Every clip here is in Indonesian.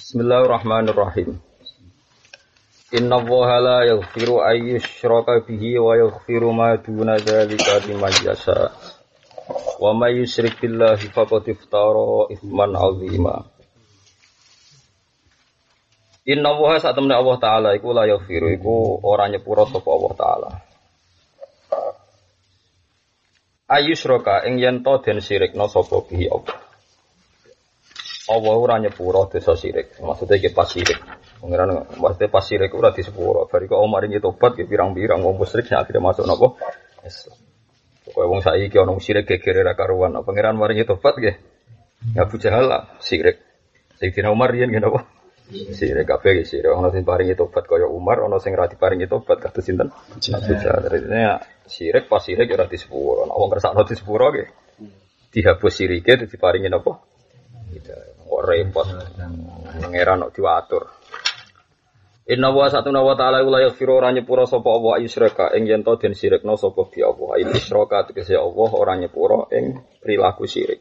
Bismillahirrahmanirrahim. Innallaha la yaghfiru ay yushraka bihi wa yaghfiru ma duna dzalika liman yasha. Wa may yushrik billahi faqad iftara ithman 'azima. Innallaha satamna Allah taala iku la yaghfiru iku ora nyepuro sapa Allah taala. Ayusroka ing yen to den sirikna sapa bihi apa. Allah ora nyepuro dosa sirik. Maksudnya iki pas sirik. Pengiran maksudnya pas sirik ora disepuro. Bari kok maringi tobat ge pirang-pirang wong musyrik sak akhire masuk napa Islam. Kok wong saiki ana sirik gegere ra karuan. Pengiran maringi tobat ge. Abu Jahal sirik. Sayyidina Umar yen ngene apa? Sirik kabeh sirik. Ana sing paringi tobat kaya Umar, ana sing ra diparingi tobat kados sinten? Abu Jahal. Artine sirik pas sirik ora disepuro. Ana wong kersane disepuro ge. Dihapus sirike diparingi napa? Kok repot pangeran kok diwatur. Inna wa satuna wa ta'ala la yaghfiru ora nyepuro sapa Allah yusyraka ing yen to den sirikna sapa bi Allah. Yusyraka tegese Allah ora nyepuro ing prilaku sirik.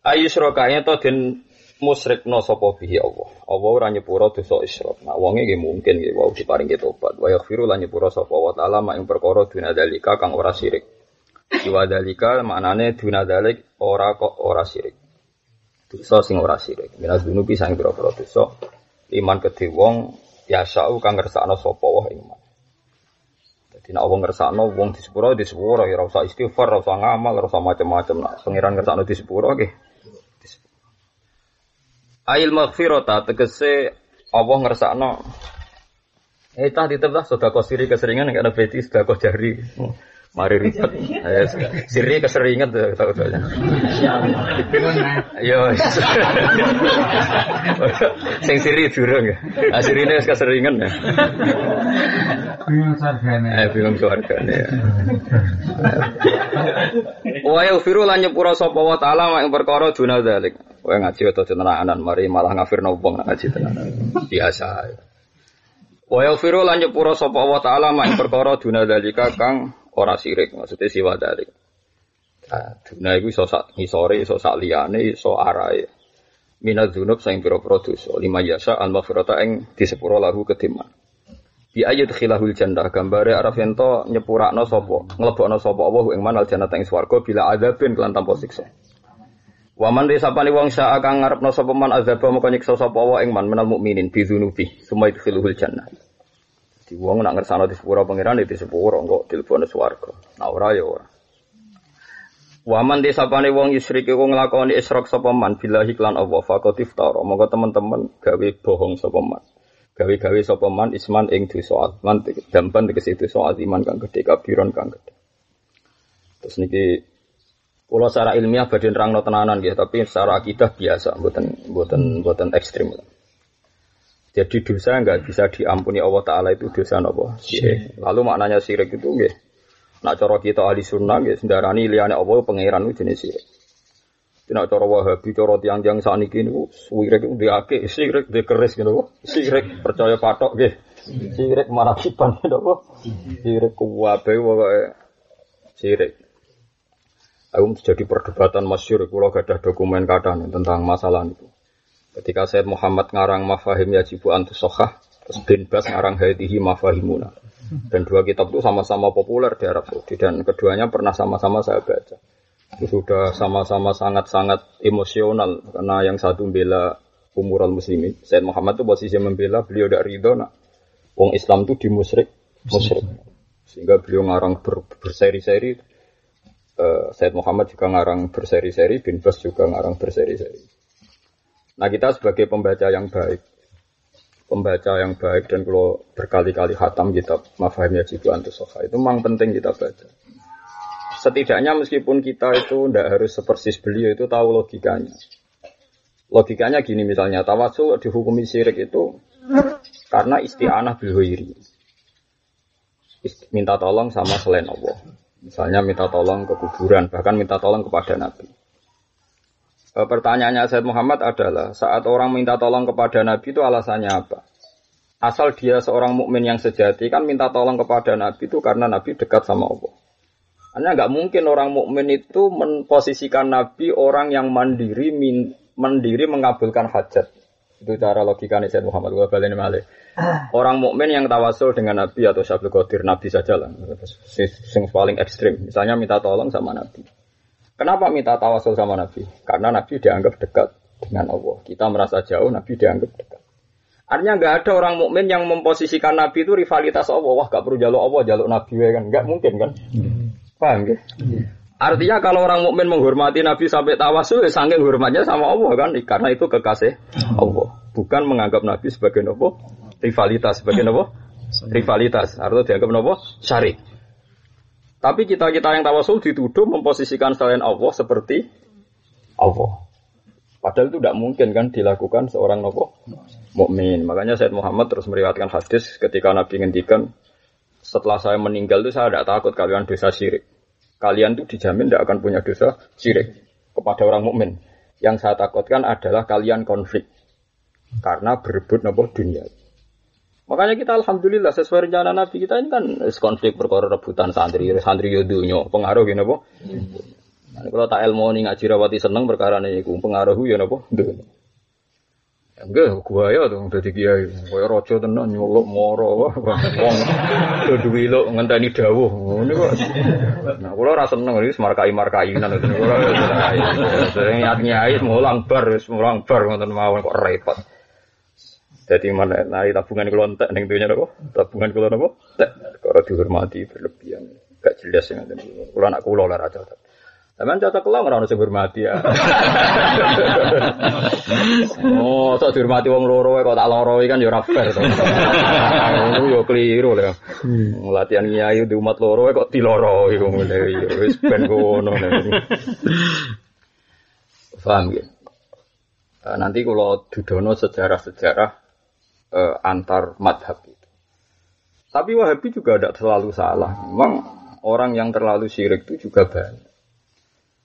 Ayusyraka yen to den musyrikna sapa bi Allah. Allah ora nyepuro dosa isyrak. Nah wonge nggih mungkin nggih wau diparingi tobat. Wa yaghfiru lan nyepuro sapa wa ta'ala mak ing perkara dunadalika kang ora sirik. Iwadalika maknane dunadalik ora kok ora sirik. Dosa sing ora sirik. Minas dunu pisang pira-pira dosa. Iman kedhe wong yasau kang ngersakno sapa wae iman. Dadi nek wong ngersakno wong disepuro ya ora usah istighfar, ora usah ngamal, ora usah macam-macam. Nek pengiran ngersakno disepuro nggih. Ail maghfirata tegese Allah ngersakno eta ditebah sedekah siri keseringan nek ana beti sedekah jari. Mari ribet. Sirri keseringan tahu-tahunya. Yo. Sing sirri durung ya. Asirine wis keseringan ya. Bingung sargane. Bingung sargane. Wa yaghfiru lan nyepuro sapa wa ta'ala mak ing perkara duna dzalik. Kowe ngaji utawa tenanan mari malah ngafirno wong nek ngaji tenanan. Biasa. Wa yaghfiru lan nyepuro sapa wa ta'ala mak ing perkara duna dzalika kang ora sirik, maksudnya siwa dari dunia itu bisa sak ngisore, bisa sak liane, bisa arai minat dunub saing pira-pira dosa lima jasa al-maghfirata yang disepura lahu kediman biayat khilahul janda gambare araf yang to nyepurakna sopo ngelebokna sopo Allah yang manal janda teng swarga bila azabin kelan tanpa siksa waman risapani wang sya'a kang ngarepna sopo man azabah muka nyiksa sopo Allah yang man menal mu'minin bidunubi sumayat khilahul janda. Di wong nak ngersano di sepura pangeran di sepura engko dilebone swarga. Nah ora ya ora. Wa man desapane wong yusrike ku nglakoni isyrok sapa man billahi lan Allah faqatif taro. Monggo teman-teman gawe bohong sapa man. Gawe-gawe sapa man isman ing dosa atman dampan tegese dosa iman kang gedhe kabiron kang gedhe. Terus niki kula secara ilmiah badhe nerangno tenanan nggih tapi secara akidah biasa mboten ekstrem. Jadi dosa enggak bisa diampuni Allah Ta'ala itu dosa apa? Sirik. Lalu maknanya sirik itu nggih. Nek cara kita ahli sunnah nggih sendarani liyane apa pangeran itu jenis sirik. Nek cara Wahabi cara tiang-tiang saniki niku sirik ndek akeh, sirik ndek keris ngono. Sirik percaya patok nggih. Sirik marakiban napa? Sirik kuwabe pokoke sirik. Aku jadi perdebatan masyhur kula gadah dokumen kathah tentang masalah niku. Ketika Sayyid Muhammad ngarang Mafahim Yajibu Antusokhah, terus Bin Bas ngarang Hadihi Mafahimuna. Dan dua kitab itu sama-sama populer di Arab Saudi. Dan keduanya pernah sama-sama saya baca. Itu sudah sama-sama sangat-sangat emosional. Karena yang satu membela umural muslimin. Sayyid Muhammad itu posisi membela, beliau tidak ridho. Nah, wong Islam itu dimusyrik. Sehingga beliau ngarang berseri-seri. Sayyid Muhammad juga ngarang berseri-seri. Bin Bas juga ngarang berseri-seri. Nah kita sebagai pembaca yang baik dan kalau berkali-kali khatam kitab Mafahim Yajibu Antusokhah itu memang penting kita baca. Setidaknya meskipun kita itu tidak harus sepersis beliau itu tahu logikanya. Logikanya gini misalnya tawassul dihukumi syirik itu karena isti'anah bil ghairi. Minta tolong sama selain Allah. Misalnya minta tolong ke kuburan bahkan minta tolong kepada Nabi. Pertanyaannya Sayyid Muhammad adalah saat orang minta tolong kepada Nabi itu alasannya apa? Asal dia seorang mukmin yang sejati kan minta tolong kepada Nabi itu karena Nabi dekat sama Allah. Hanya nggak mungkin orang mukmin itu memposisikan Nabi orang yang mandiri mengabulkan hajat. Itu cara logikanya Sayyid Muhammad wa baleni malih. Orang mukmin yang tawasul dengan Nabi atau Syabul Qadir Nabi sajalah. Sing paling ekstrim. Misalnya minta tolong sama Nabi. Kenapa minta tawasul sama Nabi? Karena Nabi dianggap dekat dengan Allah. Kita merasa jauh, Nabi dianggap dekat. Artinya enggak ada orang mukmin yang memposisikan Nabi itu rivalitas Allah. Wah, enggak perlu jaluk Allah, jaluk Nabi wae kan. Enggak mungkin kan? Paham nggih? Artinya kalau orang mukmin menghormati Nabi sampai tawasul, saking hormatnya sama Allah kan, karena itu kekasih Allah. Bukan menganggap Nabi sebagai nopo rivalitas, sebagai nopo rivalitas. Artinya dianggap nopo syarik. Tapi kita-kita yang tawasul dituduh memposisikan selain Allah seperti Allah. Padahal itu tidak mungkin kan dilakukan seorang nopo mukmin. Makanya Sayyid Muhammad terus meriwayatkan hadis ketika Nabi ngendikan, setelah saya meninggal itu saya tidak takut kalian dosa syirik. Kalian itu dijamin tidak akan punya dosa syirik kepada orang mukmin. Yang saya takutkan adalah kalian konflik karena berebut nopo dunia. Makanya kita alhamdulillah sesuai rencana Nabi kita ini kan konflik perkara rebutan santri yo dunyo pengaruh yo nopo. Nah, kalau tak ilmu ning ngaji rawati seneng perkara niku pengaruh yo nopo dunyo. Enggak, gua ya dong dadi kiai. Koyo raja tenan nyolok moro wong. Lho duwe lho ngenteni dawuh. Ngono kok. Nah, kula ora seneng iki markai-markainan ngoten. Kula ora seneng. Sering nyai wis mulang bar ngoten mawon kok repot. Dadi menawa nari tabungan kula entek ning dunya napa? Tabungan kula napa? Entek kok ora dihormati berlebihan. Enggak jelas ngoten. Kula anak kula ora cocok. Taman cocok kelang ora ono sing hormati ya. Oh, sok dihormati wong loro kok tak loro iki kan ya ora fair to. Ngono yo keliru lho. Latihan kiai di umat loro kok diloro iku ngene iki wis ben ngono nek. Paham nggih. Nanti kula dudono sejarah-sejarah antar madhab itu. Tapi Wahabi juga tidak selalu salah. Memang orang yang terlalu syirik itu juga banyak.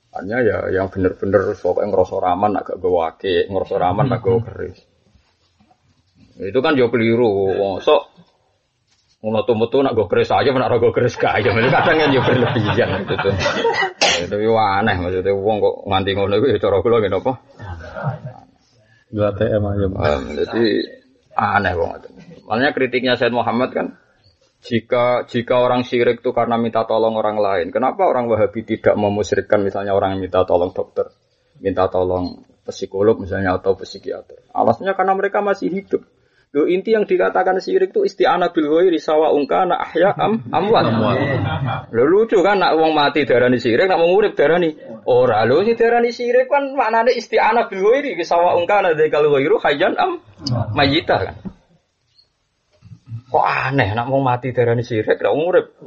Hanya ya yang bener-bener pokoknya ngerasa raman agak gawake, ngerasa raman agak keris. Itu kan jauh keliru. Sok ngono-ngono nak go keris aja, menak go keris kaya. Kadang kan yo berlebihan gitu. Itu yo aneh maksudnya wong kok nganti ngono iku cara kula ngene apa? Yo ATM aja. Jadi aneh wong itu. Makanya kritiknya Sayyid Muhammad kan Jika orang syirik itu karena minta tolong orang lain, kenapa orang Wahabi tidak memusyrikkan misalnya orang yang minta tolong dokter, minta tolong psikolog misalnya atau psikiater? Alasannya karena mereka masih hidup. Loh, inti yang dikatakan syirik itu isti'anah bil ghairi sawa'un kana ahya amwat. Loh, lucu kan nak wong mati darani syirik, nak wong urip darani ora. Loh, sing darani syirik kan maknane isti'anah bil ghairi sawa'un kana dzikal ghairu hayyan am mayyita kan. Kok aneh, nak mau mati darani syirik, nak ngurip.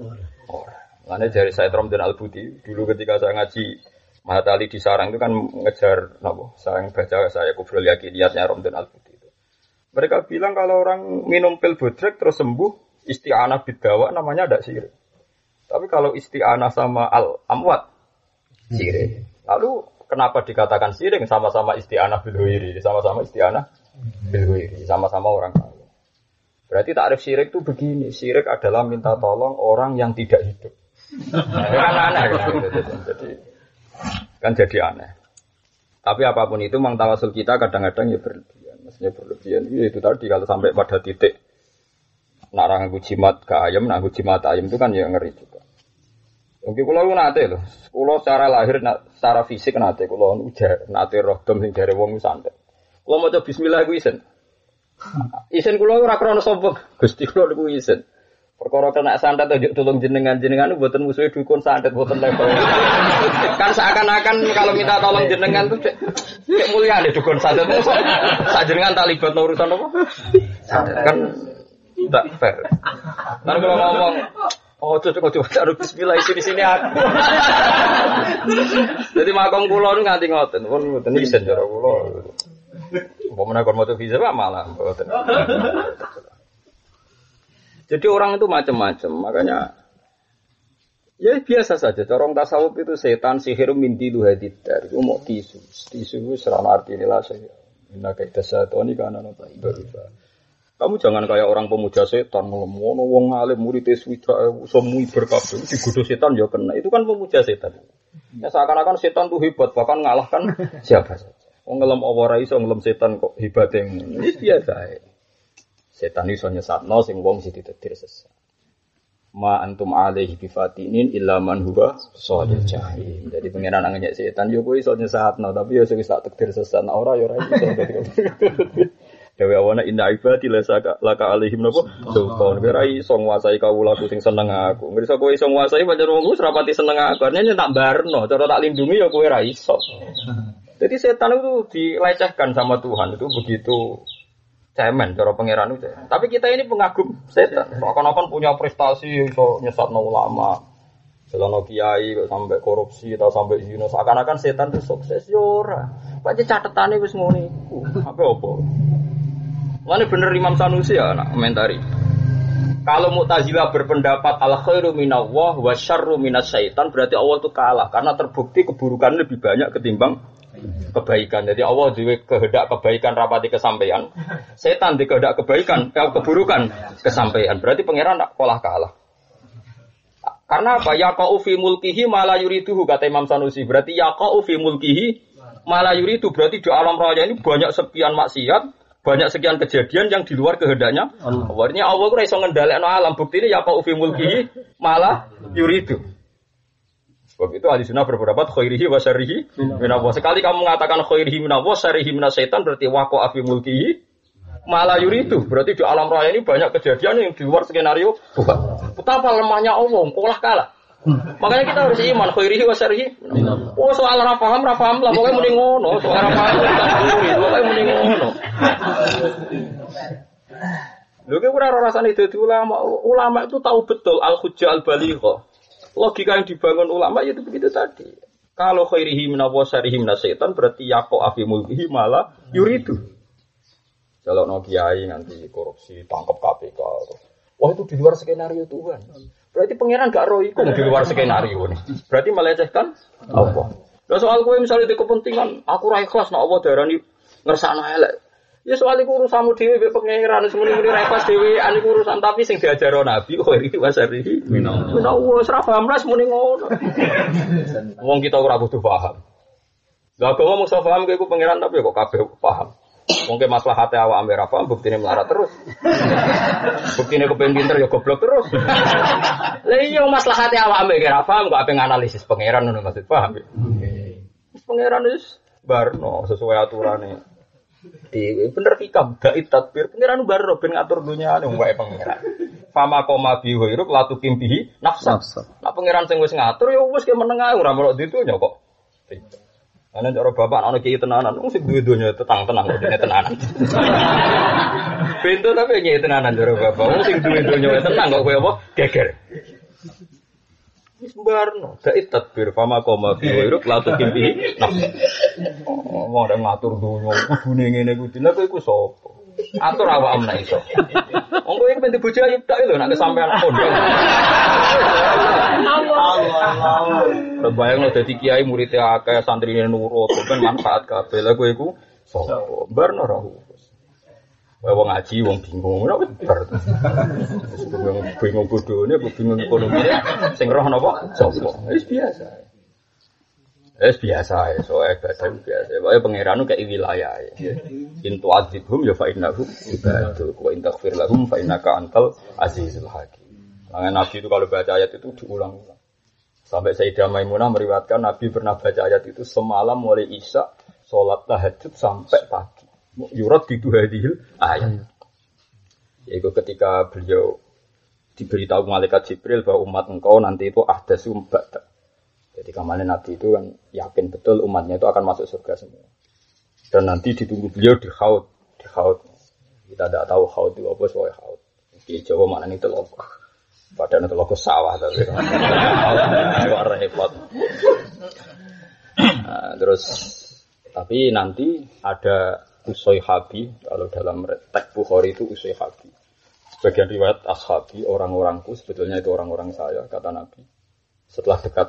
Karena dari Said Ramdan Al-Buti, dulu ketika saya ngaji Mahat Ali di Sarang itu kan ngejar, saya baca saya Kufrul Yakiniyatnya Ramdan Al-Buti itu. Mereka bilang kalau orang minum pil bodrek terus sembuh, isti'anah bidawa namanya ada syirik. Tapi kalau isti'anah sama al-amwat, syirik. Lalu kenapa dikatakan syirik? Sama-sama isti'anah bilhuiri, sama-sama isti'anah bilhuiri, sama-sama orang kafir. Berarti takrif syirik itu begini, syirik adalah minta tolong orang yang tidak hidup. Kan aneh kan jadi aneh. Tapi apapun itu memang tawasul kita kadang-kadang ya berlebihan. Maksudnya berlebihan itu tadi kalau sampai pada titik nak ra nganggo jimat ke ayam, nak nganggo jimat ayam itu kan ya ngeri juga. Oke, kula lu nate lho. Kula secara lahir secara fisik nate kula ujar nate rodom sing jare wong santet. Kula maca bismillah ku isen. Isen kula ora krana sapa. Gusti kula niku isen. Perkara kena santet njuk tulung jenengan mboten musuhe dukun santet mboten level. Kan seakan-akan kalau minta tolong jenengan tuh cek mulia nek dukun santet. Sajenengan tak libat urusan apa? Santet kan ndak fair. Kan kula ngomong cocok karo bismillah sini aku. Jadi makom kula nu nganti ngoten, pun mboten isen cara kula. Bagaimana kalau motor visa pak malah. Jadi orang itu macam-macam, makanya ya biasa saja. Corong tasawuf itu setan sihir minti dua ditar. Itu mau tisu serana arti inilah saya. Ina kita satu ini karena nota ibarat. Kamu jangan kayak orang pemuja setan ngelemono wong alim murid swida semui berkabung digodoh setan ya kena. Itu kan pemuja setan. Ya seakan-akan setan tuh hebat bahkan ngalahkan siapa saja. Wong ngelem apa ora iso ngelem setan kok hebate. Wis biasa. Setan iso nyesatno sing wong sing ditetir sesat. Ma antum alaihi bifatinin illa man huwa shadil jahim. Jadi pengenan angenya setan yo kowe iso nyesatno tapi yo sing sak tetir sesat ora yo ora iso. Dewe awana inna ibadi laka alaihim napa sultan ora iso nguasai kawula sing seneng aku. Ngerti kowe iso nguasai pancen wong wis rapati seneng aku. Nek tak barno cara tak lindungi yo kowe ora iso. Jadi setan itu dilecehkan sama Tuhan itu begitu cemen cara pangeran itu. Tapi kita ini pengagum setan. Seakan-akan punya prestasi untuk nyesatno ulama, celana kiai sampai korupsi atau sampai zina. Seakan-akan setan itu sukses yo ora. Pancen catetane wis ngono iku. Apa opo? Mane bener Imam Sanusi ya nak komentari. Kalau Mu'tazilah berpendapat al-khairu minallah wa syarru minasyaitan berarti Allah itu kalah karena terbukti keburukan lebih banyak ketimbang kebaikan. Jadi Allah duwe kehendak kebaikan rapati kesampaian. Setan duwe kehendak kebaikan, keburukan kesampaian. Berarti pangeran tak kalah. Karena apa? Yaqa'u fi mulkihi ma la yuriduhu kata Imam Sanusi. Berarti yaqa'u fi mulkihi ma la yuridu berarti di alam raya ini banyak sekian maksiat, banyak sekian kejadian yang di luar kehendaknya. Awalnya Allah ku ora iso ngendhalekno alam. Buktine yaqa'u fi mulkihi ma la yuridu. Sebab itu ahli sunnah berpendapat khairihi wa syarrihi minallah. Sekali kamu mengatakan khairihi minallah, syarrihi minasyaitan berarti waqa'a fi mulkihi ma la yuridu. Berarti di alam raya ini banyak kejadian yang di luar skenario. Betapa lemahnya Allah, kalah kalah. Makanya kita harus iman khairihi wa syarrihi. Oh soal ra paham lah pokoke muni ngono, soal ra paham pokoke muni ngono. Lho kok ora rasane dadi ulama itu tahu betul al-hujjah al-balighah. Logika yang dibangun ulama itu begitu tadi. Kalau khairihi minallah syarihi minasyaitan berarti yaqa'a fi mulkihi ma la yuridu. Kalau no kiai nanti korupsi tangkap KPK. Wah itu di luar skenario Tuhan. Berarti pangeran gak roh iku di luar skenario ini. Berarti melecehkan Allah. Lah soal kowe misalnya di kepentingan aku ra ikhlas nek Allah darani ngersakno elek. Ya soal iku urusanmu dhewe mbek pangeran semene-mene ra ikhlas dhewean iku urusan tapi sing diajar Nabi kok iki wasarihi minallah. Wis ra paham ras muni ngono. Wong kita ora butuh paham. Lah kok mung iso paham iku pangeran tapi kok kabeh paham. Mungkin maslahate awak ame ra paham buktine melarat terus. Buktine kepen pinter ya goblok terus. Lah iya maslahate awak ame ra paham kok ape nganalisis pangeran ngono maksud paham. Wis pangeran wis barno sesuai aturane. Di bener hikam gaib tadbir pangeran barno ben ngatur dunyane wong wae pangeran. Fama koma biho iruk latu kimbihi nafsa. Lah pangeran sing wis ngatur ya wis kemenengae ora melok ditunya kok. Ana cara bapak ana kiye tenanan, wong sing duwe donya tenang kok dene tenanan. Pintu tapi kiye tenanan cara bapak, wong sing duwe donya tenang kok kowe apa geger. Wis barno, dait tadbir fama koma biwiruk la tukimbi. Wong ora ngatur donya, kudune ngene kuwi. Lah kowe iku sapa? Atur awakmu nek iso. Wong kowe iki bojo Ayub tak lho nek sampean pondok. Allah. Terbayang lo jadi kiai muridnya akeh santrine nurut, kan manfaat kabeh. Lah kowe iku sapa? Barno ra hukus. Wae wong ngaji wong bingung ora bener. Bingung bodone, bingung ekonomine, sing roh napa? Sapa? Wis biasa. Soe badan biasa. Wae pangeran kaya wilayah. Intu azibhum ya fa innahum ibadul wa intaghfir lahum fa innaka antal azizul hakim. Makanya Nabi itu kalau baca ayat itu diulang-ulang. Sampai Sayyidah Maimunah meriwayatkan Nabi pernah baca ayat itu semalam mulai Isya, sholat tahajud sampai pagi. Yurat gitu hadil ayat. Yaitu ketika beliau diberitahu malaikat Jibril bahwa umat engkau nanti itu ahdasu ba'da. Jadi kemarin Nabi itu kan yakin betul umatnya itu akan masuk surga semua. Dan nanti ditunggu beliau di haud. Di haud. Kita tidak tahu haud itu apa soal haud. Di Jawa maknanya itu loh. Padahal itu logo sawah tapi luar repot. Terus tapi nanti ada usai habi kalau dalam teks Bukhari itu usai habi. Sebagian riwayat ashabi orang-orangku sebetulnya itu orang-orang saya kata Nabi. Setelah dekat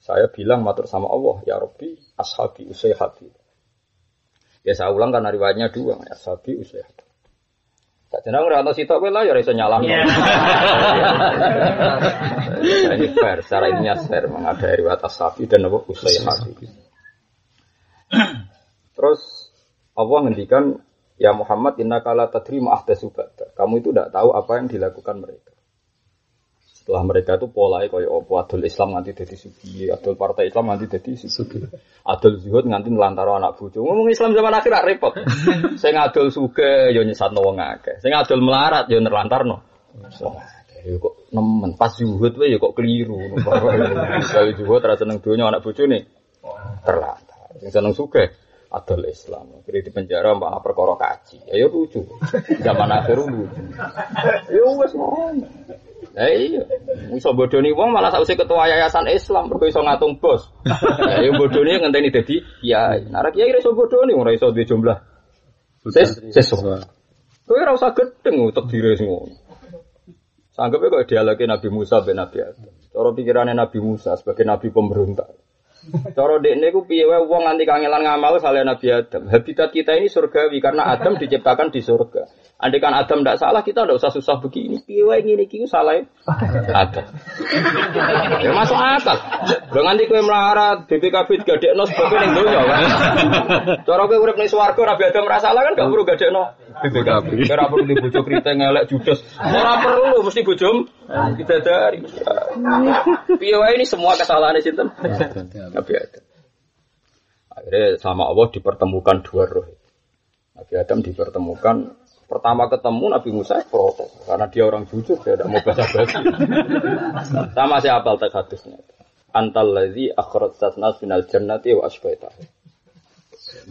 saya bilang matur sama Allah ya Rabbi ashabi usai habi. Ya saya ulang karena riwayatnya dua ashabi usai habi. Tak jenang ora ana sitok kowe lah ya ora iso nyalahno. Ini fair, secara ilmiah fair mengadai riwayat Ashabi dan Abu Hurairah. Terus Allah ngendikan, ya Muhammad innaka la tadri ma ahdatsu ba'dak. Kamu itu tidak tahu apa yang dilakukan mereka. Setelah mereka itu polanya kaya apa, adol Islam nganti dadi sugih, adol partai Islam nganti dadi sugih, adol zuhud nganti nglantaro anak bojo. Ngomong Islam zaman akhir gak repot. Sing adol sugih ya nyesatno wong akeh. Sing adol melarat ya nerlantarno. Ya kok nemen pas zuhud wae ya kok keliru. Kalau zuhud ra seneng donya anak bojone terlantar. Sing seneng sugih adol Islam. Kira di penjara malah perkara kaji. Ya lucu. Zaman akhir lucu. Ya wis ngono. Iya, iso bodoni wong malah sausé ketua yayasan Islam mergo iso ngatung bos. Ya yo bodoni ngenteni dadi kiai. Nek kiai iso bodoni ora iso duwe jumlah. Sesuk. Kuwi ora usah gedeng tedire sing ngono. Sanggepe kok dialoge Nabi Musa ben Nabi Adam. Cara pikirane Nabi Musa sebagai nabi pemberontak. Cara dekne ku piye wae wong nganti kangelan ngamal saleh Nabi Adam. Habitat kita ini surgawi karena Adam diciptakan di surga. Andaikan Adam tidak salah, kita tidak usah susah begini. Piwa ini kiu salah Adam. Ya masuk akal. Dengan nanti kue melarat, BPKB gadekno sebagai yang dunia. Cara kue urip ning swarga, Nabi Adam merasa salah kan gak perlu gadekno BPKB. Kira perlu dibujuk kriteng elek judes. Ora perlu mesti bujum. Kita dari. Piwa ini semua kesalahan sinten? Nabi Adam. Akhirnya sama Allah dipertemukan dua roh. Nabi Adam dipertemukan. Pertama ketemu Nabi Musa protes karena dia orang jujur, dia tidak mau basa-basi. Sama saya apal teks hadisnya. Antal ladzi akhrajtas nas minal jannati wa asqaita.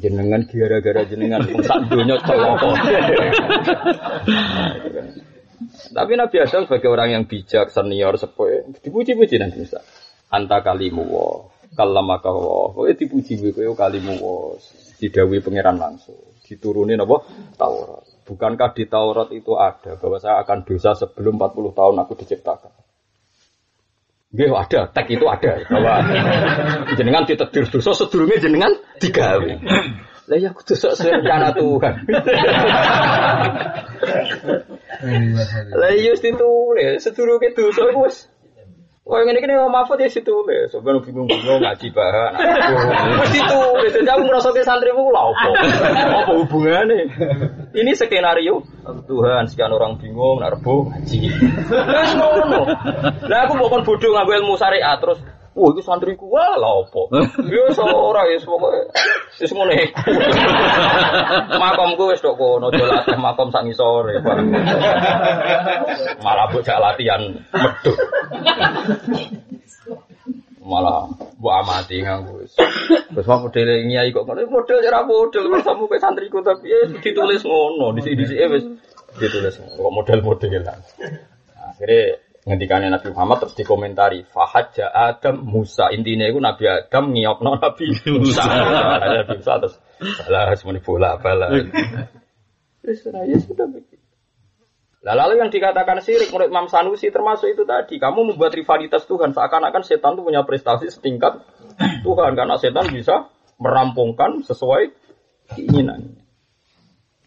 Jenengan gara-gara jenengan sak donya celaka. Tapi Nabi Adam sebagai orang yang bijak, senior, sepuh, dipuji-puji Nabi Musa. Anta kalimu wa kallamaka wa. Kowe dipuji kowe kalimu wa. Didhawuhi pangeran langsung. Diturunin apa? Taurat. Bukankah di Taurat itu ada bahwa saya akan dosa sebelum 40 tahun aku diciptakan? Nggih ada, teks itu ada. Bahwa jenengan ditedir dosa sedurunge jenengan digawe. Lah ya aku dosa serencana Tuhan. Lah yo ditulis sedurunge dosa iku wis. Wah ngene iki nek maaf ya ditulis. Soben bingung-bingung ngaji bahasa. Wis ditulis, aku ngrasa ke santriku lha opo? Apa hubungane? Ini skenario Tuhan, sekian orang bingung, nak rebo ngaji. Terus ngono. Lah aku bukan bodoh nganggo ilmu syariat terus, wah itu santriku wah lha opo. Yo ora ya pokoke wis ngono iku. Makomku wis tok kono, dolateh makom sak ngisore. Malah bocah latihan medhuk. Malah mbok amati nganggo wis. Wis modele nyai kok ngono model ora model bersama pe santriku tapi ditulis ngono dhisik-dhisike wis ditulis kok model-modelan. Akhire ngendikane Nabi Muhammad terus dikomentari fahajja Adam Musa intine iku Nabi Adam ngiyokno Nabi Musa. Nabi Musa terus salah semene bola-balan. Wis ora ya sudah begitu. Lalu yang dikatakan syirik menurut Imam Sanusi termasuk itu tadi. Kamu membuat rivalitas Tuhan. Seakan-akan setan itu punya prestasi setingkat Tuhan. Karena setan bisa merampungkan sesuai keinginannya.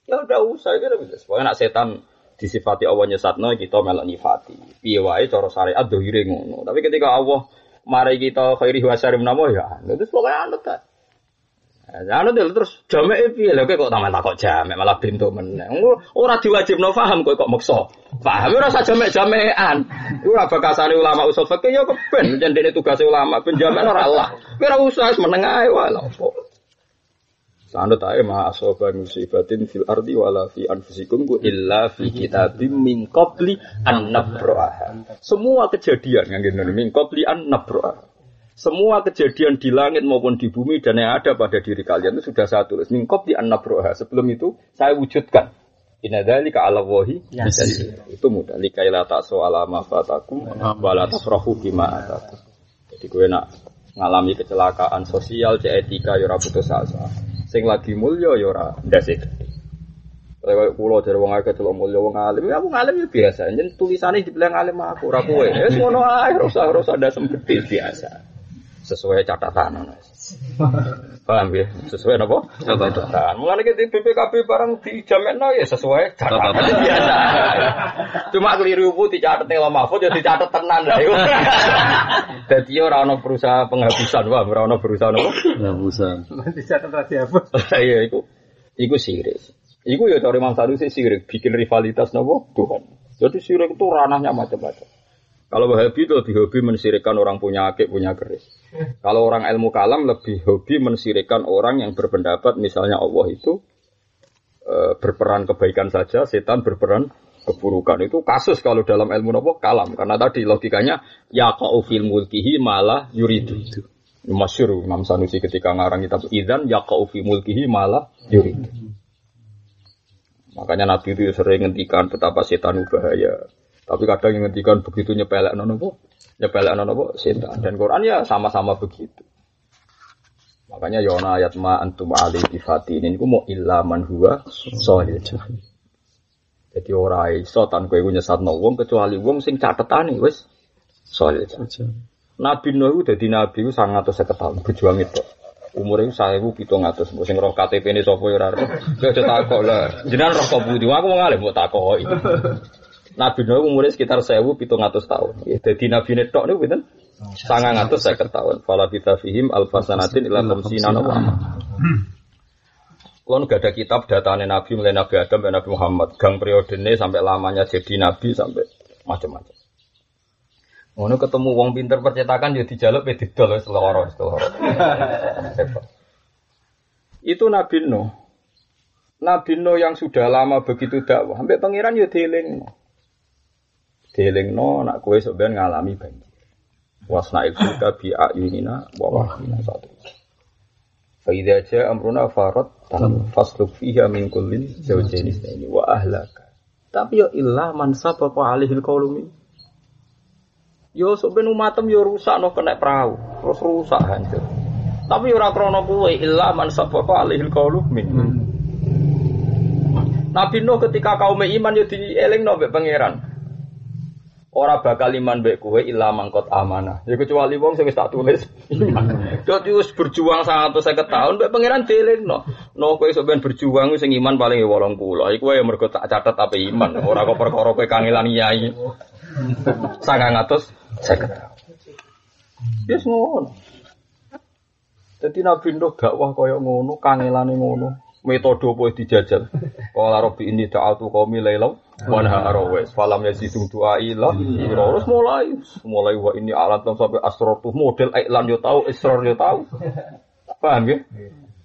Ya udah usah. Sebenarnya nak setan disifati Allah nyesatnya kita melak nyifati. Piwai cara syariat dohire ngono. Tapi ketika Allah mari kita khairi wa syari menamo ya. Itu pokoknya anut kan. Ya ana dhewe terus jamek piye lho kok tamen takok jamek malah bentuk meneh. Ora diwajibno paham kowe kok maksa. Paham ora usah jamek-jamekan. Iku ora bakasane ulama usul fikih ya keben cendhene tugase ulama ben jamek ora Allah. Kowe ora usah meneng ae wae lho opo. Sanad ae ma asoba musibatin fil ardi wala fi anfusikum illa fi kitabim min qabli an nabraha. Semua kejadian yang ngene min qabli an nabraha. Semua kejadian di langit maupun di bumi dan yang ada pada diri kalian itu sudah saya tulis. Mingkob di an-nabroha. Sebelum itu saya wujudkan. Innadzalika 'ala Allahi yasir. Itu mudah. Likai la ta'su 'ala ma fatakum wa la tasrahu bima atakum. Jadi kowe nak ngalami kecelakaan sosial, etika ya ora putus asa. Sing lagi mulya ya ora ndasik. Kalau kulo dari wong akeh delok mulya wong alim, ya wong alim ya biasa. Yen tulisane dibilang alim aku ora kowe. Wis ngono ae, ora usah ndasem gedhe biasa. Sesuai catatan. Paham ya? Sesuai apa? Catatan. Mulane iki BPKB barang dijamekno ya sesuai catatan biasa. Cuma keliru ku dicatet nang Mahfud ya dicatet tenan lha iku. Dadi ora ana berusaha penghapusan, wah ora ana berusaha nopo? Penghapusan. Dicatet ra dihapus. Ya iku sirik. Iku ya cara Imam Sanusi sirik, bikin rivalitas nopo? Tuhan. Jadi sirik itu ranahnya macam-macam. Kalau Wahabi itu lebih hobi mensirikan orang punya akik, punya keris. Kalau orang ilmu kalam lebih hobi mensirikan orang yang berpendapat misalnya Allah itu berperan kebaikan saja, setan berperan keburukan. Itu kasus kalau dalam ilmu apa? Kalam. Karena tadi logikanya yaqa'u fil mulkihi malah yuridu. Masyhur Imam Sanusi ketika ngarang kitab Idzan yaqa'u fil mulkihi malah yuridu. Makanya Nabi itu sering ngendikan betapa setan itu bahaya. Tapi kadang yang ngendikan begitu nyepelek nono po, setan. Dan Quran ya sama-sama begitu. Makanya Yona ayat ma antum ali ifati ini, aku mau ilaman huwa soalnya. Jadi orang iso tanpa aku nyesat nawang kecuali wong sing catetan nih, wes soalnya. Nabi Nuh jadi nabi itu 150 tahun berjuang itu. Umurnya saya bu 700, bu sing roh KTP ini sopo yora. Dia udah takok lah. Jangan roh kabudi, aku mau ngalih buat takoi. Nabi Nuh umurnya sekitar 1700 tahun. Jadi Nabi Nuh tok niku pinten? 950 tahun. Fala bitafihim alfasanatin ila khamsina wa. Kulo gak ada kitab datane Nabi mulai Nabi Adam sampai Nabi Muhammad. Gang periodene sampai lamanya jadi nabi sampai macam-macam. Ngono ketemu wong pinter percetakan ya dijaluk pe didol wis lara. Itu Nabi Nuh. Nabi Nuh yang sudah lama begitu dakwah sampai pangeran ya dieling. Dilingno nak kowe sampean ngalami banjir. Wasna'il kita bi ayunina wa wahina satu. Fa idza jaa amruna farad fasluk fiha min kullin zawjayn isnaini wa ahlaka. Tapi yo illa man sabaqa alaihil qaulumi. Yo sampean umatem yo rusak no kena perahu, terus rusak hancur. Tapi ora krana kowe illa man sabaqa alaihil qaulumi. Nabi Nuh ketika kaum iman yo dielingno mbek pangeran. Orang bakal iman baik kue ilah mangkot amanah. Ya kecuali wong saya tak tulis. Jadi us berjuang 150 tahun. Baik pangeran deling no kue sebenarnya berjuang. Sing iman paling wolong pulau. Kue yang mereka tak catat tapi iman. Orang kau perkara kue kangelan nyai. 950. Ya semua. Jadi Nabi Nuh dakwah koyok ngono kangelan ngono. Metode apa dijajal. Qala rabbi inni da'atu qaumi lailaw wa nahara wa falam yasidu du'a ila terus mulai wa inni alat sampai asrortu model iklan yo tahu isror yo tahu. Paham ya?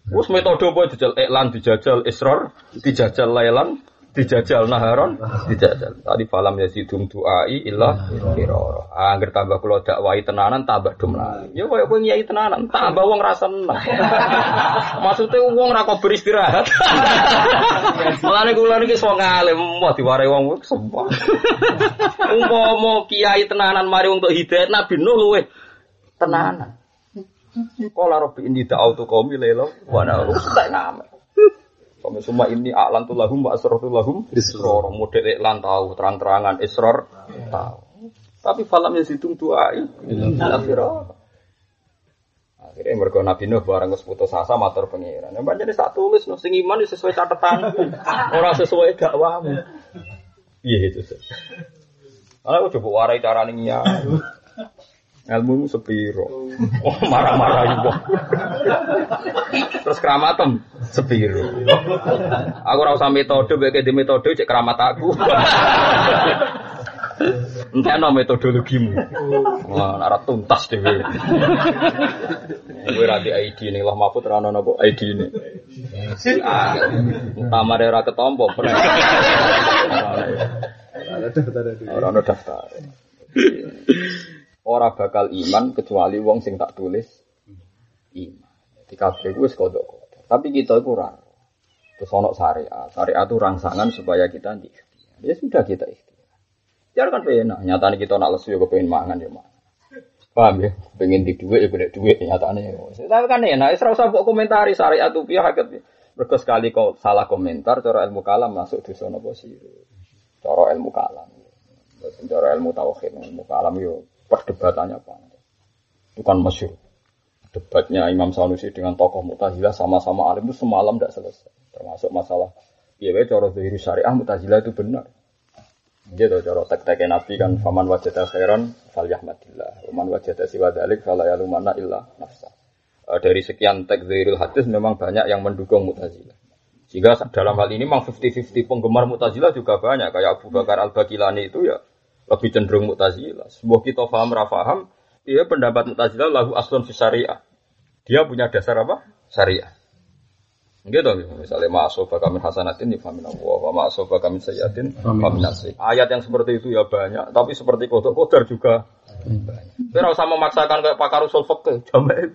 Wes metode apa dijajal iklan dijajal isror dijajal lailan dijajal naharon dijajal. Tadi falam yasidu du'a ila iroro. Angger tambah kula dakwahi tenanan tambah dumlali. Ya koyo kowe nyai tenanan tambah wong rasen. Maksude wong ora kok beristirahat. Mulane kula niki sok ngalim mau diwarai wong semua. Umpama kiai tenanan mari untuk hidayat Nabi Nuh luweh tenanan. Kala robi indi da'autu qaumi laila wa na'ruf ta'nam. Kami semua ini a'lantu lahum wa asrartu lahum israr model iklan tahu terang-terangan israr tahu. Tapi falamnya situng doa alhamdulillah. Akhirnya mergo Nabi Nuh bareng wis putus asa matur pangeran. Ya pancen sak tulis no sing iman sesuai catetanku, ora sesuai dakwamu. Piye itu? Aku coba warai carane ya. Ilmu sepiro. Oh marah-marah ibu. Terus keramatem sepiro. Aku ora usah metode mbek di metode cek keramat aku. Entekno metodologimu. Wah ora tuntas dhewe. Kowe ra di ID ning Lawh Mahfud ra ono napa ID-ne. Ah. Tamare ora ketompo. Ora ono daftar. Ora bakal iman kecuali wong sing tak tulis iman. Jadi kabeh wis kodok-kodok. Tapi kita iku ora. Terus ana syariat. Syariat itu rangsangan supaya kita ndi. Ya sudah kita ikhtiar. Ikhtiar kan penak. Nyatane kita nak lesu ya kepengin mangan ya mangan. Paham ya? Pengen di dhuwit ya golek dhuwit nyatane. Tapi kan enak wis ora usah mbok komentari syariat itu piye hakikate. Mergo sekali kok salah komentar cara ilmu kalam masuk dosa napa sirik. Cara ilmu kalam. Cara ilmu tauhid ilmu kalam yo perdebatannya panjang. Itu kan masyhur. debatnya Imam Sanusi dengan tokoh Mu'tazilah sama-sama alim itu semalam tidak selesai. Termasuk masalah cara zahir syariah Mu'tazilah itu benar. Dia tahu cara tek-teknya Nabi kan faman wajata khairan falyahmadillah, faman wajata siwa dzalik fala yalumanna illa nafsah. Dari sekian takdzirul hadis memang banyak yang mendukung Mu'tazilah. Sehingga dalam hal ini memang 50-50 penggemar Mu'tazilah juga banyak. Kayak Abu Bakar Al-Bakilani itu ya lebih cenderung Mu'tazilah. Semua kita faham, rafaham, iya pendapat Mu'tazilah lahu aslun fi syariah. Dia punya dasar apa? Syariah. Gitu, misalnya ma'asofa kamin hasanatin difahamin Allah, ma'asofa kamin sayyatin fahamin nasih. Ayat yang seperti itu ya banyak, tapi seperti kodok-kodar juga banyak. Tapi harus memaksakan kayak pakar usul fiqh, jamai.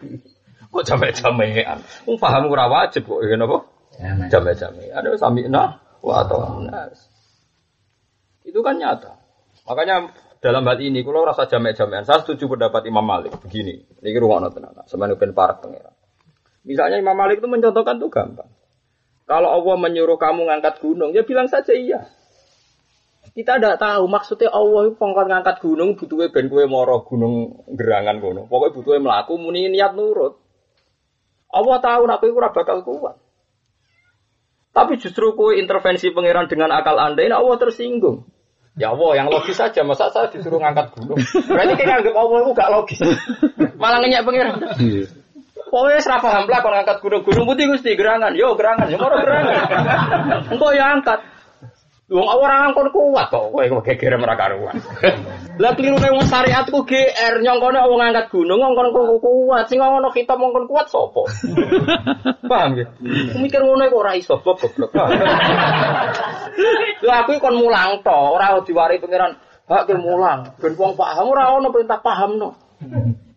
Kok jamai-jamaian? Aku paham kurang wajib kok, kenapa? Jamai-jamai, ada samikna wa atau nas. Itu kan nyata. Makanya dalam hal ini, kalau rasa jamek-jamekan, saya setuju pendapat Imam Malik begini. Ini ruang nonton, sebenarnya pen para pengira. Misalnya Imam Malik itu mencontohkan tuh gampang. Kalau Allah menyuruh kamu ngangkat gunung, ya bilang saja iya. Kita tidak tahu maksudnya Allah pengkon ngangkat gunung butuhe ben kowe moro gunung gerangan kono. Pokoke butuhe mlaku muni niat nurut. Allah tahu nek kowe ora bakal kuat. Tapi justru kowe intervensi pengiran dengan akal Anda, ini Allah tersinggung. Ya Allah, yang logis saja. Masa saya disuruh ngangkat gunung? Berarti kayak nganggep Allah itu gak logis. Malah ngenyak pengiran. Pokoknya serapa hamlah kalau ngangkat gunung. Gunung putih, Gusti, gerangan. Yo, gerangan. Ya, moro gerangan. Engkau ya angkat. Wong orang angkon kuat kok. Kowe geger ora karuan. Lah kliru nek wong syariatku GR nyongkone wong ngangkat gunung angkon kuat. Sing ngono kita mongkon kuat sapa? Paham ya? Mikir ngono kok ora iso goblok. Lah aku kon mulang to, ora diwari pengiran. Hak ki mulang. Ben wong paham ora ono perintah pahamno.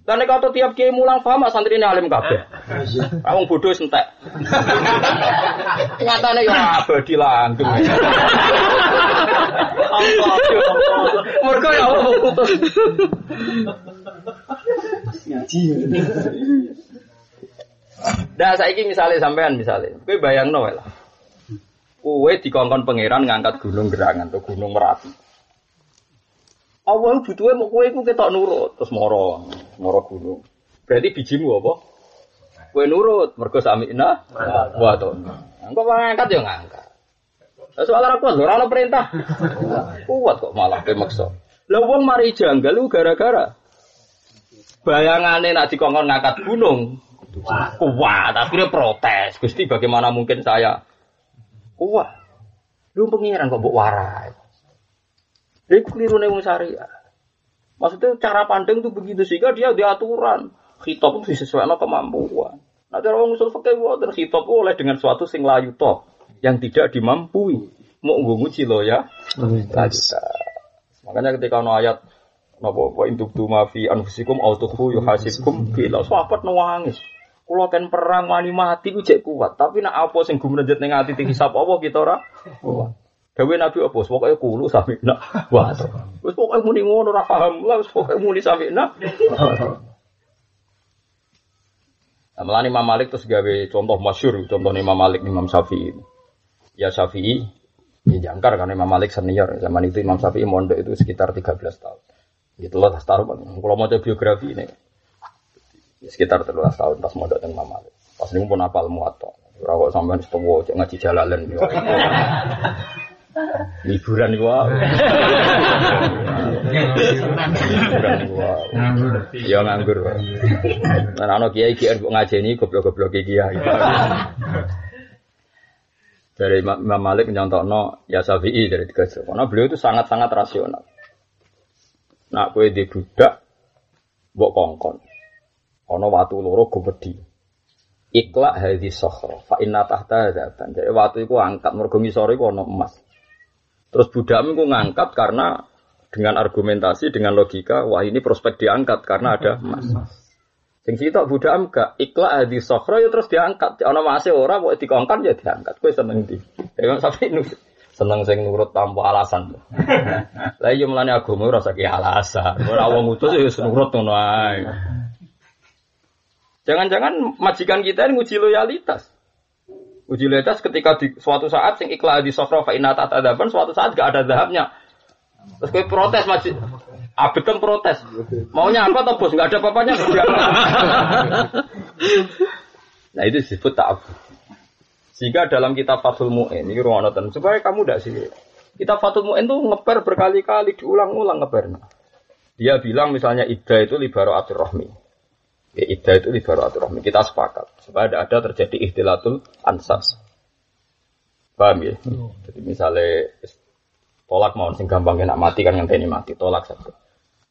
Lah nek kok tiap kiai mulang paham santrine alim kabeh. Wong bodho sentek. Nyatane yo abadi langgeng. Mergo ya Allah putus. Ngaji. Nah saiki misale sampean misale, kowe bayangno wae lah. Kowe dikongkon pangeran ngangkat gunung gerangan to gunung Merapi. Allah butuhe mok kowe iku ketok nurut terus moro gunung. Berarti bijimu apa? Kowe nurut mergo samina wa ta'na. Engko ngangkat ya ngangkat. Soal aku ora ana perintah. Kuat kok malah pemaksa. Lah wong mari janggal lu gara-gara. Bayangane nek dikongkon ngangkat gunung kuat, akhirnya protes. Gusti bagaimana mungkin saya kuat? Lu pengiran kok mbok warai. Lha iku klirune wong syariah. Maksudnya cara pandang itu begitu sehingga dia diaturan. Khitab itu disesuaikan kemampuan. Nek cara wong usul fikih wae khitab oleh dengan suatu sing layu to. Yang tidak dimampui mau nguji lo ya makanya ketika ada ayat wa in tubdu ma fi anfusikum aw tukhfu yuhasibkum bihi sahabat nangis kula kan perang wani mati ku jek kuat tapi nek apa sing gumrejet ning ati dihisab apa kita ora kuat dawuh Nabi apa pokoke kulo samina wa wis pokoke muni ngono ora paham wis pokoke muni samina. Amalan Imam Malik terus gawe contoh masyhur contohnya Imam Malik Imam Syafi'i. Ya Syafi'i ya jangkar karena Imam Malik senior zaman itu Imam Syafi'i mondok itu sekitar 13 tahun. Itulah taruhan. Kalau mau biografi ini ya sekitar 13 tahun pas mondok dengan Imam Malik. Pas niku pun hafal Muwatta. Ora kok sampean setuwo cek ngaji jalalan. Liburan niku. Ya nganggur. Nah ana kiai kiai kok ngajeni goblok-goblok kiai. Dari Imam Malik nyontono ya Syafi'i dari tiga sisi. Karena beliau itu sangat-sangat rasional. Nak kowe di budak mbok kongkon. Ana watu loro gumedhi. Iqla hadhi sakhra fa inna tahta dzatan. Jadi watu iku angkat mergo ngisore iku ana emas. Terus budakmu iku ngangkat karena dengan argumentasi dengan logika wah ini prospek diangkat karena ada emas. Sing sitok budakmu gak Iqla hadhi sakhra ya terus diangkat. Ana masih ora kok dikongkon ya diangkat. Kowe seneng ndi? Ya sampe seneng sing nurut tanpa alasan. Lah iya mlane agama ora sak alasan. Ora wong utus ya nurut ngono ae. Jangan-jangan majikan kita ini nguji loyalitas. Uji letas ketika di suatu saat sing ikhlas di sofra fa inata adaban suatu saat gak ada zahabnya. Terus kowe protes maji. Abegeng protes. Maunya apa toh bos? Enggak ada papanya. Nah itu disebut ta'abud. Sehingga dalam kitab Fathul Mu'in ini ruwanatan supaya kamu ndak sih. Kitab Fathul Mu'in tuh ngeper berkali-kali diulang-ulang ngepernya. Dia bilang misalnya idda itu libara'atul rahmi. Ya, idda itu libara'atul rahmi. Kita sepakat supaya tidak ada terjadi ikhtilatul ansas. Paham ya? Jadi misalnya tolak mau sing gampang enak mati kan ngenteni mati tolak satu.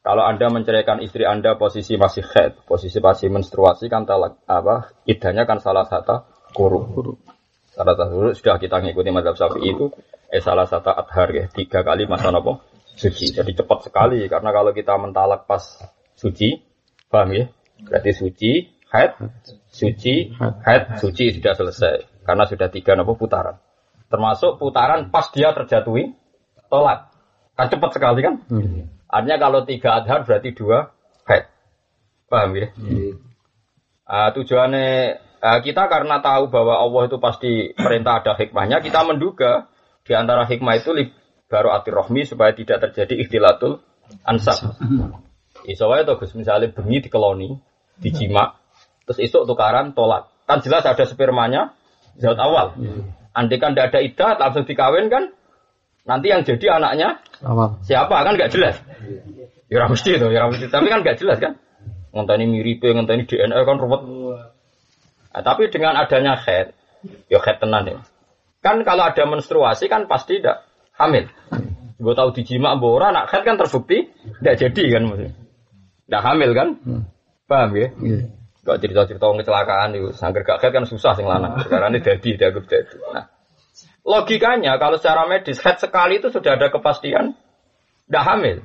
Kalau Anda menceraikan istri Anda posisi masih haid, posisi masih menstruasi kan talak apa? Iddahnya kan salah satu quru. Salah satu sudah kita ngikuti mazhab Syafi'i itu salah satu adhar ya, 3 kali masa napa? Suci. Jadi cepat sekali karena kalau kita mentalak pas suci, paham ya? Berarti suci, haid, suci sudah selesai karena sudah 3 napa putaran. Termasuk putaran pas dia terjatuhi tolak. Kan cepat sekali kan? Hmm. Artinya kalau 3 adhar berarti 2 haid. Paham ya? Hmm. Tujuannya kita karena tahu bahwa Allah itu pasti perintah ada hikmahnya, kita menduga di antara hikmah itu bara'atir rahmi supaya tidak terjadi ikhtilatul ansab. Isowae to Gus misale bengi dikeloni, dijimak, terus esuk tukaran tolak. Kan jelas ada spermanya zat awal. Hmm. Andai kan tidak ada iddah, langsung dikawin kan, nanti yang jadi anaknya siapa kan nggak jelas. Ya mesti, tapi kan nggak jelas kan. Ngenteni miripe, ngenteni DNA kan ruwet. Nah, tapi dengan adanya haid, ya haid tenan ya. Kan kalau ada menstruasi kan pasti tidak hamil. Gue tahu dijimak mbok ora, anak haid kan terbukti tidak jadi kan mesti. Tidak hamil kan? Paham ya? Kalau cerita-cerita kecelakaan itu, sangger gak haid kan susah sing lanang. Sekarang ini dianggap dadi. Nah, logikanya kalau secara medis haid sekali itu sudah ada kepastian ndak hamil.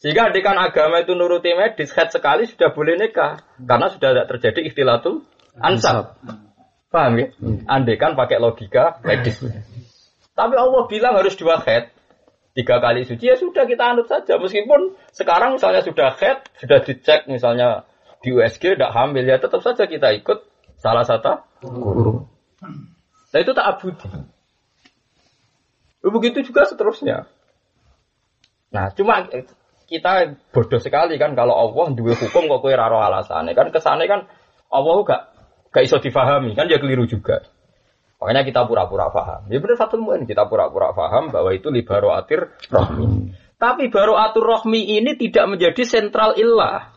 Sehingga adik kan agama itu nuruti medis haid sekali sudah boleh nikah karena sudah tidak terjadi ikhtilatul ansab. Paham ya? Andai kan pakai logika medis. Tapi Allah bilang harus 2 haid. 3 kali suci ya sudah kita anut saja meskipun sekarang misalnya sudah haid, sudah dicek misalnya di USG tidak hamil ya tetap saja kita ikut salah satu guru. Nah itu ta'abud. Begitu juga seterusnya. Nah cuma kita bodoh sekali kan kalau Allah duwe hukum kok kowe ora ro alasane kan kesane kan Allah gak iso difahami kan ya keliru juga. Makanya kita pura-pura paham. Ya benar Fathul Mu'in kita pura-pura paham bahwa itu libara'atir rahmi. Tapi bara'atur rahmi ini tidak menjadi sentral illah.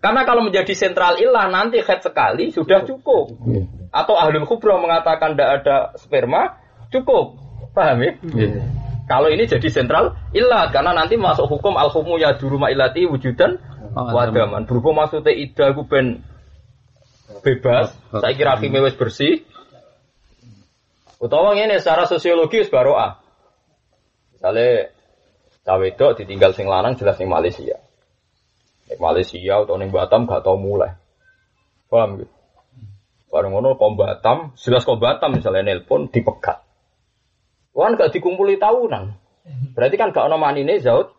Karena kalau menjadi sentral ilah nanti haid sekali sudah cukup. Atau ahlul khubroh mengatakan tidak ada sperma cukup. Paham ya? Kalau ini jadi sentral ilah karena nanti masuk hukum al-hukmu yaduru ma'ilati wujudan wadaman. Berhubung maksudnya iddah aku ben bebas. Saya kira akhirnya wis bersih. Utawa ini secara sosiologis baro'ah. Misalnya cawedok ditinggal sing lanang jelas sing Malaysia. Malaysia atau ning Batam gak tau mulai. Paham gitu. Bareng ngono kok Batam, jelas kok Batam misalnya nelpon dipegat. Kan gak dikumpuli tahunan. Berarti kan gak ono manine zaud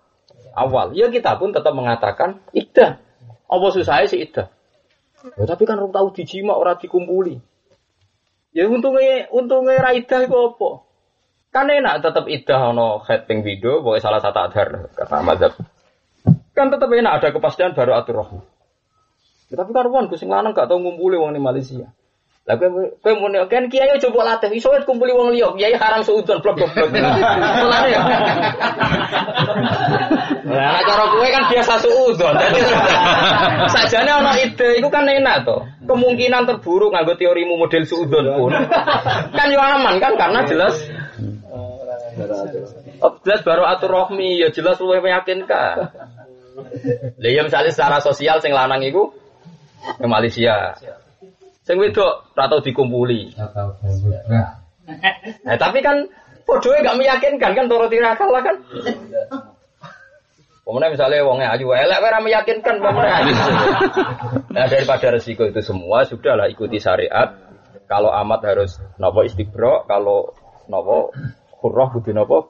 awal. Ya kita pun tetap mengatakan iddah. Apa susahe sih iddah? Ya tapi kan orang tahu dijimak ora dikumpuli. Ya untunge ra iddah iku apa? Kan enak tetap iddah ono haid ping pindho pokoke salah satu adhar kata mazhab. Kan tetap enak ada kepastian baru atur rahmi. Tapi karuan gue sing lanang gak tau ngumpuli wong ning Malaysia. Lah kowe muni kan kiai coba latih iso wis kumpuli wong liya, kiai haram seudon blok-blok. Mulane ya. Lah cara kowe kan biasa seudon. Sajane ana ide iku kan enak to. Kemungkinan terburuk nganggo teorimu model seudon pun kan yo aman kan karena jelas jelas baru atur rahmi ya jelas luwih meyakinkan. Lah ya misalnya secara sosial sing lanang iku nang Malaysia. Sing wedok ora tau dikumpuli. Nah, tapi kan podoe gak meyakinkan kan toro tirakal lah kan. Pemene misalnya wonge ayu elek ora meyakinkan pemene. Nah, daripada resiko itu semua sudahlah ikuti syariat. Kalau amat harus napa istiqra, kalau napa khurrah kudu napa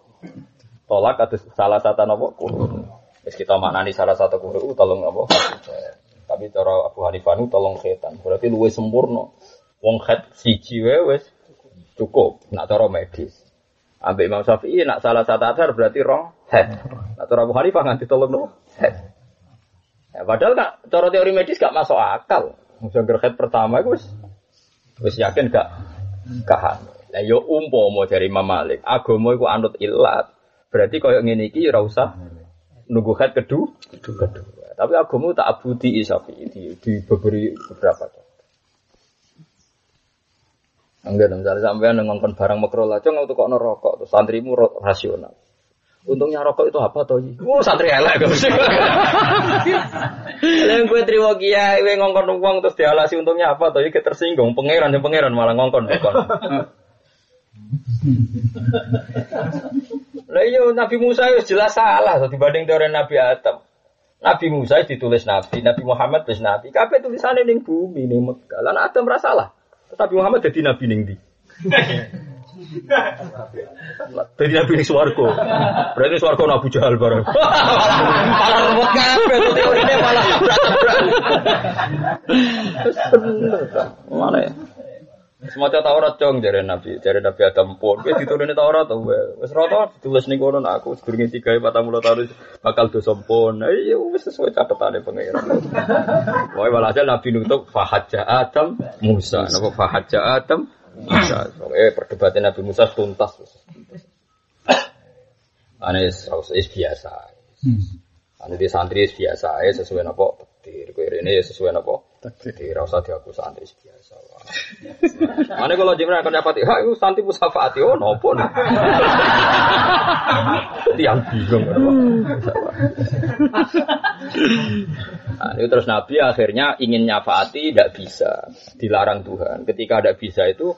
tolak atau salah satu napa kurun. Wis kita maknani salah satu guru tolong apa? Tapi cara Abu Hanifah nu tolong setan. Berarti luwih sempurna. Wong haid siji wae wis cukup. Nak cara medis. Ambek Imam Syafi'i nak salah satu adhar berarti rong haid. Atau Abu Hanifah nganti tolong no. Ya, padahal nak cara teori medis gak masuk akal. Musuh gerhet pertama itu wis yakin gak kahan. Lah yo umpama dari Imam Malik, agama iku anut ilat. Berarti koyo ngene iki ora usah nunggu khat kedua. Tapi agama tak abuti isafi di beberapa contoh. Enggak dong, misalnya sampean ngongkon barang makro lah, cong untuk kok nerokok, terus santrimu rasional. Untungnya rokok itu apa toh? Oh santri elek, gak usah. Lain gue terima kiai, gue ngongkon uang terus dialasi, untungnya apa toh? Kita tersinggung, pangeran malah ngongkon. Lah iya Nabi Musa itu jelas salah, dibanding teori Nabi Adam. Nabi Musa ditulis Nabi, Nabi Muhammad ditulis Nabi. Kabeh tulisannya ning bumi, ning Mekah. Lan Adam ra salah. Tapi Muhammad jadi nabi ning ndi? Jadi nabi ning swarga. Berarti swarga Abu Jahal bareng. Malah rebut kabeh teorine malah berat-berat. Mana ya? Semua Taurat dong dari Nabi Adam pun. Wis diturunne Taurat to wis rata ditulis ning kono aku sedurunge 340 tahun bakal dosa pun. Ayo wis sesuai catetane pengira. Wae walhasil Nabi nutuk fahajja Adam Musa. Napa fahajja Adam Musa. Perdebatan Nabi Musa tuntas. Ane wis biasa. Ane di santri biasa ae sesuai napa takdir. Kowe rene sesuai napa takdir. Ora usah diaku santri biasa. Mane kalau jenengan kan dapat hak iku santi musafaati napa. Tiang bingung. Nah, itu terus Nabi akhirnya ingin nyafaati tidak bisa, dilarang Tuhan. Ketika tidak bisa itu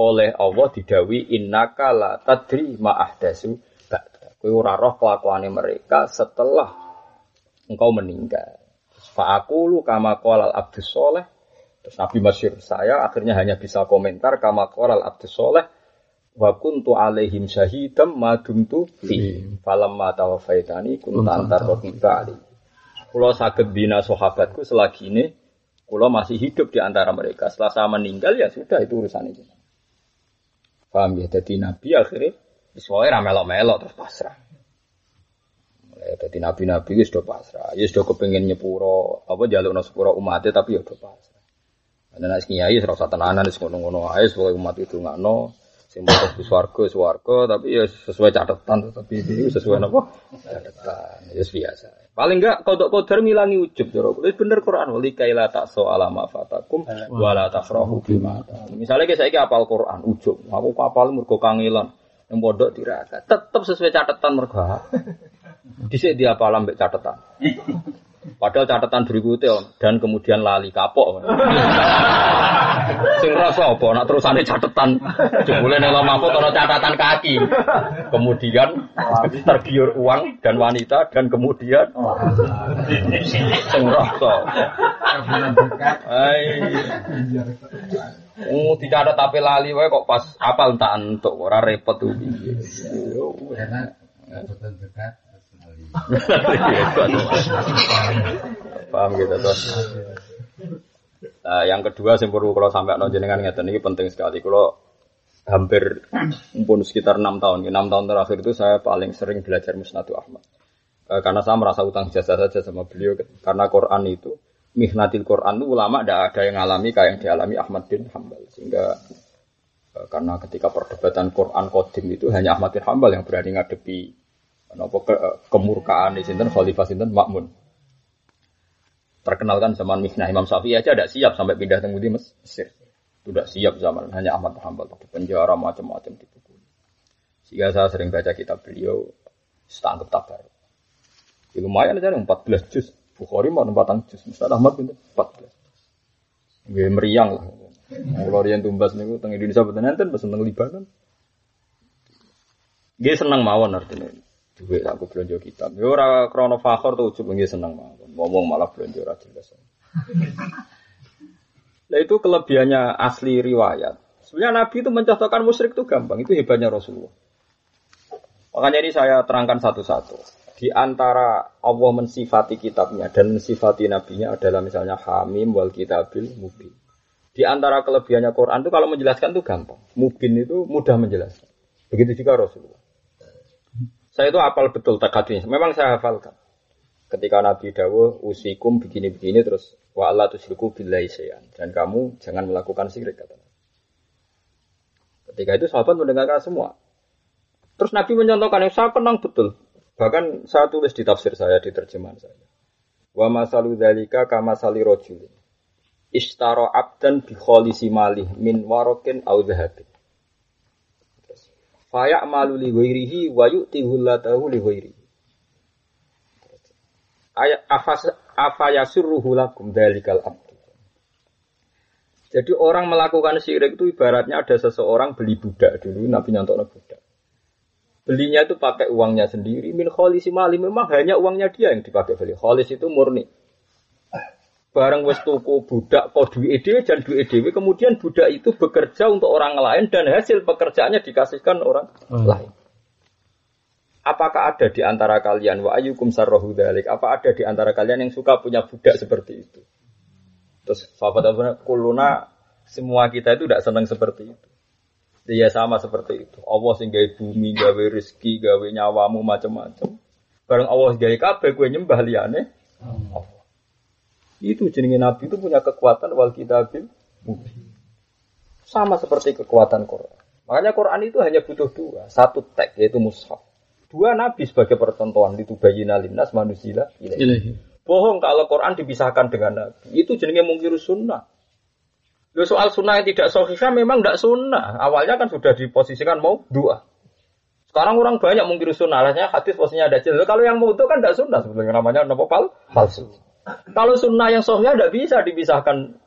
oleh Allah didawi innaka la tadri ma ahdatsu ba'da. Kowe ora roh kelakuane mereka setelah engkau meninggal. Fa'aqulu kama qala al-abdus shalih. Terus Nabi Masyur saya akhirnya hanya bisa komentar kama qoral abdus soleh wa kuntu alaihim syahidam madumtu fihim falamma tawafaitani kunta antar rokiba ali. Kulo saged bina sahabatku selagi ini kulo masih hidup di antara mereka. Setelah saya meninggal ya sudah itu urusan itu. Paham ya? Jadi Nabi akhirnya disuai ramelok-melok terus pasrah. Jadi Nabi itu sudah pasrah. Ya sudah kepengen nyepuro apa jalukna sepuro umatnya tapi ya sudah pasrah. Ana nek kiai wis rasa tenanan wis ngono-ngono ae supaya umat itu ngakno sing mesti swarga tapi ya sesuai catatan tapi iki sesuai napa catatan ya biasa. Paling enggak kodok-kodor ngilangi ujub jero. Wis bener Quran wali kaila takso alama fatakum wala tafrahu bima. Misale iki saiki hafal Quran ujub. Aku hafal mergo kangelan nang pondok tirakat. Tetep sesuai catatan mergo. Dhisik dihafal ambek catatan. Padahal catatan berikutnya dan kemudian lali kapok. Sing rasa apa nak terusane catatan jebule nang lampu ana catatan kaki. Kemudian tergiur uang dan wanita dan kemudian sing rasa. Ai. Dicatet tapi lali wae kok pas apal entak entuk ora repot iki. Yo enak. Catatan dekat. Paham gitu terus. Nah, yang kedua sing perlu kalau sampai njenengan ngeten iki penting sekali. Kalau hampir pun sekitar 6 tahun terakhir itu saya paling sering belajar Musnadu Ahmad. Karena saya merasa utang jasa saja sama beliau karena Quran itu mihnatil Quran itu ulama tidak ada yang alami kayak yang dialami Ahmad bin Hanbal. Sehingga karena ketika perdebatan Quran Qadim itu hanya Ahmad bin Hanbal yang berani ngadepi napa kemurkaan di sinten Khalifah sinten Ma'mun. Terkenal kan zaman Mihnah Imam Syafi'i aja tidak siap sampai pindah ke Mesir. Tidak siap zaman hanya Ahmad Hanbal di penjara macam-macam dipukul. Sehingga saya sering baca kitab beliau setangkep tabar. Ya lumayan aja 14 juz. Bukhari mau 4 juz. Mustad Ahmad pinten 14. Nggih meriang lah. Kulo riyen tumbas niku teng Indonesia boten enten pesen teng Libanon. Nggih seneng mawon artine. Duit aku belanja kitab. Ya ora krana fakhor to ujug nggih seneng mawon. Ngomong malah belanja ora jelas. Lah itu kelebihannya asli riwayat. Sebenarnya Nabi itu mencontohkan musyrik itu gampang, itu hebatnya Rasulullah. Makanya ini saya terangkan satu-satu. Di antara Allah mensifati kitabnya dan mensifati nabinya adalah misalnya Hamim wal kitabil mubin. Di antara kelebihannya Quran itu kalau menjelaskan itu gampang. Mubin itu mudah menjelaskan. Begitu juga Rasulullah. Saya itu hafal betul takadimnya. Memang saya hafalkan. Ketika Nabi dawuh usikum begini-begini terus wa alla tusyriku billahi syai'an. Dan kamu jangan melakukan syirik kata Nabi. Ketika itu sahabat mendengarkan semua. Terus Nabi mencontohkan yang saya kenang betul. Bahkan saya tulis di tafsir saya, di terjemahan saya. Wa masalu dzalika kamasali rajulin ishtara 'abdan bi kholisi malih min warakin aw dhahabin. Fa ya'malu li ghairihi wa yu'tihu latahu li ghairihi. Ayat afa yasurruhu lakum dalikal abdu. Jadi orang melakukan syirik itu ibaratnya ada seseorang beli budak dulu, Nabi nyontohna budak. Belinya itu pakai uangnya sendiri, min kholisi mali, memang hanya uangnya dia yang dipakai beli. Kholis itu murni. Bareng wis tuku budak kok duwe dhewe jan duwe dhewe, kemudian budak itu bekerja untuk orang lain dan hasil pekerjaannya dikasihkan orang lain. Apakah ada di antara kalian wa ayyukum sarrahu dzalik? Apa ada di antara kalian yang suka punya budak seperti itu? Terus sahabat-sahabat kuluna semua kita itu tidak senang seperti itu. Ya sama seperti itu. Allah sing gawe bumi, gawe rezeki, gawe nyawamu macam-macam. Bareng Allah gawe kabeh kowe nyembah liyane. Allah. Itu jenenge Nabi itu punya kekuatan wal kitabil mubin. Sama seperti kekuatan Quran. Makanya Quran itu hanya butuh dua, satu teks yaitu mushaf. Dua Nabi sebagai percontohan ditubayina linnas manusia ilaihi. Bohong kalau Quran dipisahkan dengan Nabi. Itu jenenge mungkir sunnah. Loh soal sunnah yang tidak sahihah memang tidak sunnah. Awalnya kan sudah diposisikan mau dua. Sekarang orang banyak mungkir sunnah. Alasnya hadis posisinya ada jelas. Kalau yang mau itu kan tidak sunnah. Sebenarnya namanya nopal palsu. Kalau sunnah yang sahihah tidak bisa dipisahkan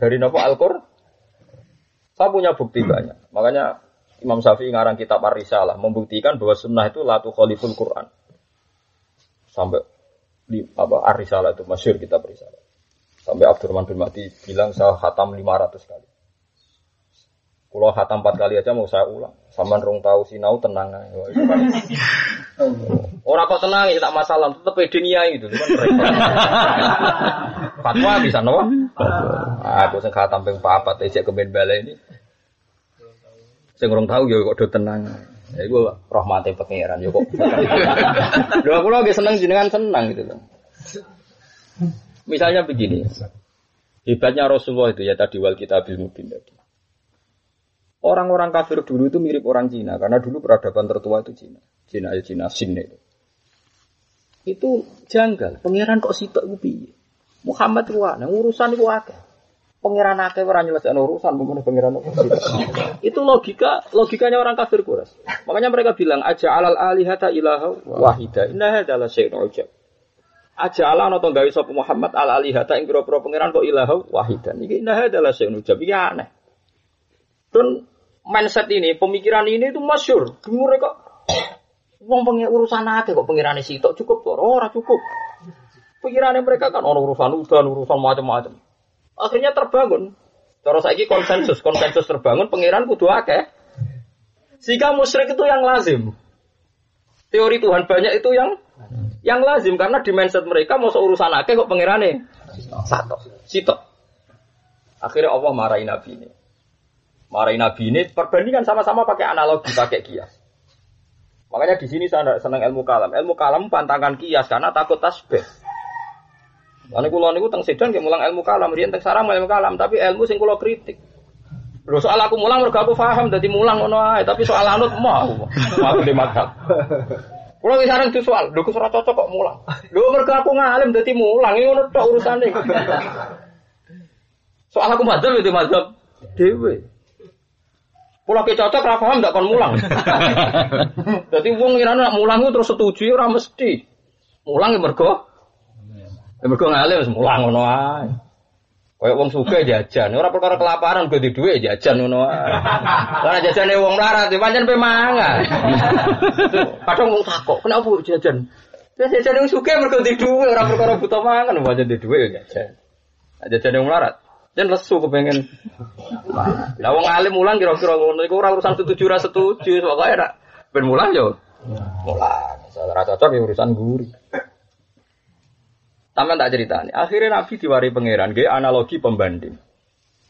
dari nopal Al-Qur'an. Saya punya bukti banyak. Makanya Imam Syafi'i ngarang kitab Ar-Risalah membuktikan bahwa sunnah itu la tukhaliful Quran. Sampai di Ar-Risalah itu masyhur kitab Ar-Risalah. Sampai Abdurrahman bin Mahdi bilang saya khatam 500 kali. Kalau khatam 4 kali aja mau saya ulang. Sampeyan rong tau sinau tenang ae. Ora kok tenang ya tak masalah, tetep pedenya gitu. Fatwa bisa napa? Aku sing khatam ping 4 ejek kemen baleni. Sing urung tahu ya kok do tenang. Ya iku rahmate pangeran ya kok. Lho aku lho seneng jenengan senang gitu loh. Misalnya begini. Hebatnya Rasulullah itu ya tadi wal kitabil mubin tadi. Orang-orang kafir dulu itu mirip orang Cina karena dulu peradaban tertua itu Cina. Cina itu. Itu janggal, pangeran kok sitok iku piye? Muhammad ruwah, urusan iku akeh. Pengiran akeh ora nyelesaikno urusan pemene pengiran kok. Itu logikanya orang kafir Quraisy. Makanya mereka bilang aja'alal alihata ilaha wahida. Inna hadzal syai'un ujab. Aja'ala ana to gawe sapa Muhammad al alihata ing pira-pira pengiran kok ilaha wahida. Iki inna hadzal syai'un ujab. Iki aneh. Dan mindset ini, pemikiran ini itu masyhur. Dimure kok wong pengen urusan akeh kok pengirane sitok cukup to ora cukup. Pikirane mereka kan ana urusan udan, urusan macam-macam. Akhirnya terbangun. Terus lagi konsensus terbangun. Pangeran kudu akeh. Sehingga musyrik itu yang lazim. Teori Tuhan banyak itu yang lazim karena di mindset mereka masa urusan akeh kok pangerane satu sitok. Akhirnya Allah marahi Nabi ini. Perbandingan sama-sama pakai analogi, pakai kias. Makanya di sini saya senang ilmu kalam. Ilmu kalam pantangan kias karena takut tasbih. Ane kula niku teng Sedan nggih mulang ilmu kalam, riyen teng Sarang ilmu kalam, tapi ilmu sing kula kritik. Lho soal aku mulang mergo aku paham dadi mulang ngono ae, tapi soal anut mau. Aku di madhab. Kula wis areng disoal, lho kok ora cocok kok mulang. Lho mergo aku ngalim dadi mulang, ngono tok urusane. Soal aku madhab ya di madhab dhewe. Kula ki cocok ora paham ndak kon mulang. Dadi wong ngirane nek mulang terus setuju ora mesti. Mulang ya mergo mergo ngalih wis mulang ngono ae. Kayak wong sugih jajan, ora perkara kelaparan go di dhuwit jajan ngono ae. Lah jajane wong larat pancen pe mangan. Kadang wong takok, "Kenapa jajan?" Wis jajan wong sugih mergo di dhuwit, ora perkara buta mangan, pancen di dhuwit jajan. Lah jajane wong larat, jan lesu kepengin. Lah wong alim mulang kira-kira ngono iku ora urusan setuju ora setuju, pokoke ora ben mulang yo. Mulang, ora cocok ya urusan guru. Sama tak ceritanya. Akhirnya Nabi diwari pangeran. Gaya analogi pembanding.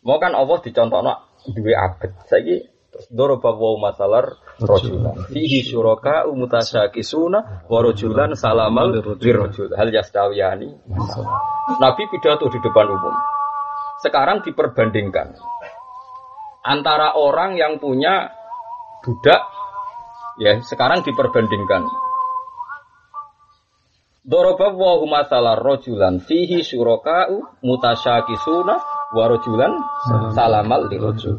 Mau kan Allah dicontohkan dua abad. Saiki Terus daraba wa masalar rajulan fihi syuraka mutasyakisuna wa rajulan salamal lirrajul hal yastawiyani. Nabi pidato di depan umum. Sekarang diperbandingkan antara orang yang punya budak ya, sekarang diperbandingkan. Daraba wa masalar rajulan fihi syuraka mutasyakisuna wa rajulan salamal lirrajul.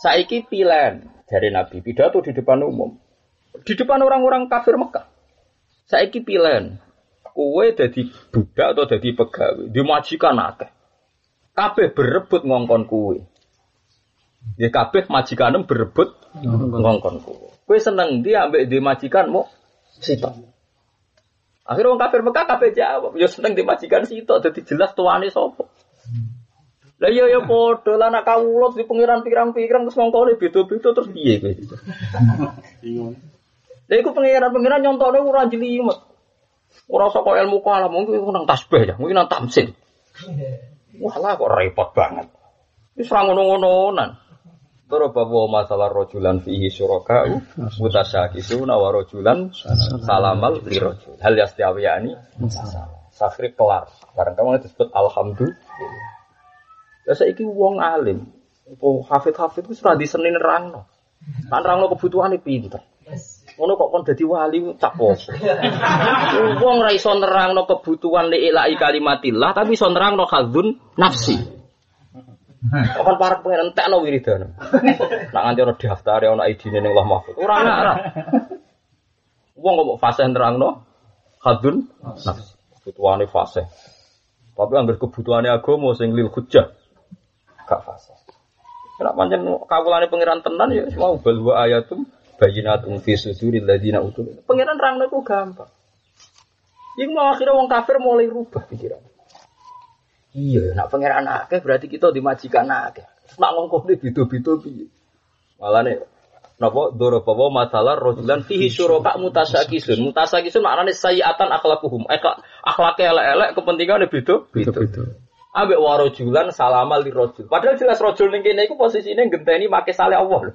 Saiki pilen dari Nabi pidato di depan umum, di depan orang-orang kafir Mekah. Saiki pilen, kowe dadi budak atau dadi pegawai, dimajikan akeh. Kabeh berebut ngongkon kowe. Ya kabeh majikanem berebut ngongkon kowe. Kowe seneng ndi ambek dimajikanmu sitok. Akhire wong kafir Mekah kabeh jawab, ya seneng dimajikan sitok dadi jelas tuane sapa. Lah iya ya padha lan nek kawulut di pengiran pirang-pirang terus mongkone beda-beda terus piye kowe. Lah iku pengiran-pengiran nyontone ora jelimet. Ora saka ilmu kalam, mungkin nang tasbih ya, mungkin nang tamsil. Walah kok repot banget. Wis ora ngono-ngononan. Daraba wa masalah rajulan fihi syuraka mutasyakisuna wa rajulan salamal lirajul. Hal yastawiyani. Sakrip kelar. Bareng kamu disebut alhamdulillah. Biasa iki wong alim, hafid-hafid itu sudah disenin rangno. Kan rangno kebutuhannya pinter. Ngono kok kon dadi wali cak pos. Wong ra iso nerangno kebutuhan li ilahi kalimatillah tapi iso nerangno khadzun nafsi. Kok kon parek pengen entekno wiridane. Nak nganti ora dihaftare ana idine ning Allah Mahfud. Ora ana ora. Wong kok fase nerangno khadzun nafsi. Kebutuhane fase. Tapi anggar kebutuhane agama sing lil hujjah. Gak fase. Nek pancen kawulane pangeran tenan ya mau balwa ayatum bayyinatum fi suduril ladina utul. Pangeran rangno iku gampang. Iku mau akhire wong kafir mulai rubah pikiran. Iya, nek pangeran akeh berarti kita dimajikan akeh. Nek ngongkone beda-beda piye. Malane napa daraba wa masalar rajulan fihi syuraka mutasyakisun. Mutasyakisun maknane sayiatan akhlaquhum. Akhlake elek-elek kepentingane beda-beda. Ambek warajulan salamal li rajul. Padahal jelas rajul ning kene iku posisine ngenteni make saleh Allah lho.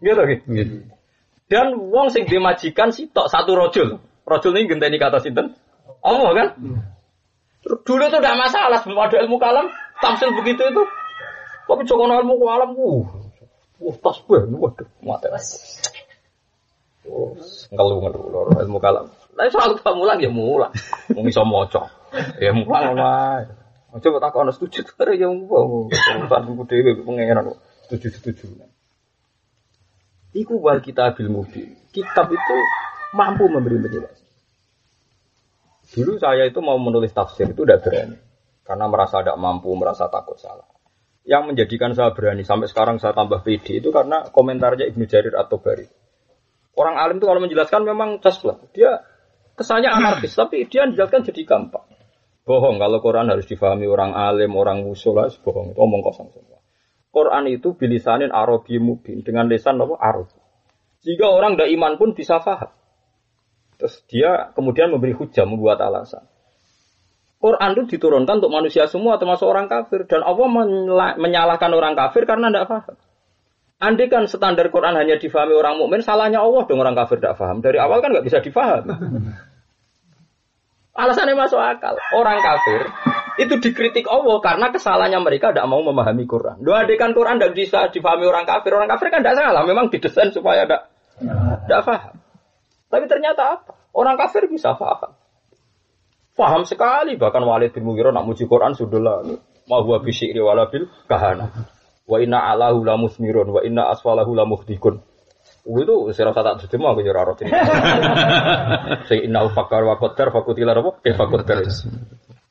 Nggih to nggih. Dan wong sing dimajikan sitok satu rajul. Rajul ning ngenteni kata sinten? Allah kan? Dulu itu ndak masalah sebelum ada ilmu kalam, tamsil begitu itu. Tapi joko ana ilmu kalam ku. Wah, tasbih waduh, mate. Oh, ngelu-ngelu loro ilmu kalam. Lah iso aku mulang ya mulang. Wong iso maca. Ya mulang wae. Coba tak ono setuju karo yang wong buku dhewe pengenan setuju. Iku wal kitabil mubin. Kitab itu mampu memberi penjelasan. Dulu saya itu mau menulis tafsir itu tidak berani karena merasa tidak mampu, merasa takut salah. Yang menjadikan saya berani sampai sekarang saya tambah pede itu karena komentarnya Ibnu Jarir at-Tabari. Orang alim itu kalau menjelaskan memang cesplak. Dia kesannya anarkis tapi dia menjelaskan jadi gampang. Bohong, kalau Quran harus difahami orang alim, orang usul, bohong, itu omong kosong semua. Quran itu bilisanin arabi mubin, dengan lisan apa? Arabi. Jika orang tidak iman pun bisa faham. Terus dia kemudian memberi hujah, membuat alasan. Quran itu diturunkan untuk manusia semua, termasuk orang kafir. Dan Allah menyalahkan orang kafir karena tidak faham. Andai kan standar Quran hanya difahami orang mukmin, salahnya Allah dong orang kafir tidak faham. Dari awal kan tidak bisa difaham. Alasannya masuk akal. Orang kafir itu dikritik Allah karena kesalahannya mereka tidak mau memahami Quran. Loh, adekan Quran tidak bisa dipahami orang kafir. Orang kafir kan tidak salah. Memang didesain supaya tidak faham. Tapi ternyata apa? Orang kafir bisa faham. Faham sekali. Bahkan Walid bin Mughirah nak muji Quran sudahlah. Ma huwa bisyikri walabil kahana. Wa inna alahu la musmirun. Wa inna asfalahu la muhdikun. Itu saya rasa tak sedih mah aku jurah roti. Saya inau fakar wakoter fakutilah apa? Kefakoter.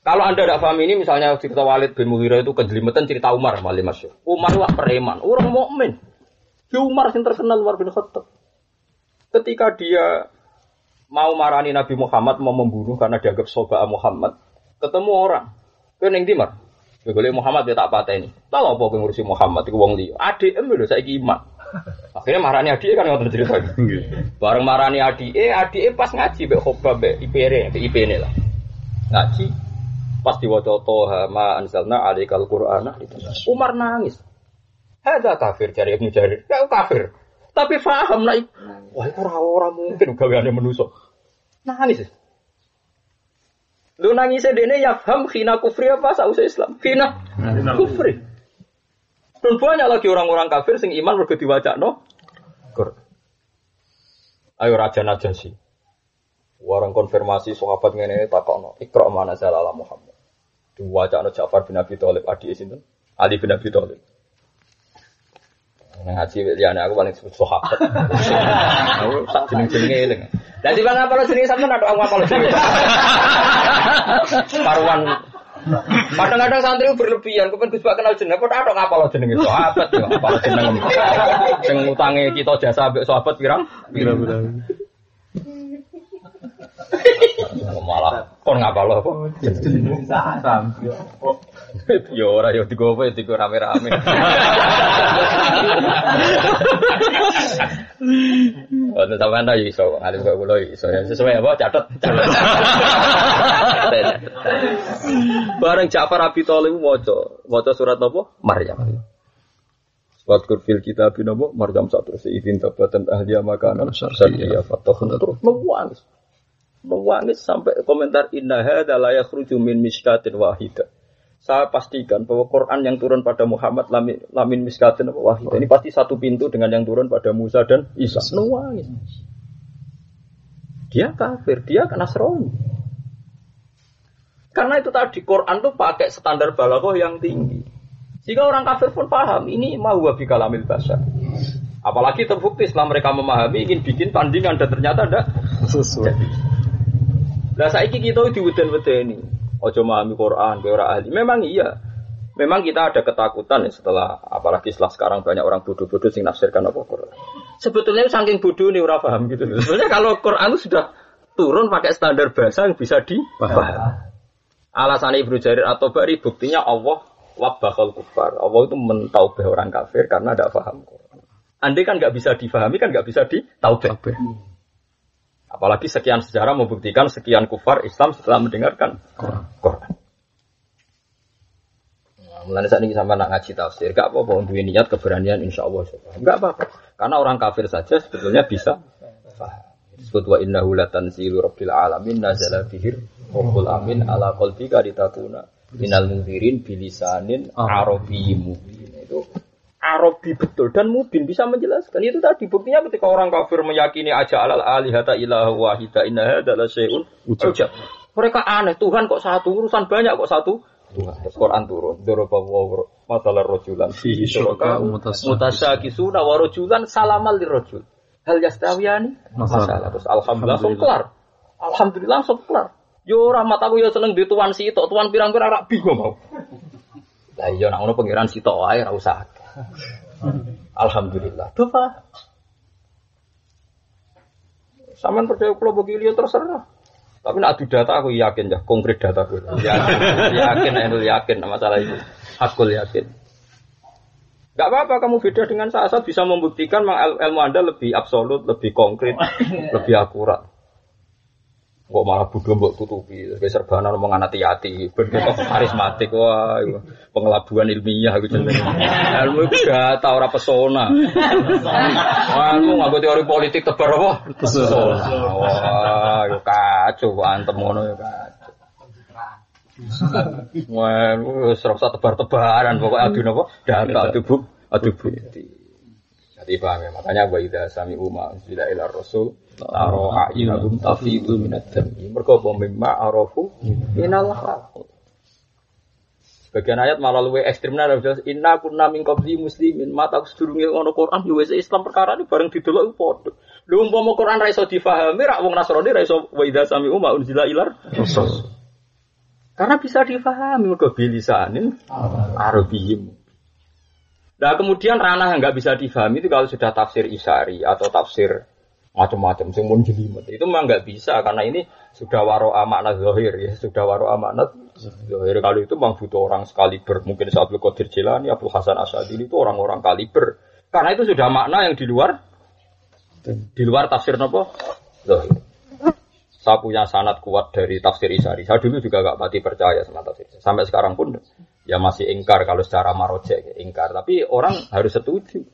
Kalau anda tidak paham ini, misalnya cerita Walid bin Mughirah itu kejelimetan cerita Umar malah masuk. Umar wah preman, orang mukmin. Si Umar yang terkenal Umar bin Khattab. Ketika dia mau marani Nabi Muhammad mau membunuh karena dianggap soba Muhammad, ketemu orang. Kau neng dimar. Begoleh Muhammad dia tak patah ini. Tahu apa pengurusi Muhammad? Iku wong liya. Adem lho saiki iman. Akhirnya marani adike kan ngoten ceritane. Bareng marani adike pas ngaji mbek khobab mbek IPR, mbek IPN lah. Ngaji pas diwaca Toha ma anzalna alaikal qur'ana. Umar nangis. Ada kafir dari Ibnu Jarir. Kau kafir. Tapi faham lah. Wah, itu orang mungkin gaweane manusa. Nangis. Lu nangisnya dene yafham khina kufri apa sausai Islam. Khina kufri. Dan banyak lagi orang-orang kafir sing iman mergo diwacakno. Ayo raja-raja sih. Warang konfirmasi sahabat ngene takokno, Iqra mana sallallahu Muhammad. Diwacakno Ja'far bin Abi Thalib adike sinten? Ali bin Abi Thalib. Nang aji liyane aku paling sebut sahabat. Aku tak jeneng-jenenge eling. Lah di bang apa jenenge sampean atok aku apa jenenge. Paruan. Kadang-kadang santri berlebihan, kepen Gus Pak kenal jeneng, kok atok apa jenenge sahabat ya, apa jenenge. Sing ngutangi kita jasa ambek sahabat pirang? Pira-pira. Malah kon ngapalo apa? Jeneng saham. Yo ora yo digowo digo rame-rame. Ono sampean ta iso, alim kok kula iso. Sesuai apa catet. Bareng Ja'far Abi Thalib waca surat napa? Maryam. Surat kurfil kitab napa? Maryam sak terus izin tabatan ahliya makanan syar'iyya fatakhun terus mewangis. Mewangis sampai komentar inna hadza la yakhruju min miskatin wahidah. Saya pastikan bahwa Quran yang turun pada Muhammad lamin miskatin wahidah ini pasti satu pintu dengan yang turun pada Musa dan Isa. Nuwangis. Dia kafir, dia Nasrani. Karena itu tadi Quran tuh pakai standar balaghah yang tinggi. Jika orang kafir pun paham ini mahuwa bikalamil basar. Apalagi terbukti setelah mereka memahami ingin bikin tandingan dan ternyata tidak sesuai. Nah saiki kita diweden-wedeni. Ojo memahami Quran, kowe ora ahli. Memang iya. Memang kita ada ketakutan ya setelah apalagi setelah sekarang banyak orang bodoh-bodoh sing nafsirkan apa Quran. Sebetulnya saking bodohne ora paham gitu. Sebenarnya kalau Quran itu sudah turun pakai standar bahasa yang bisa dipaham. Alasan Ibnu Jarir At-Tabari buktinya Allah wabakhal kufar. Allah itu mentaubah orang kafir karena tidak paham Quran. Andai kan enggak bisa difahami kan enggak bisa ditaubah. Apalagi sekian sejarah membuktikan sekian kufar Islam setelah mendengarkan Quran. Mulanya saat ini sampai nak ngaji tafsir, gak apa-apa untuk niat keberanian insya Allah. Gak apa-apa, karena orang kafir saja sebetulnya bisa. Sebutwa innahu latanzilu rabbil alamin nazala bihir rabbul amin ala qalbika litakuna minal munzirin bilisanin arabi mubin. Itu Arabi betul dan mubin bisa menjelaskan. Itu tadi buktinya ketika orang kafir meyakini aja alal alihata ilaha wahida inna hadza la syai'un ujab. Mereka aneh, Tuhan kok satu, urusan banyak kok satu. Terus Quran turun, darabawu masalar rajulan fi syuraka mutasyakisuna wa rajulan salamal lirajul. Hal yastawiyani? Masalah. Terus alhamdulillah langsung kelar. Alhamdulillah langsung kelar. Yo rahmat aku yo seneng di tuan si tok, tuan pirang-pirang rak bingung mau. Lah iya nek ono pengiran sitok wae ora usah. Alhamdulillah. Duh Pak. Saman percaya kula bagi liya terserah. Tapi nek adu data aku yakin ya, konkret data aku. Yakin, aku yakin masalah itu. Aku yakin. Enggak apa-apa kamu beda dengan saya, saya bisa membuktikan ilmu Anda lebih absolut, lebih konkret, lebih akurat. Kok malah bodoh mbok tutupi, wis serbanan omong ana ati-ati, ben kok karismatik wah iku. Pengelabuan ilmiah iku jenenge. Ilmu iku gak ta ora pesona. Anu nganggo teori politik tebar apa? Pesona. Wah, yo kacau antem ngono yo kacau. Wah, wis rasa tebar-tebaran pokoke adu napa? Data adu bukti. Jadi paham ya, makanya wa idza sami'u ma unzila ila rasul tara a'yunum tafidu minad dam'i mergo mimma arafu inal haq. Sebagian ayat malah luwih ekstremna terus inna kunna min qabli muslimin mata sedurunge ono Quran luwih Islam perkara iki bareng didelok padha. Lha umpama Quran ra iso difahami rak wong Nasrani ra iso wa idza sami'u ma unzila ila rasul. Karena bisa difahami mergo bilisanin arabiyyin. Nah kemudian ranah yang nggak bisa difahami itu kalau sudah tafsir isyari atau tafsir macam-macam sing mun jelimet itu memang nggak bisa karena ini sudah waro'a makna zahir ya sudah waro'a makna zahir kalau itu memang butuh orang sekaliber mungkin Abdul Qadir Jilani, Abdul Hasan Asy'ari itu orang-orang kaliber karena itu sudah makna yang di luar tafsir napa zahir. Saya punya sanad kuat dari tafsir isyari. Saya dulu juga nggak pati percaya sama tafsir sampai sekarang pun Ya masih ingkar kalau secara marojek ingkar, tapi orang harus setuju.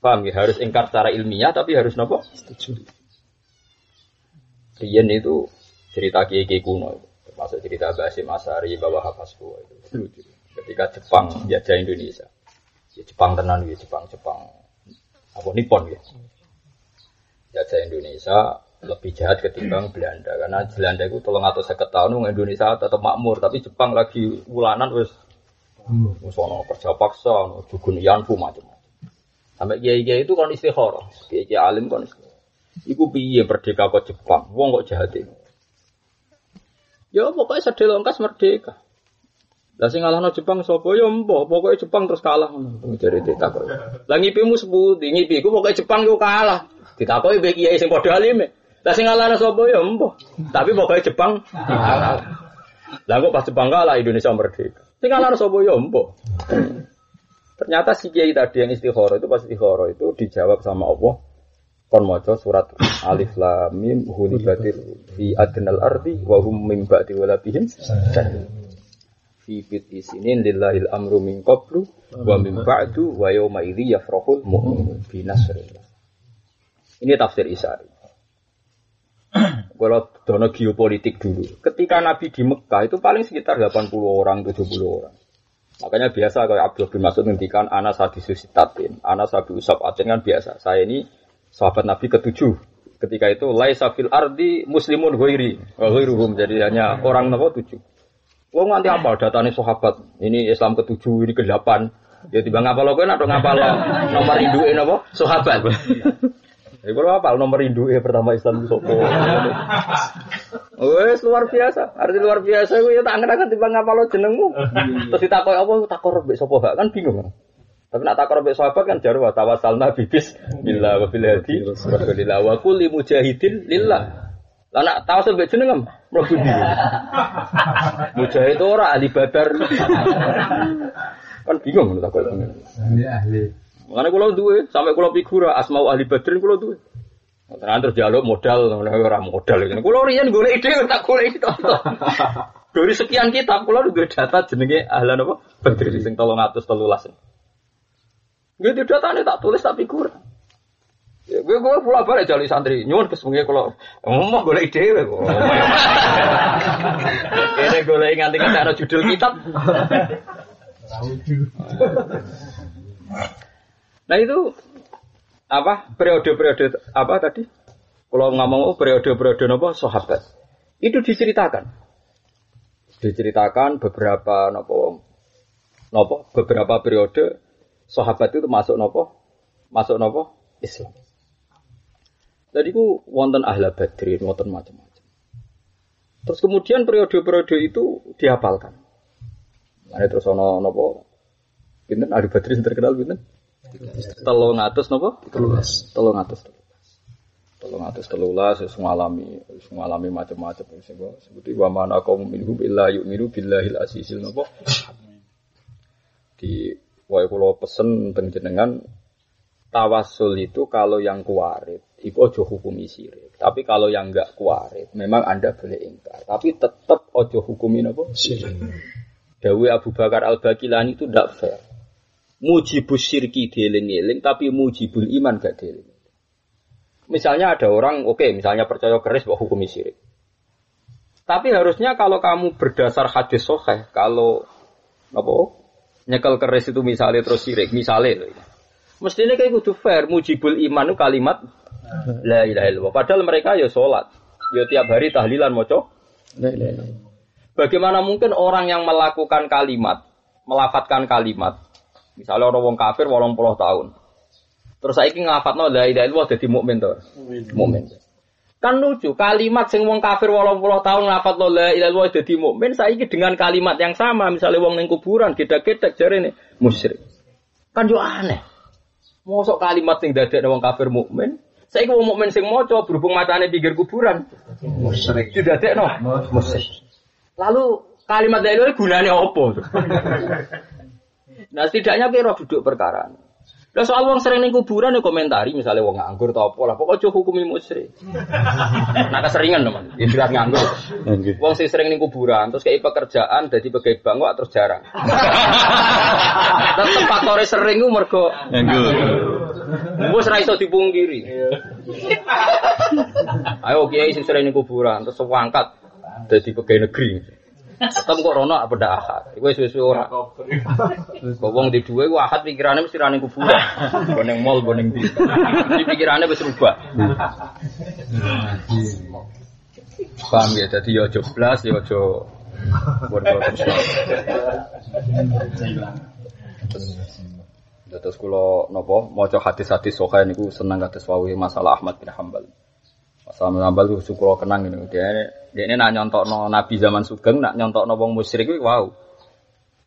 Paham ya? Harus ingkar secara ilmiah tapi harus nopo? Setuju. Riyen itu cerita kiai-kiai kuno itu. Termasuk cerita Basim Asari bahwa Hafasku itu lucu. Ketika Jepang jajah Indonesia. Ya Jepang tenan ya Jepang. Apa Nippon ya. Jajah Indonesia lebih jahat ketimbang Belanda karena Belanda itu 350 tahun Indonesia tetap makmur tapi Jepang lagi ulanan wis ono kerja paksa ono jugun yanfu macam-macam. Sampai kiai-kiai itu kon istikharah, kiai-kiai alim kon istikharah. Iku piye merdeka kok Jepang? Wong kok jahat iki. Ya pokoke sedelongkas merdeka. Lah sing ngalahno Jepang sapa ya mbok, pokoke Jepang terus kalah ngono jare ditakok. Lah ngipimu sepundi ngipiku pokoke Jepang yo kalah. Ditakoki mbek kiai sing padha alime. Lah sing ngalahno sapa ya empuh. Tapi pokoke Jepang kalah. Lah kok pas Jepang kalah Indonesia merdeka. Sing ngalahno sapa ya empuh. Ternyata si kiai tadi yang istikharah itu pas istikharah itu dijawab sama Allah. Kon maca surat Alif Lam Mim hulibatir fi adnal ardi wa hum min ba'di walabihim fi fit isinin lillahil amru min qablu wa min ba'du wa yawma idzi yafrahul mu'minu bi nasrillah. Ini tafsir Isari. Kalau dono geopolitik dulu, ketika Nabi di Mekah itu paling sekitar 80 orang, 70 orang. Makanya biasa kalau Abdullah bin Mas'ud ngendikan Anas hadisusitatin, Anas habi usab atin kan biasa. Saya ini sahabat Nabi ke-7. Ketika itu laisa fil ardi muslimun ghairi wa ghairuhum, jadi hanya orang nomor 7. Wong nganti apa datane sahabat. Ini Islam ke-7, ini ke-8. Ya tiba ngapalo kowe nek ngapalo nomor induke napa? Sahabat. Iku lho apa nomor induk pertama Islam sapa. Wes luar biasa, arti luar biasa kuwi ya tak angen-angen timbang ngapalo jenengmu. Terus ditakoki apa takor mbek sapa gak kan bingung. Tapi nek takor mbek sahabat kan jarwa tawassalna bibis billah wa bil hadi rasulillah wa kulli mujahidin lillah. Lah nek tawassul mbek jeneng mlebu dhewe. Mujahid ora ahli badar. Kan bingung lho takor. Ya ahli karena kalau duwe sampai kalau figura asmau ahli badrin kalau duwe terus dialog modal orang modal kalau rian golek ide tak golek contoh dari sekian kitab kalau duwe data jenenge ahlan apa badrin sing 313 nggih di datane tak tulis tak figura ya gue pula bare jali santri nyuwun kesemenge kalau omong golek ide kok kene golek nganti karo judul kitab Nah itu apa periode-periode apa tadi? Kalau ngomong periode-periode nopo sahabat itu diceritakan beberapa nopo beberapa periode sahabat itu masuk nopo Islam. Jadi ku wonten ahla badri wonten macam-macam. Terus kemudian periode-periode itu dihafalkan. Ada terus ono nopo pinten ahli badri terkenal pinten? 313 wis ngalami macam-macam wis kok sebuti wa mana kaum minhum illa yu'minu billahil aziizil napa di wae kula pesen panjenengan tawassul itu kalau yang kuwarit iku aja hukumi syirik tapi kalau yang enggak kuwarit memang Anda boleh ingkar tapi tetap aja hukumi napa syirik dawuh Abu Bakar Al-Baqilani itu ndak fair mujibus syirki dieling-eling tapi mujibul iman gak dieling-eling. Misalnya ada orang misalnya percaya keris bahwa hukum syirik. Tapi harusnya kalau kamu berdasar hadis sahih kalau nyekel keris itu misalnya terus syirik, misalnya lho. Mestine kayak kudu fair mujibul iman itu kalimat la ilaha illallah. Padahal mereka ya salat, ya tiap hari tahlilan maca la ilaha illallah. Bagaimana mungkin orang yang melafatkan kalimat misalnya orang kafir 80 tahun. Terus saiki nglafatno la ilaha illallah dadi mukmin to. Mukmin. Kan lucu kalimat sing wong kafir 80 tahun nglafatno la ilaha illallah dadi mukmin saiki dengan kalimat yang sama misalnya wong ning kuburan gedhek-gedhek jarene musyrik. Kan yo aneh. Mosok kalimat sing dadekne wong kafir mukmin, saiki wong mukmin sing maca berhubung matane pinggir kuburan musyrik. Dadekno musyrik. Lalu kalimat la ilaha illallah gunane apa? Nah setidaknya kira duduk perkara. Lah soal wong sering ning kuburan ya komentari misalnya wong nganggur ta apa lah pokoke hukume musyrik. Nah keseringan teman, ya jelas nganggur. Wong sing sering ning kuburan terus kei pekerjaan dadi pegawai bank kok terus jarang. Tetep faktore sering ku mergo nganggur. Wis ra iso dipungkiri. Ayo kiai sing sering ning kuburan terus wangkat dadi pegawai negeri. Tetep kok rono apa ndak ahad. Iku wis ora. Kok wong di duwe ku ahad pikirane mesti rane kuburan. Go ning mall, go ning ndi. Iki pikirane wis rubah. Paham ya, dadi yo aja blas, yo aja bodoh-bodoh. Terus kula napa maca hadis-hadis sahih niku seneng kados wawuhe masalah Ahmad bin Hambal. Sama nambal tuh syukur kenang ini. Dia ini nak nyontokno Nabi zaman Sugeng, nak nyontokno wong musyrik. Wow,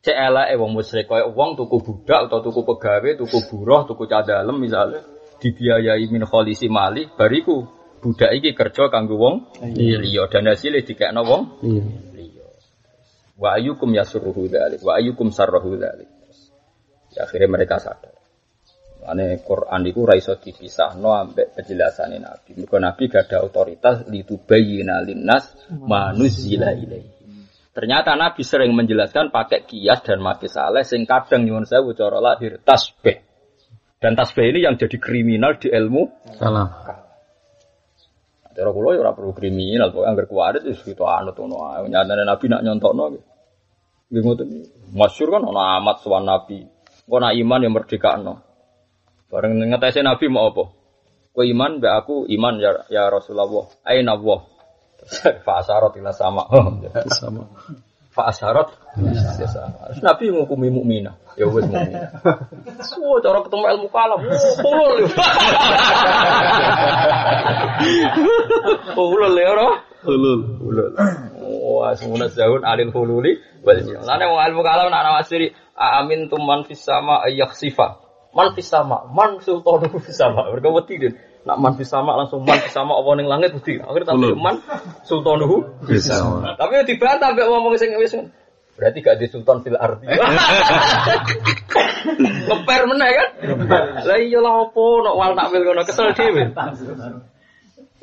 CLE wong musyrik. Kaya wong tuku budak atau tuku pegawai, tuku buruh, tuku cadalem misalnya dibiayai min kholisi mali. Bariku budak iki kerja kanggo wong liya dan hasilé dikekno wong liya. Wa ayyukum yasurruhu dzalik, wa ayyukum sarruhu dzalik. Akhirnya mereka sadar. Ane Quran iku ra iso dipisahno ambek penjelasane Nabi. Mergo Nabi gak ada otoritas litubayyina linnas manuzila ilaihi. Ternyata Nabi sering menjelaskan pakai kias dan maki saleh sing kadang nyuwun sewu cara lahir tasbih. Dan tasbih ini yang jadi kriminal di ilmu salah. Cara kula ora perlu kriminal, pokoke anggere kuwarit wis gitu anut ngono ae. Nyatane Nabi nak nyontokno nggih ngoten iki. Masyhur kan ana amat sowan Nabi. Engko nak iman ya merdekakno. Bareng ngetese Nabi mau apa? Kowe iman mbek aku iman ya Rasulullah. Aina Allah. Fa asharat ila sama. Sama. Fa asharat ila sama. Nabi ngukumi mukmina. Ya wis mukmina. Suwe cara ketemu ilmu kalam. Ulul. Ulul le ora? Ulul. Ulul. Wah, semono zaun alil hululi wal jinn. Lan wong ilmu kalam nak nawasiri amin tuman fis sama ayakhsifa. Man fisama, man sultanu fisama. Mereka wedi den. Nak man fisama langsung man fisama apa ning langit wedi. Akhirnya tapi man sultanu fisama. Tapi dibantah mbek ngomong sing wis. Berarti gak di sultan fil ardi. Ngeper meneh kan? Lah iya lha opo nek wal takwil ngono kesel dhewe.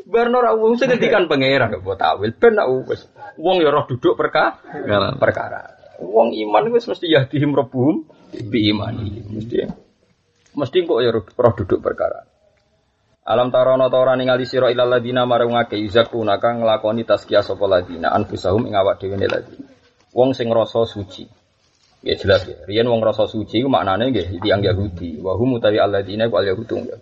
Barno ra wong sing ngendikan pangeran kok takwil ben nak wis. Wong ya roh duduk perkara. Wong iman wis mesti yahdihim rabbuhum bi imani. Mesti kok ya roh duduk perkara. Alam tarono taora ningali sira ilal ladina marung akeh izakuna kang nglakoni tazkiyah sapa ladina anfusahum ing awak dhewe ne ladina. Wong sing ngrasa suci. Ya jelas ya. Riyen wong ngrasa suci ku maknane nggih tiyang Yahudi. Wa hum mutawi alladina wal yahudun.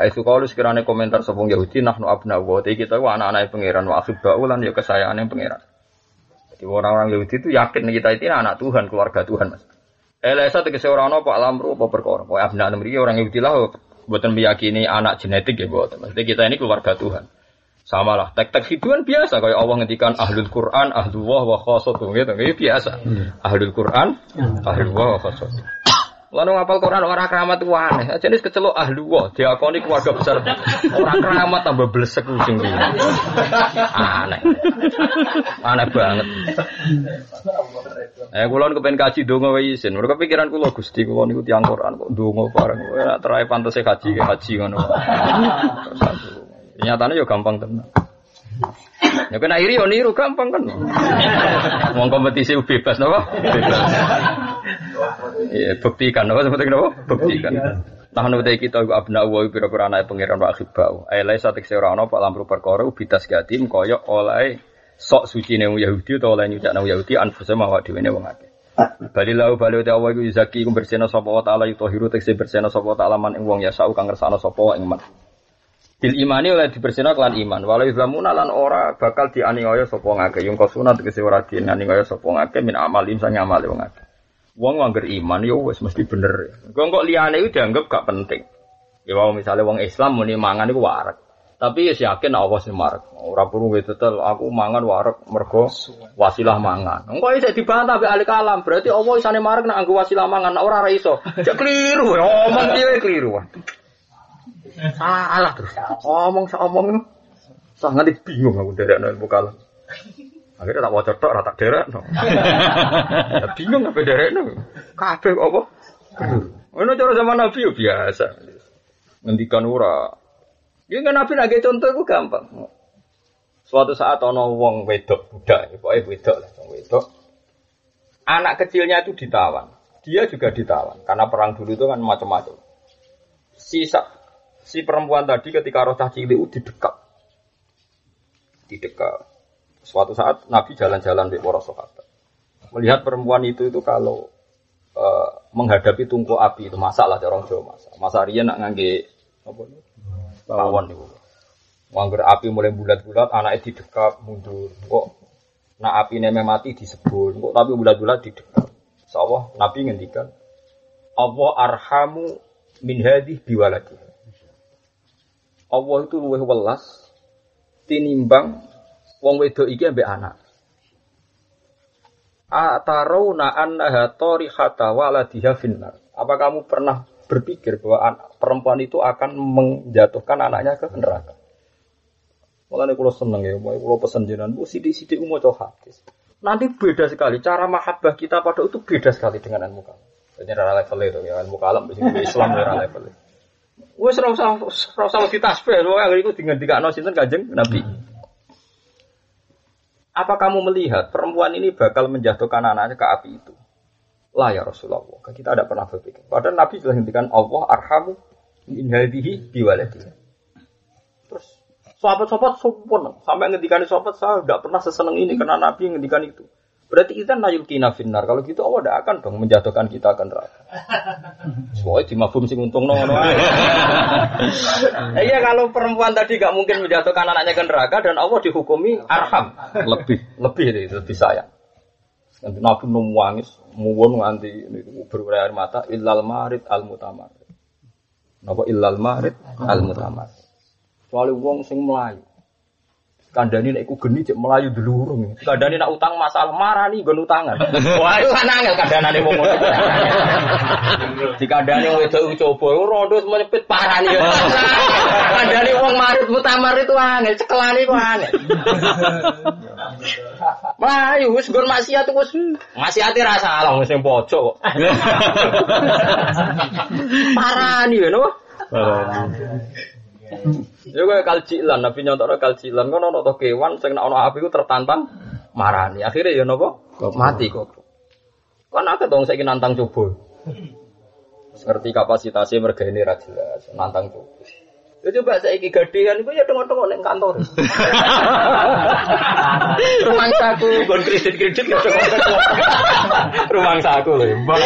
Hai sukalu sekirane komentar sapa Yahudi nahnu abna wa ta kita ku anak-anake pangeran wa akhibba lan ya kesayanane pangeran. Jadi orang-orang Yahudi itu yakin kita itu anak Tuhan, keluarga Tuhan, Mas. Elesa tegese ora ana apa lamru apa perkara. Pokoke abna mriki orang Yahudi lah mboten meyakini anak genetik ya mboten. Mesti kita ini keluarga Tuhan. Samalah tek-tek hiduan biasa kaya Allah ngendikan ahlul Quran, ahlullah wa khassatuh gitu. Iki biasa. Ahlul Quran, ahlullah wa khassatuh. Lah nang apal Quran ora keramat ku aneh. Ajane wis kecelok ahlullah, diakoni keluarga besar. Ora keramat tambah blesek sing iki. Aneh. Aneh banget. Kula kepen kaji donga wae isin. Mergo pikiran kula Gusti kula niku tiyang Quran kok donga bareng. Ora terae pantese kaji ngono. Nyatane yo gampang tenan. Ya kena iri yo niru gampang kan. Wong kompetisi bebas napa? Bebas. Ya buktikan napa sebetulnya napa? Buktikan. Tahan wektu iki ta abna wa pira-pira anake pangeran wa akhibau. Ae lae satek ora ana pak lamru perkara ubitas gatim kaya oleh sok suci nang Yahudi utawa lan nyucak nang Yahudi anfuse mawak dhewene wong akeh. Balilau balu ta wa iku zaki iku bersena sapa wa taala yuthiru tekse bersena sapa taala man ing wong ya sa'u kang ngersakno sapa wa ing man. Bil imani oleh dibersena kelan iman. Walau izlamuna lan ora bakal dianiaya sapa ngake yung kasuna tekse ora dianiaya sapa ngake min amalin sang amale wong akeh. Wong angger iman ya wis mesti bener. Engko liyane iku dianggap gak penting. Ya wae misale wong Islam muni mangan iku warak. Tapi ya yakin Allah sing marek. Ora perlu tetel aku mangan warek mergo wasilah mangan. Engko isih dibantah ambek ahli kalam, berarti Allah isane marek nek anggo wasilah mangan ora iso. Cek keliru, omong dhewe keliru. Salah terus. Omong sak nganti bingung aku nderekno ilmu kalam. Akhirnya tak wajar tok ora tak derekno. Bingung apa derekno? Kabeh apa? Ono cara zaman Nabi yo biasa. Ngendikan ora. Ya kan Nabi lagi contoh iku gampang. Suatu saat ana wong wedok budak, pokoke wedok lah, wedok. Anak kecilnya itu ditawan. Dia juga ditawan karena perang dulu itu kan macam-macam. Si perempuan tadi ketika roh cah cilik didekap. Suatu saat Nabi jalan-jalan di Worosokat. Melihat perempuan itu kalau menghadapi tungku api itu masalah orang Jawa masak. Masak riyen nak ngangge apa niku? Pawon niku. Wangger api mulai bulat-bulat, anake didekap mundur. Kok nak apine meh mati disebul, kok tapi bulat-bulat didekap. Insyaallah Nabi ngendikan, Allah arhamu min hadhihi biwalati. Allah itu luwih welas tinimbang wong wedok iki ambek anak. Atarawna annaha tarihata waladiha finnar. Apa kamu pernah berpikir bahwa perempuan itu akan menjatuhkan anaknya ke neraka? Mulane kula seneng ya, kula pesen jenengan, Bu sithik-sithik maca hadis. Nanti beda sekali cara mahabbah kita pada itu beda sekali dengan ilmu kalam. Jadi ra level itu ya ilmu kalam di Islam ra level. Wis ora usah ditasbih, wae iku digendikno sinten Kanjeng Nabi. Apa kamu melihat perempuan ini bakal menjatuhkan anaknya ke api itu? Lah ya Rasulullah, kita tidak pernah berpikir. Padahal Nabi telah hentikan Allah arhamu min hadhihi biwaladihi. Terus sahabat-sahabat sempurna. Sampai ngentikan sahabat saya tidak pernah seseneng ini karena Nabi ngentikan itu. Berarti kita nayulkina finnar. Kalau gitu Allah tidak akan dong menjatuhkan kita ke neraka. Soalnya dimafhum sing untung no. Iya kalau perempuan tadi nggak mungkin menjatuhkan anaknya ke neraka dan Allah dihukumi arham lebih itu disayang. Nanti Nabi nangis, muwon nganti berurai air mata. Illal marid al mutamar. Napa illal marid al mutamar? Soalnya wong sing melayu. Kandani nak geni cek melayu delurung. Kandani nak utang masalah marah nih genu tangan. Wah itu nangel kandani mau ngono. Di kandani wedok coba rodot menyepit parah nih. Kandani wong marit mutamar itu angel cekelane ku angel. Melayu wis gur maksiat wis maksiate ra salah wis sing pojok kok. Parah nih ngono. Ya kaya kalcilan, Nabi nyontokno kalcilan kan ana to kewan sing nek ana api ku tertantang marani. Akhire ya napa? Mati kok. Kan akeh wong saiki nantang coba. Wis ngerti kapasitasé mergane ra jelas, nantang coba. Ya coba saiki gadhean iku ya tengok-tengok ning kantor. Rumang saku nggon kredit-kredit ya tengok-tengok. Rumang saku lho, mbok.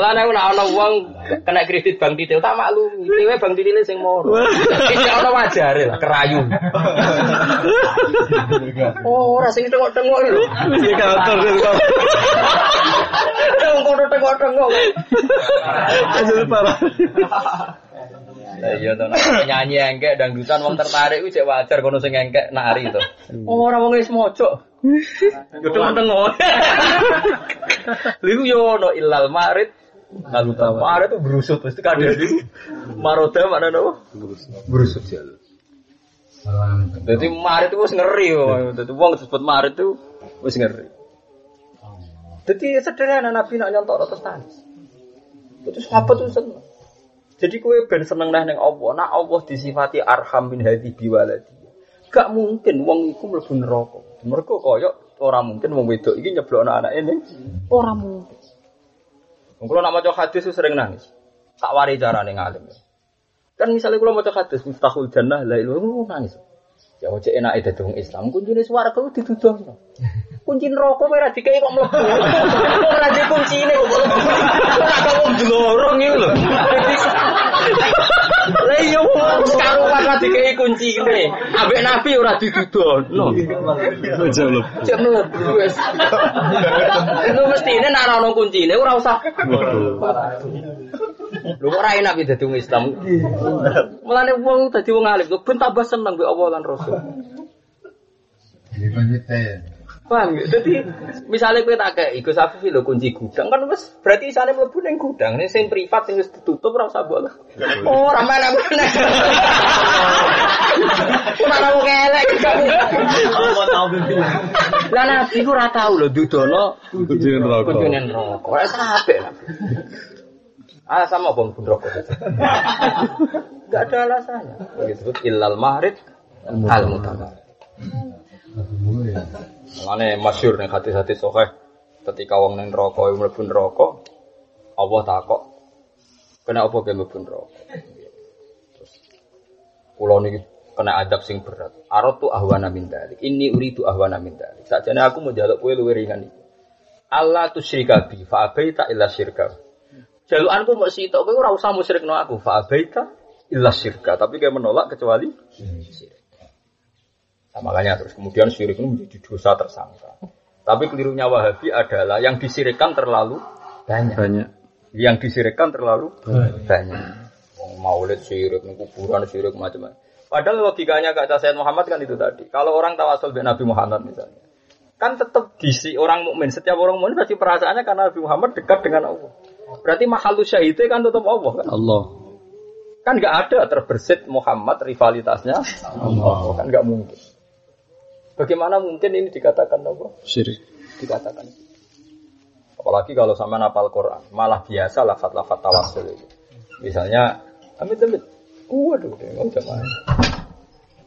Lah nek ana wong kena kredit Bang Titil tak maklumi. Dewe Bang Titil sing moro. Iki ana wajare lah kerayu. Oh, ora sing tengok-tengok lho. Iki kantor lho. Tengok-tengok. Ajul parah. Lah iya to nek nyanyi engkek dangdutan wong tertarik kuwi jek wajar kono sing engkek nari to. Ora wong wis mojok. Yo tengok-tengok. Liku yo ono ilal marid. Lalu tamar itu berusut mesti kadang itu maroda mana no? Berusut jalan. Jadi marit itu ngeri, jadi uang disebut marit itu ngeri. Jadi sederhana Nabi nak nyontok atas tanah. Itu sahabat tu senang. Jadi kue ben seneng dah neng Allah. Nak Allah disifati arham bin hadi biwaladi. Gak mungkin uang itu mlebu neraka. Mereka koyok orang mungkin uang wedok ini nyeblok anak ini orang mungkin. Kalau nak maca hadis itu sering nangis. Tak wari carane ngalim. Kan misalnya kalau maca hadis Miftahul Jannah la ilaha illallah nangis. Ya ojo enake dadi wong Islam kuncine swarga ku dituduhno. Kunci neraka ora dikei kok mlebu. Ora di kuncine kok. Ora wong glorong iki lho. Lha yo wis karo ora dikei kuncine. Ambek Nabi ora dituduhno. Ojo mlebu. Ojo mlebu wis. Lho mestine nek ana kuncine ora usah. Lho ora enak iki dadi wong Islam. Mulane wong dadi wong alim ben tambah seneng mbek Allah lan Rasul. Paham gak? Jadi misalnya kita kayak Igo Safi lo kunci gudang kan wes berarti misalnya melebu neng gudang ini yang privat yang harus ditutup rasa bola. Oh ramai nak mana? Mana mau ngelak? Kamu mau Lah nabi ku ora tau lho dudono kuncine neraka. Kuncine neraka. Ora sampe nabi. Alasan apa pun neraka. Enggak ada alasannya. Disebut illal mahrid al mutabar. Lane masyhur ning hati-hati sokeh. Ketika wong ning neraka mlebu neraka, Allah takok kena apa ge mlebu neraka. Terus kula niki kena adab sing berat. Aratu ahwana min dzalik. Inni uridu ahwana min dzalik. Sakjane aku mau njaluk kowe luwih ringan iki. Allah tusyrika bi fa abaita illa syirka. Jalukanku mok sitok kowe ora usah musyrikno aku fa abaita illa syirka. Tapi kowe menolak kecuali syirik. Makanya terus kemudian syirik itu menjadi dosa tersangka. Tapi kelirunya Wahabi adalah yang disirikkan terlalu banyak. Yang disirikkan terlalu banyak. Wong maulid syirik, kuburan syirik macam-macam. Padahal logikanya Kak Sayyid Muhammad kan itu tadi. Kalau orang tawasul dengan Nabi Muhammad misalnya, kan tetap disi orang mukmin. Setiap orang mukmin pasti perasaannya karena Nabi Muhammad dekat dengan Allah. Berarti mahalus syahidnya kan tetap Allah kan? Allah. Kan nggak ada terbersit Muhammad rivalitasnya Allah. Kan nggak mungkin. Bagaimana mungkin ini dikatakan Allah? Syirik. Dikatakan. Apalagi kalau sama hafal Quran, malah biasa lafaz-lafaz tawasul itu. Misalnya, amit-amit. Waduh, nggak usah main.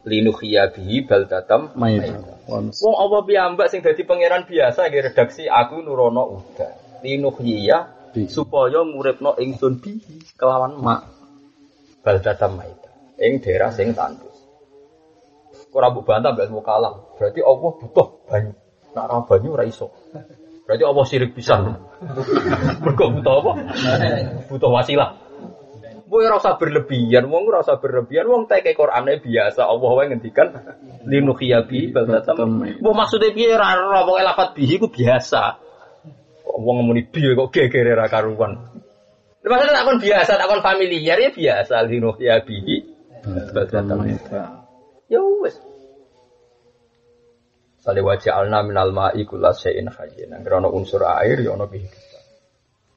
Linuhiyabihi baldatam maida. Wong apa piyambak sing dadi pangeran biasa nggih redaksi aku nurono uga. Linuhiyah supaya nguripno ingsun bihi kelawan mak baldatam maida. Ing daerah sing tandus. Ora mbok bantah mbek mukalam. Berarti Allah butuh banyu. Nek ra banyu ora iso. Berarti Allah syirik pisan. Mergo butuh apa? Butuh wasilah. Woi rasa berlebihan, wong rasa berlebihan, wong teke Qur'ane biasa. Allah wae ngendikan linuhiyabi baldatam. Wong maksude piye ra apa lafat bihi ku biasa. Kok wong muni bi kok gegere ra karuan. Maksudnya takon biasa, takon familiar ya biasa linuhiyabi baldatam. Ya wis. Sale waja'alna minal ma'i kullu shay'in hayy. Nang ana unsur air ya ana kehidupan.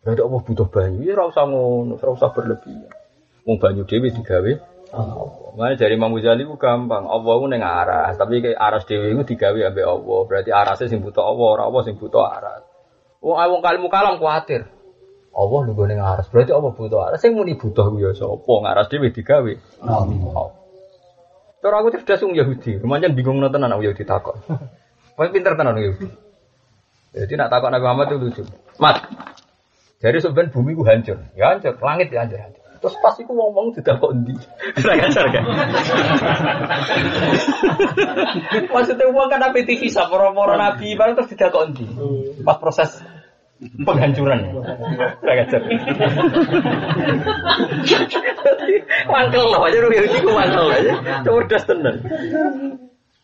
Berarti Allah butuh banyu ya ra usah ngono, ra usah berlebihan. Wong banyu dhewe digawe Allah. Mane dari Imam Ghazali ku gampang. Allah ku ning aras, tapi aras dhewe iku digawe ambek Allah. Berarti arase sing buta Allah, ora Allah sing buta aras. Wong kalimu kalam kuwatir. Allah lungguh ning aras. Berarti Allah buta aras. Sing muni buta ku ya sapa? Aras dhewe digawe Allah. Cara aku cerdas wong Yahudi, pancen bingung tenan aku Yahudi takon. Wong pinter tenan Yahudi. Jadi nak takon Nabi Muhammad itu lucu. Mat. Jadi sebenarnya bumi ku hancur. Ya hancur, langit ya hancur. Terus pas iku wong-wong didakok endi? Ora ngajar kan. Maksudnya wong kan ape TV saporo-poro nabi bareng terus didakok endi? Pas proses penghancuran. Ora ngajar. Wangkel lho aja rugi iki ku wangkel aja. Cerdas tenan.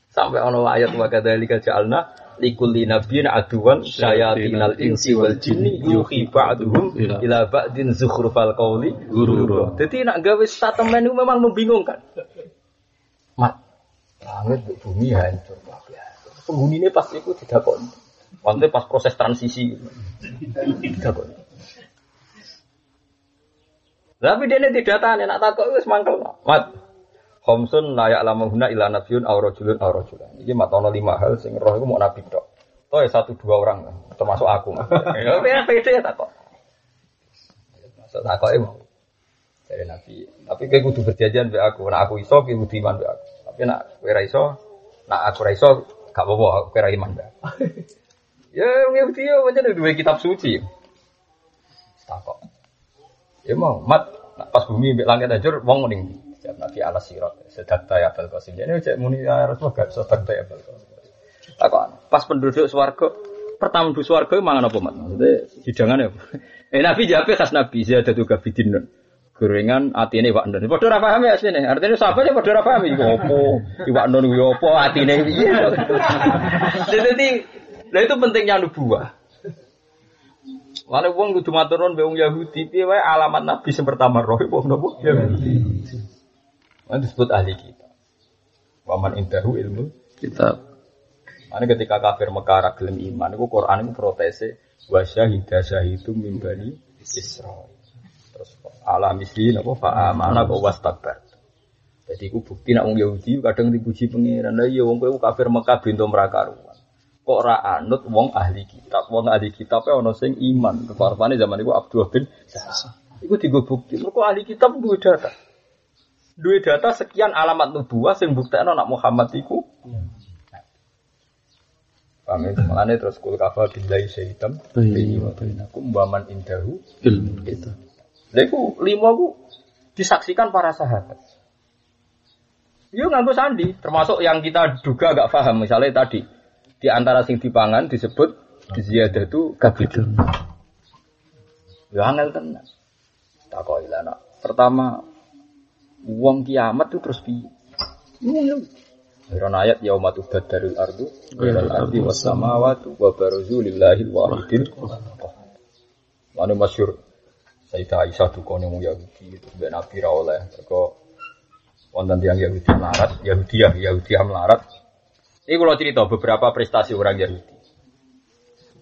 Sampai ono ayat wa kadzalika ja'alna likulli nabiyyin aduwan syayatinal insi wal jinni yuhi ba'duhum ila ba'din zukhrufal qawli ghurura. Dadi nak gawe statement itu memang membingungkan. Mat langit bumi hancur biasa. Penghunine pas iku didakok. Wonten pas proses transisi. Didakok. Tapi dene didatane nak takok wis mangkel. Mat Khomsun layak lamang guna ila nabiyun awrojulun awrojulan. Ini matono 5 hal sing roh itu mau nabi dok. Toh 1-2 orang lah, termasuk aku. Ya beda tak kok. Tak kok mau dari nabi. Tapi kayak kudu berjajan be aku. Nak aku iso, kayak kudu iman be aku. Tapi nak kira iso, nak aku iso, gak apa-apa. Kira iman be. Ya nggak betul. Macam ada 2 kitab suci. Tak kok. Ya mau mat pas bumi be langit hancur, wong mending. Jab Nabi ala sirat sedakta ya Abul Qasim. Jadi cek muni harus gak sedakta ya Abul Qasim. Takon, pas penduduk swarga, pertama penduduk swarga mangan apa, Mat? Maksudnya hidangan ya. Nabi jape khas Nabi ziyadatu gabidin. Gorengan atine iwak ndon. Padha ora paham ya asline. Artine sahabat ya padha ora paham iki opo. Iwak ndon kuwi opo atine piye. Dadi lha itu pentingnya nubuwah. Lan wong kudu matur nuwun wong Yahudi piye wae alamat Nabi sing pertama roh wong napa? Yahudi. Itu disebut ahli kita. Waman indahu ilmu kitab. Ini ketika kafir Mekah gelem iman, itu Quran itu protese wasyahida syahidu min bani Israil. Terus ala misli napa fa amana wa wastakbar. Jadi aku bukti nak wong Yahudi kadang dipuji pangeran. Lah iya wong kowe kafir Mekah bintu meraka ruwet. Kok ora anut wong ahli kitab. Wong ahli kitabe ana sing iman. Keparpane zaman iku Abdullah bin Sa'sa. Iku digo bukti. Mergo ahli kitab duwe data. Duwe data sekian alamat nubuwah sing buktekno nak Muhammad iku. Paham ya, malane terus kul kafa billahi syaitan. Bi wa tainakum baman indahu ilmu kita. Lha iku lima ku disaksikan para sahabat. Yo nganggo sandi, termasuk yang kita duga enggak paham. Misalnya tadi di antara sing dipangan disebut ziyadatu kabidun. Yo angel tenan. Takoi lan pertama wong kiamat itu terus piye? Ngono. Ayat ayat yaumatu badarul ardu wal ardi was samawati wa baruzu lillahil wahidil qahhar. Mane masyhur Sayyidah Aisyah dukone wong Yahudi itu ben nabi ra oleh teko wonten tiyang Yahudi melarat, Yahudi melarat. Ini kalau cerita beberapa prestasi orang Yahudi.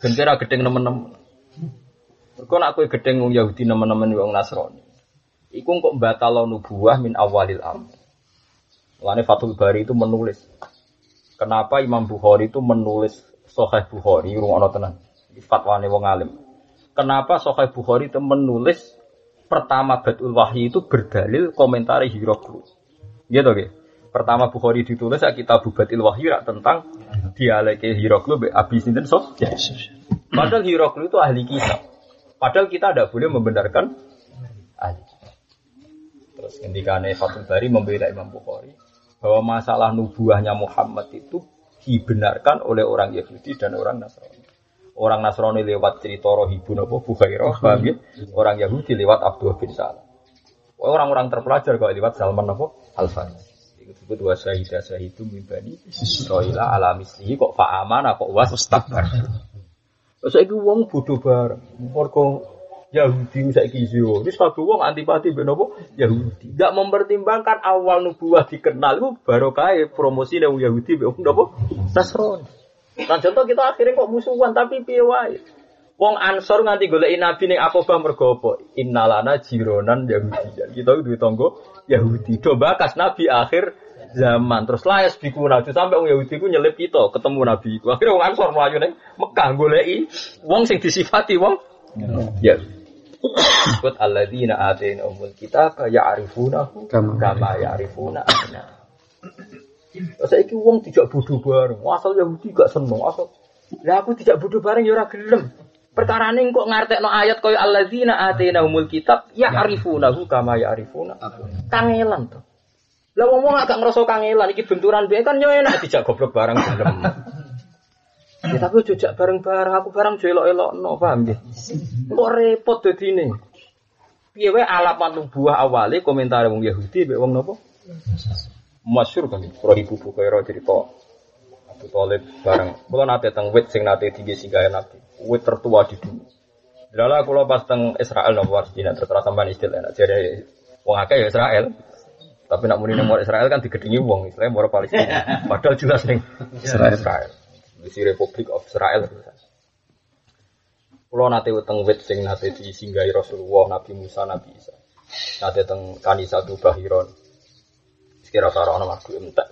Gentera gedeng nemen-nemen. Mergo nek kowe gedeng wong Yahudi nemen-nemen wong Nasrani. Iku kok batalo nubuwah min awalil amr. Mulane Fathul Bari itu menulis. Kenapa Imam Bukhari itu menulis Sahih Bukhari rumono tenan. Iki fatwane wong alim. Kenapa Sahih Bukhari itu menulis pertama Badul Wahyi itu berdalil komentari Hiraql. Gitu okay. Pertama Bukhari ditulis kitab Badil Wahyi tentang dialeke Hiraql be Abi Sinten Sof. Padahal Hiraql itu ahli kitab. Padahal kita tidak boleh membenarkan ahli kitab. Terus ngendikane Fathul Bari membela Imam Bukhari bahwa masalah nubuahnya Muhammad itu dibenarkan oleh orang Yahudi dan orang Nasrani. Orang Nasrani lewat cerita Rohibun apa Bukhairah, orang Yahudi lewat Abdullah bin Salam. Orang-orang terpelajar kalau lewat Salman apa? Al-Farisi. Itu disebut wa syahidah min bani Israil ala mislihi kok fa amana kok wastakbar. Saiki wong bodho bareng. Mergo Yahudi saiki iso. Wis padha wong antipati mbek napa? Yahudi. Enggak mempertimbangkan awal nubuwah dikenal iku barokahe promosine wong Yahudi mbek wong napa? Nasrani. Lan contoh kita akhirnya kok musuhan tapi piye wae. Wong Ansor nganti goleki nabi ning Aqabah mergo apa? Innalana jironan Yahudi. Kita duwe tangga Yahudi. Do bakas nabi akhir zaman. Terus laes bikuna sampai wong Yahudi ku nyelip kita ketemu nabi iku. Akhire wong Ansor mlayu ning Mekah goleki wong sing disifati wong Yahudi. Qul alladzina atainahumul kitaba ya'rifunahu kama ya'rifuna abna'ahum. Saiki wong tidak bodho bareng. Asal Yahudi gak seneng. Asal lah aku tidak bodho bareng ya ora gelem. Perkarane kok ngartekno ayat kaya allazina atainahumul kitab ya'rifunahu kama ya'rifuna abna'ahum. Kangelan to. Lah wong-wong agak ngrasa kangelan iki benturan piye kan yo enak dijak goblok bareng gelem. Ya tapi ojo jak bareng-bareng aku bareng jo elok-elokno paham nggih. Kok repot dadine. Piye wae alamat nubuwah awale komentar wong Yahudi mek wong napa? Masyhur kan Rohibu Bukhairah cerita Abu Thalib bareng. Kula nate teng wit sing nate tinggi singgahe nabi. Wit tertua di dunia. Dalalah kula pas teng Israel nomor dina tertera sampean istilah enak jare wong akeh ya Israel. Tapi nak muni nomor Israel kan digedingi wong Israel moro Palestina. Padahal jelas ning Israel. Wis Republic of Israel. Kula nate weteng wit sing nate disinggahi Rasulullah, Nabi Musa, Nabi Isa. Nate teng Kanisatu Bahiron. Sekira sarana aku entek.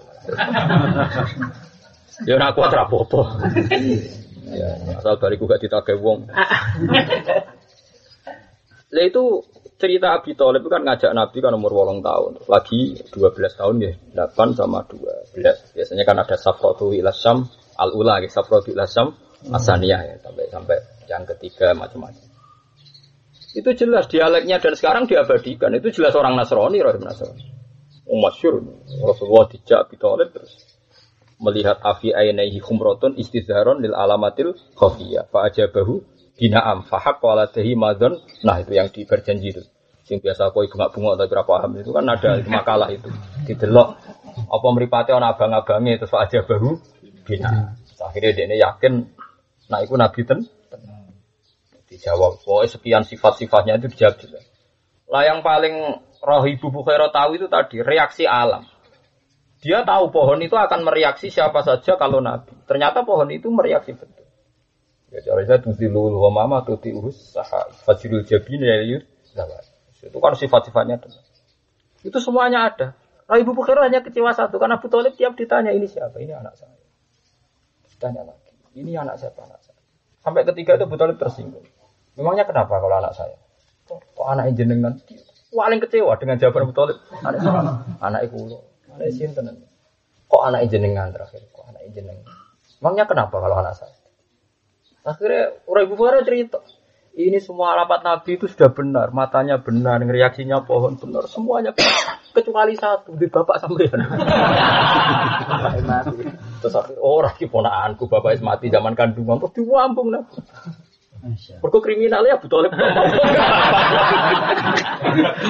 Ya ora kuat ra apa-apa. Ya, asal bariku gak ditagih wong. Lah itu cerita Abi Thalib itu kan ngajak Nabi kan umur 8 tahun. Lagi 12 tahun ya, 8 sama 12. Biasanya kan ada safratu ila syam al-ula, ya safratu ila syam asaniyah ya sampai yang ketiga macam-macam. Itu jelas dialeknya dan sekarang diabadikan. Itu jelas orang Nasrani, roh Nasrani. Masyhur Rasulullah dijak Abi Thalib terus melihat afi ainaihi khumratun istizharon lil alamatil khafiyah fa ajabahu bina'am fa haqqalatihi madon. Nah itu yang diperjanji itu sing biasa koi bungak-bungok tapi ora paham itu kan ada makalah itu didelok apa mripate ana abang-abange terus fa ajabahu bina'am akhire dekne yakin nek iku nabi ten dijawab pokoke sekian sifat-sifatnya itu dijawab juga. Lah yang paling Rohibu Bukhairah tahu itu tadi reaksi alam. Dia tahu pohon itu akan mereaksi siapa saja kalau Nabi. Ternyata pohon itu mereaksi betul. Ya caranya tutilul wamama tutiuhus sahal fajrul jabin ya itu kan sifat-sifatnya benar. Itu semuanya ada. Nah, Ibu Bukhairah hanya kecewa satu, karena Abu Thalib tiap ditanya, ini siapa? Ini anak saya. Ditanya lagi, ini anak siapa? Anak saya. Sampai ketiga itu Abu Thalib tersinggung. Memangnya kenapa kalau anak saya? Kok anak jenengan? Paling kecewa dengan jawaban Abu Thalib. Anak ibu, anak sinten. Kok anak jenengan terakhir? Kok anak jenengan? Memangnya kenapa kalau anak saya? Akhirnya orang Ibu Bukhairah cerita. Ini semua alamat Nabi itu sudah benar, matanya benar, reaksinya pohon benar, semuanya benar. Kecuali satu, di bapak sampean. Terus akhirnya, orang keponaanku, bapak mati zaman kandungan, terus diwambung Nabi. Mergo kriminalnya Abu Thalib.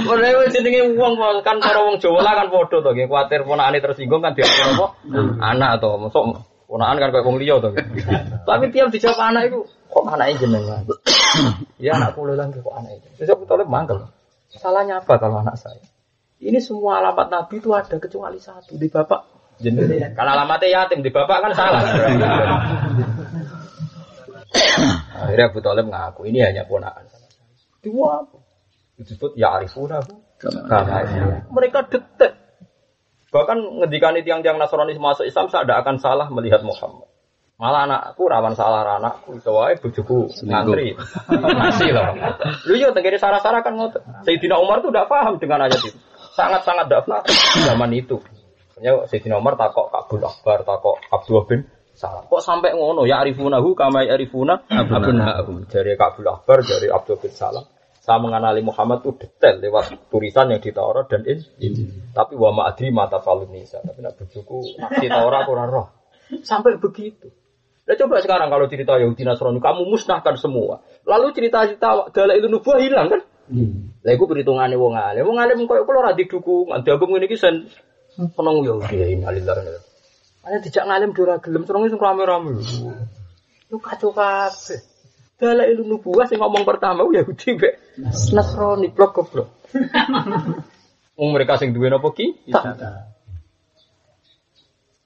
Mereka jenenge uang, kan para wong Jawa lah kan podo to, nggih kuwatir ponakane tersinggung kan diatur apa? Anak to, mosok ponaan kan koyo wong liya to. Tapi tiap dijawab anak iku kok anaknya jenengan? Ya anak kula lagi kok anak itu. Terus Abu Thalib mangkel. Salahnya apa kalau anak saya? Ini semua alamat Nabi itu ada kecuali satu di bapak. Jenengan. Kalau alamatnya yatim di bapak kan salah. Akhirnya Abu Thalib ngaku ini hanya ponakan sama saya. Dua apa? Disebut ya'rifuna. Mereka detek. Bahkan ngendikane tiang-tiang Nasrani masuk Islam saya tidak akan salah melihat Muhammad. Malah anakku rawan salah anakku iso wae bojoku ngantri. Masih lho. Lho yo tengene sara-sara kan ngoten. Sayyidina Umar tuh enggak paham dengan ayat itu. Sangat-sangat enggak paham zaman itu. Makanya Sayyidina Umar takok Kabul Akbar, takok Abdullah bin Salam. Kok sampai ngono ya arifunahu kama arifuna abnahu. Dari Kabul Akbar, dari Abdullah bin Salam. Saya mengenali Muhammad itu detail lewat tulisan yang di Taurat dan Injil. Tapi wa ma'adri mata falunisa. Tapi nak bojoku aksi Taurat kurang roh. Sampai begitu. Nah, coba sekarang kalau cerita Yahudi Nasrani, kamu musnahkan semua. Lalu cerita-cerita dalail nubuwah hilang kan? Lah iku perhitungane wong alim. Wong alim koyo kula ora didukung, dianggap ngene iki sen peneng Yahudi alilarane. Ana dijak ngalim ora gelem, terus rame-rame. Lu kacau kabeh. Dalail nubuwah sing ngomong pertama Yahudi mbek Nasrani blok-blok. Wong mereka sing duwe napa ki? Kitab.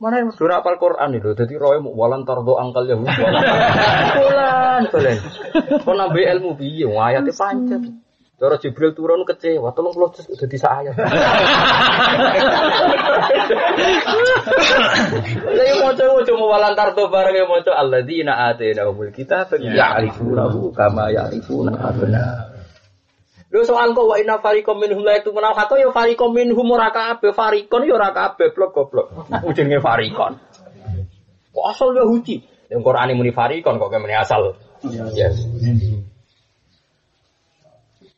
Mana yang sudah hafal Quran itu, jadi roy muwalan tardo angkal ya muwalan, kau nambah ilmu biye, ayatnya pancet. Cara Jibril turun kecewa, tolong keluar sudah di saya. Saya mau coba muwalan tardo barang yang mau coba Allah di naate naumul kita ya'rifunahu kama ya'rifuna abna'ahum. Lho soal kok wa inna fariqam minhum la itu menawa kata ya fariqam minhum ora kabeh fariqon ya ora kabeh blok goblok. Ujenge fariqon. Kok asal Yahudi? Ning Qur'ane muni fariqon kok kemene asal. Yes.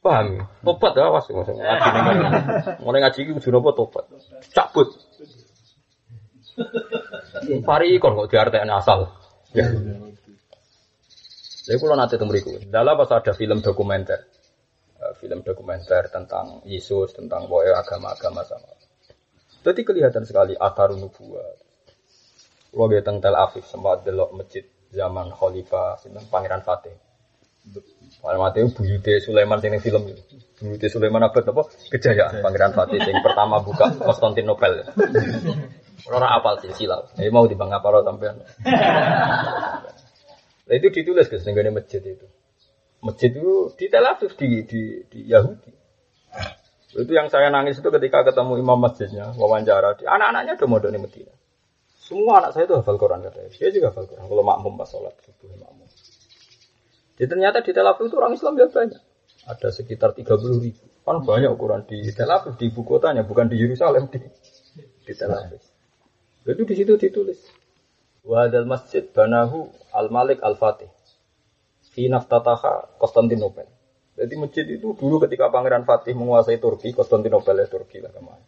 Paham? Tobat ya wis maksudnya. Mulai ngaji iki kudu napa tobat. Cabut. Fariqon kok diartekne asal. Ya. Lha kula nate tembe iku. Dalah pas ada film dokumenter tentang Yesus, tentang bahwa agama-agama sama. Jadi kelihatan sekali atharu nubuwah. Kalau di Tel Aviv sempat delok masjid zaman Khalifah Pangeran Fatih. Pangeran Fatih buyute Sulaiman sing film itu. Buyute Sulaiman abad apa? Kejayaan Pangeran Fatih yang pertama buka Konstantinopel. Ora apal silsilah. Ya mau di Bang Aparo sampean. Lah itu ditulis ke senggane masjid itu. Masjid itu di Tel Aviv, di Yahudi. Itu yang saya nangis itu ketika ketemu imam masjidnya, wawancara. Anak-anaknya udah mondok di Medina. Semua anak saya itu hafal Quran katanya. Dia juga hafal Quran. Kalau makmum pas sholat subuh makmum. Jadi ternyata di Tel Aviv itu orang Islam ya banyak. Ada sekitar 30,000. Kan banyak ukuran di Tel Aviv, di ibu kotanya, bukan di Yerusalem, di Tel Aviv. Jadi di situ ditulis. Wahadal masjid banahu al-Malik al-Fatih. Inaftataha Konstantinopel. Jadi masjid itu dulu ketika Pangeran Fatih menguasai Turki, Konstantinopel ya Turki lah kemarin.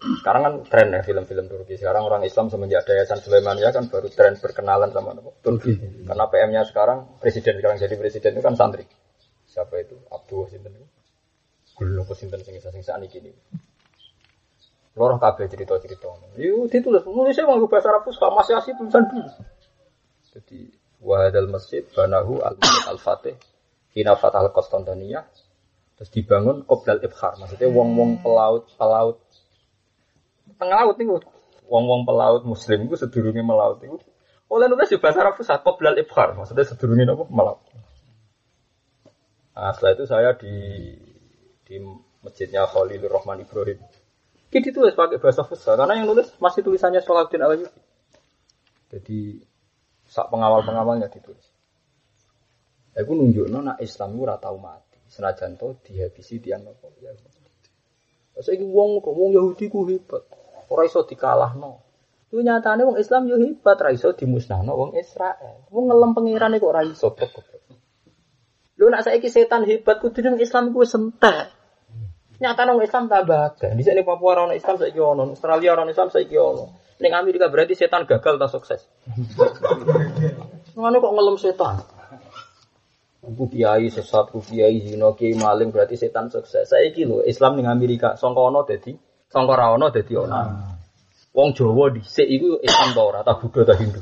Sekarang kan tren ya film-film Turki. Sekarang orang Islam semenjak ada Yayasan Sulaimania kan baru tren berkenalan sama Turki. Karena PM-nya sekarang presiden itu kan santri. Siapa itu? Abdul Sinten itu. Gulo Sinten sing-sing niki. Loro kabeh cerita-cerita. Yo ditulis nulisnya wong bahasa Arab kok masih asli tulisan dulu. Jadi wahadal masjid banahu al-Fatih hina fatah al-Konstantinia terus dibangun qoblal ibkhar maksudnya wong-wong pelaut tengah laut itu wong-wong pelaut muslim itu sedurunge melaut itu oleh nulis di bahasa Arab pusat qoblal ibkhar maksudnya sedurunge apa melaut. Nah, setelah itu saya di masjidnya Khalilur Rahman Ibrahim Ini ditulis pakai bahasa Fusha, karena yang nulis masih tulisannya Shalahuddin Al-Ayyubi. Jadi sak pengawal-pengawalnya ditulis. Aku nunjukno nak Islam ora tau mati, senajan to dihabisi tiyang apa ya. Saiki wong Yahudi ku hebat, ora iso dikalahno. Kuwi nyatane wong Islam yo hebat, ora iso dimusnahno wong Israel. Wong ngelem pangerane kok ora iso. Lho nak saiki setan hebat kudune Islam ku sentek. Nyatane wong Islam tambah akeh. Dhisik ning Papua ora ono Islam saiki ono, Australia ora ono Islam saiki ono. Ning Amerika berarti setan gagal ta sukses. Ngono kok ngelem setan. Ku kiai sesat, ku kiai zina, kiai maling berarti setan sukses. Saiki lho Islam ning Amerika sangka ana dadi, sangka ora ana dadi ana. Wong Jawa dhisik iku Islam ta ora, ta Buddha ta Hindu.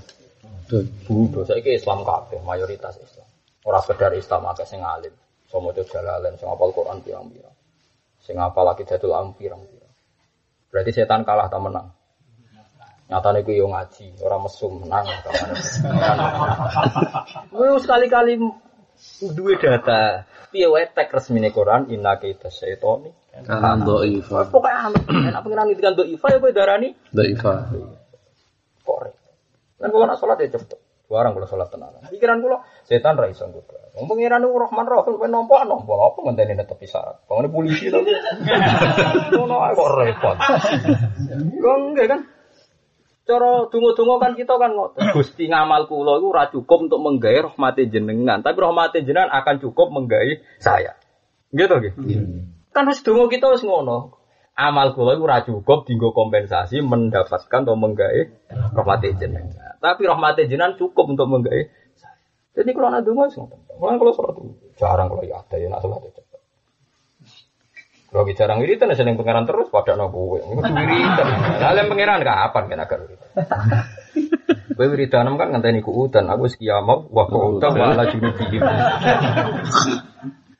Buddha saiki Islam kabeh, mayoritas Islam. Ora sekedar Islam akeh sing alim, sing maca Jalalain, sing hafal Quran pirang-pirang. Sing hafal Aqidatul Am pirang-pirang. Berarti setan kalah ta menang. Nyatane ku yo ngaji, ora mesum menang ta menang. Wis kali-kali duwe data piye wae tek resmine Quran inna kaita syaitoni kan dhaifa pokoke ana pengenan iki kan dhaifa ya kowe darani dhaifa korek lan kula nak salat ya cepet warang kula salat tenan pikiran kula setan ra iso nggoda wong pengenan ku Rahman Rahim kowe nampa apa ngenteni netepi syarat pengene polisi to ngono ae kok repot nggih kan cara donga-donga kan kita kan ngoten. Gusti ngamal kula iku ora cukup untuk menggawe rahmate jenengan, tapi rahmate jenengan akan cukup menggawe saya. Nggih to nggih? Kan wis donga kita wis ngono. Amal kula iku ora cukup dienggo kompensasi mendapatkan atau menggawe rahmate jenengan. Tapi rahmate jenengan cukup untuk menggawe saya. Jadi kula ana donga wis ngoten. Mulane kula salat jarang kula ya ada ya nak salat cepet. Kalau bicara wiritan, saya yang pengeran terus pada anak gue. Wiritan, kalian pengeran kapan kan agar wiritan? Gue wiritan kan nganteni kuutan, aku sekiamau, waktu utam malah junidi.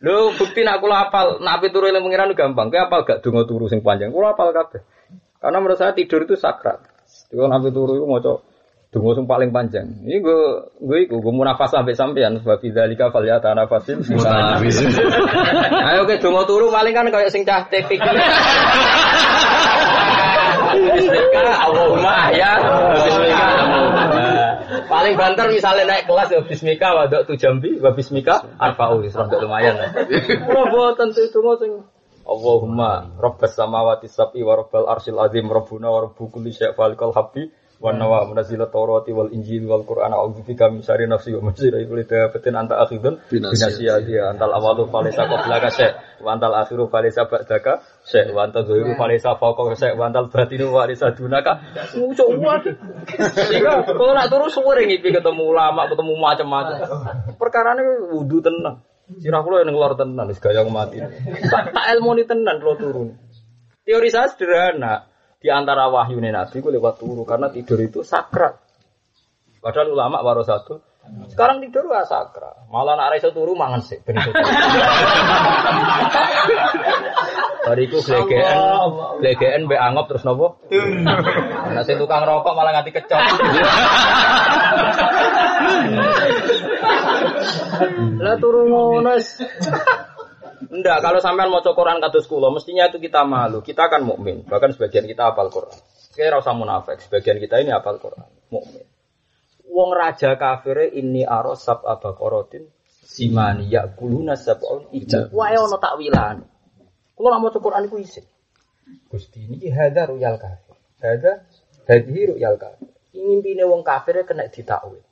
Lo buktiin aku lapal, nabi turu yang pengeran gampang. Kau apal gak dungo turu sing panjang? Aku lapal kabeh. Karena menurut saya tidur itu sakral. Kalau nabi turu itu ngoco dungo sing paling panjang. Ini gue mau nafas sampai-sampean sebab bidzalika falyata nafasin. Ayo ke donga turu paling kan kaya sing cah teknik. Bismillah Allahumma ya bismillah. Paling banter misalnya naik kelas ya bismillah wadok 7 jambi wa bismillah arfaul isra ndek lumayan. Kulo boten turu sing Allahumma rabbas samawati sab'i wa rabbal arsyil azim rabbuna wa rabbu kulli syai'in falikal habbi wa nawa munazzilat tawrati wal injil wal qur'ana a'udzubika min syarri nafsi wa ma syarri kullidafatin anta akhidun binasiyati antal awalu falesa qablaka syai wa antal akhiru falesa ba'daka syai wa antal zahiru falesa fawqa syai wa antal batinu falesa dunaka ngucuk wae sehingga kalau nak turu suwere ngipi ketemu ulama ketemu macam-macam perkarane wudu tenang sirah kula ning lor tenan wis gayang mati tak ilmu ni tenan kula turu teori saya sederhana. Di antara wahyune Nabi ku lewat turu karena tidur itu sakral. Padahal ulama warasatu. Sekarang tidur wah sakral. Malah nek arek iso turu mangan sik ben. Bariku glegeken mbek angop terus nopo? Ana sing tukang rokok malah nganti kecok. Lah turu ngono wis. Enggak, kalau sampean maca Quran kados kula, mestinya itu kita malu. Kita kan mukmin, bahkan sebagian kita hafal Quran. Kita ora usah munafik, sebagian kita ini hafal Quran, mukmin. Wong raja kafire inni arasab abaqaratin simani yaquluna sab'un ijab. Wae ono takwilan. Kula nak maca Quran iku isih. Gusti niki hadza ruyal kafir. Hadza ruyal kafir. Ngimpine wong kafire kena ditakwil.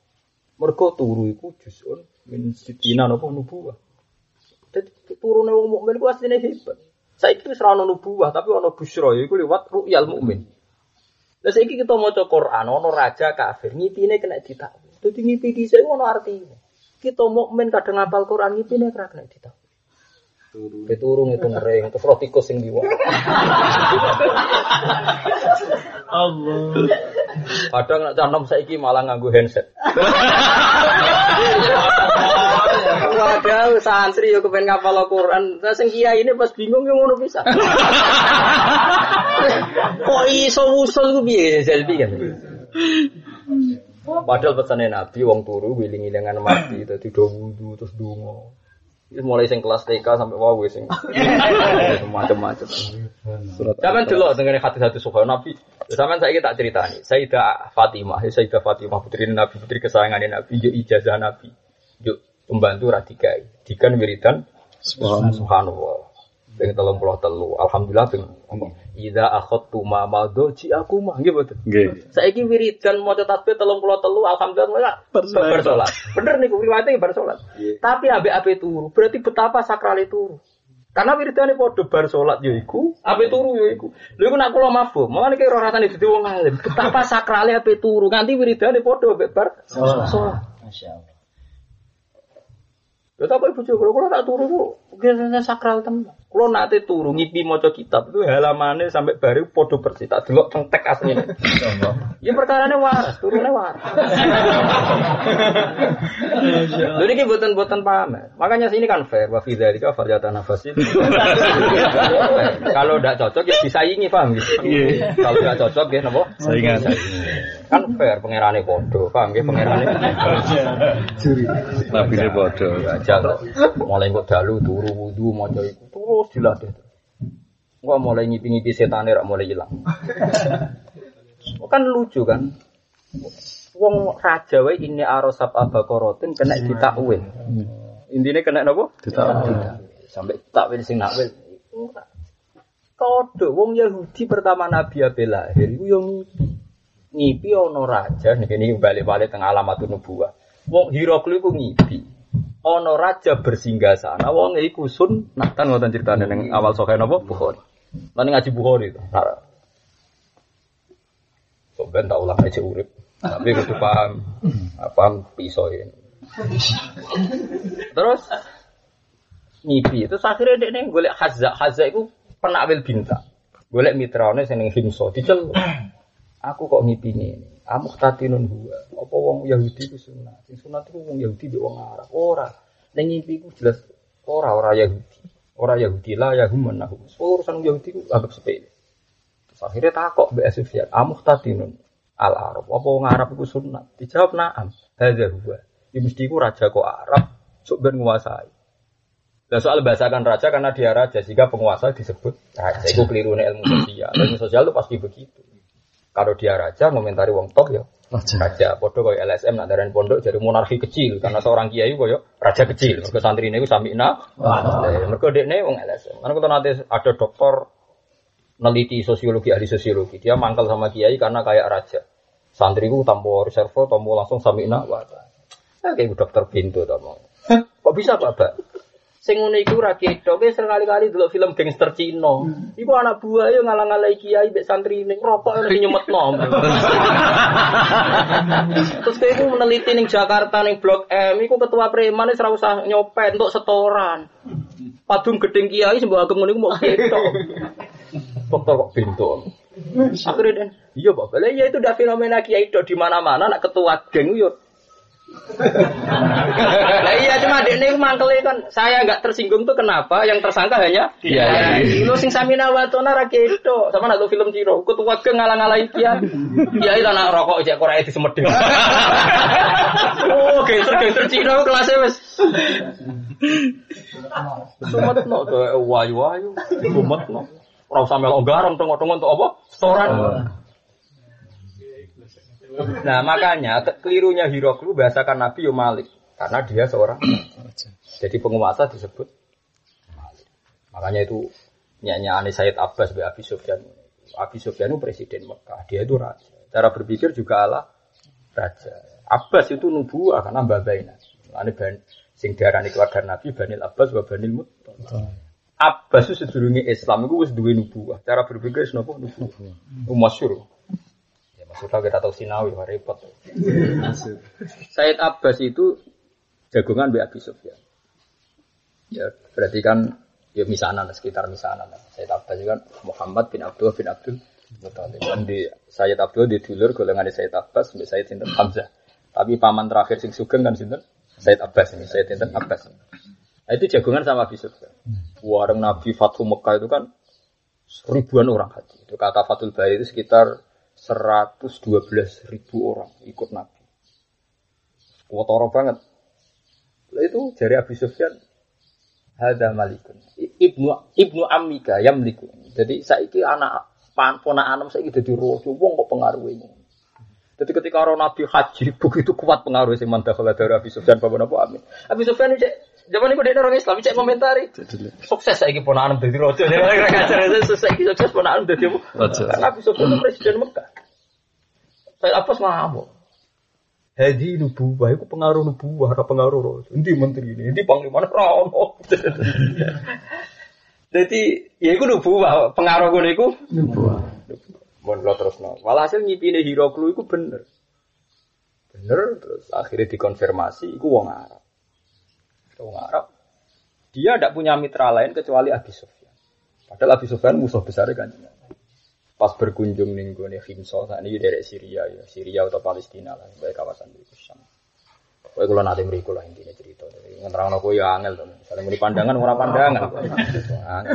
Mergo turu iku juzun min sitina napa nubuwah. Jadi turunnya orang mukmin itu aslinya hebat. Saya itu serana nubuah, tapi orang busro itu lewat ru'yal mukmin. Dan saya kita mau cek Quran, orang raja kafir, ngipinya kena ditakwil. Jadi ngipi di saya, orang artinya. Kita mukmin kadang ngapal Quran, ngipinya kena ditakwil. Dia turun itu ngering, terus roh tikus yang diwak. Allah. Kadang nak canom saya ini malah nganggu handset. Waduh, santri yo kepen ngapal Al-Qur'an. Lah sing kiai ini pas bingung yo ngono pisan. Kok iso usul ku piye selbi kan. Padahal pesane Nabi wong turu wiling-wilingan mati dadi do wudu terus donga. mulai sing kelas TK sampai wawu sing macam-macam. Sampeyan delok dengane hadis-hadis sahih Nabi. Sampeyan saiki tak critani. Sayyidah Fatimah putri Nabi, putri kesayangane Nabi, yo ijazah Nabi. Yo pembantu radikai. Dikan wiridan subhanallah. Ping 33. Alhamdulillah ping. Idza akhadtu ma madji aku mah nggih boten. Nggih. Saiki wiridan maca tasbih 33 alhamdulillah bar salat. Bener niku riwayate bar salat. Tapi ambek turu, berarti betapa sakrale turu. Karena wiridane padha bar salat ya iku, ambek turu ya iku. Lha iku nek kula mafhum, mawon iki ora rasane dadi wong alim. Betapa sakrale ambek turu, nganti wiridane padha ambek bar salat. Masyaallah. Lha ta kok bojo kula tak turu kok ngene sakral tenan. Kalau nanti turun, ngipi moco kitab itu halamannya sampai baru podo persis. Tak delok teng tek aslinya. Ya perkarane waras, turunnya waras. Jadi ini buatan-buatan paham ya. Makanya sini kan fair. Wa fi dzalika farjatan nafasid. Kalau tidak cocok ya disaingi, paham gitu. Kalau tidak cocok ya napa? Saingan. Kan fair, pengerane podo, paham ya pengerane. Juri. Tapi ne podo aja kok. Mulai kok dalu turu wudu moco iku. Terus dilatih. Enggak mulai ngipi-ngipi setan ora mulai hilang. Kan lucu kan. Wong raja wae ini arosab abakorotin kena ditakwil. Intine kena napa? Ditakwil. Sampai takwil sing nakwil. Kodho wong Yahudi pertama Nabi lahir iku yo ngipi ana raja niki bali-bali teng alamatun nubuwah. Wong Heraklius ku ngipi. Ono raja bersinggasana wong iku sun natan ngoten critane ning awal saka napa Bukhari. Lan ngaji Bukhari to. So ben ta ulah aja urip. Tapi kudu paham apaan piso ini. Terus ngipi. Terus akhirnya dekne golek Hazza iku penakwil bintang. Golek mitraone sing ning Himsa dicel. Aku kok ngipine. Amuktatinun huwa. Apa wong Yahudi ku sunat? Sing sunat iku wong Yahudi mbek wong Arab. Ora. Ning ngimpi ku jelas ora Yahudi. Ora Yahudi la ya hum annahu. Urusan Yahudi ku anggap sepele. Terus akhire takok mbek Sufyan, amuktatinun al Arab. Apa wong Arab iku sunat? Dijawab na'am. Hadza huwa. Ya mesti ku raja kok Arab sok ben nguasai. Lah soal bahasakan raja karena dia raja sehingga penguasa disebut raja. Iku kelirune ilmu sosial. Ilmu sosial itu pasti begitu. Kalau dia raja ngomentari wong top ya raja padha koyo LSM nak darani pondok jadi monarki kecil karena seorang kiai koyo raja kecil mergo santrine iku samina mergo dekne wong LSM kan kudu nanti ada doktor neliti sosiologi ahli sosiologi dia mangkel sama kiai karena kayak raja santriku tanpa reservo tanpa langsung samina wa kayak dokter pintu to mau kok bisa Pak Pak sing ngene iku ra ketok wis sekali-kali delok film gangster Cina. Iku anak buah yo ngalang-alangi kiai mbek santrine ngrokok ning nyemetno. Terus iku meneliti ning Jakarta ning Blok M iku ketua preman wis ra usah nyopet entuk setoran. Padung gedeng kiai mbok agem ngene iku mok ketok. Dokter kok bentuk. Akhire iya Pak, lha iya itu dah fenomena kiai tok di mana-mana nak ketua geng yo nah iya cuma dekne mangkele kan saya enggak tersinggung tuh kenapa yang tersangka hanya iya lu sing samina watona ra ketok sama nak film Ciro ku tuwek ngalang-alangi kiai kiai ana rokok cek korae disemedhe oh gangster Ciro kelasnya wis sumetno to wayu sumetno ora usah melok garam tengok-tengok untuk apa setoran. Nah makanya kelirunya Hiroklu bahasakan Nabi yo Malik karena dia seorang jadi penguasa disebut Malik. Makanya itu nyanyaane Sayyid Abbas bin Abi Sufyan. Abi Sufyan itu presiden Mekah, dia itu raja. Cara berpikir juga ala raja. Abbas itu nubuah karena babaina. Ane ben sing diarani keluarga Nabi Banil Abbas wa Banil Muttalib. Abbas itu sedurunge Islam iku wis duwe nubuah. Cara berpikir senopo nubuah. Masyhur. Sudah kita tahu Sinawi, repot. Sayyid Abbas itu jagongan Mbak Abi Sufyan. Ya, berarti kan ya misanan sekitar misanan. Sayyid Abbas itu kan Muhammad bin Abdullah bin Abdul Muttalib. Di Sayyid Abdullah ditulur golongane Sayyid Abbas mbek Sayyid sinten Hamzah. Tapi paman terakhir sing sugeng kan sinten? Sayyid Abbas ini, Sayyid sinten Abbas. Nah, itu jagongan sama Abi Sufyan. Wareng Nabi Fathu Mekah itu kan ribuan orang haji. Itu kata Fathul Bari itu sekitar 112,000 orang ikut Nabi. Kuwatoro banget. Lalu itu jari Abi Sufyan Hada malikun. Ibnu Amika yamliku. Jadi saiki anak ponakan saiki dadi raja wong kok pengaruhnya. Jadi ketika orang Nabi haji begitu kuat pengaruh sing mandakhala dari Abi Sufyan bapak napa amin. Abi Sufyan cek zaman iku dene orang Islam cek komentari. Sukses saiki ponakan dadi raja. Nek ngajar sukses ponakan dadi raja. Abi Sufyan presiden Mekah. Saya apes mawon. Hadi nubuah, aku pengaruh nubuah, ada pengaruh nanti menteri ini, nanti panglima rono. Jadi, ya aku nubuah, pengaruh aku nubuah. Mohon terus no. Walhasil ngipine Hiroklu itu bener, bener. Terus akhirnya dikonfirmasi, aku wong Arab. Wong Arab, dia tidak punya mitra lain kecuali Abi Sufyan. Padahal Abi Sufyan musuh besarnya kan. Pas berkunjung ninggone Himso sakniki derek Syria ya, Syria atau Palestina lah, bae kawasan iku sama. Kowe kula nate mriku lah intine cerita. Ngenterangno kowe ya angel to. Misale muni pandangan ora pandangan. Ora pandangan.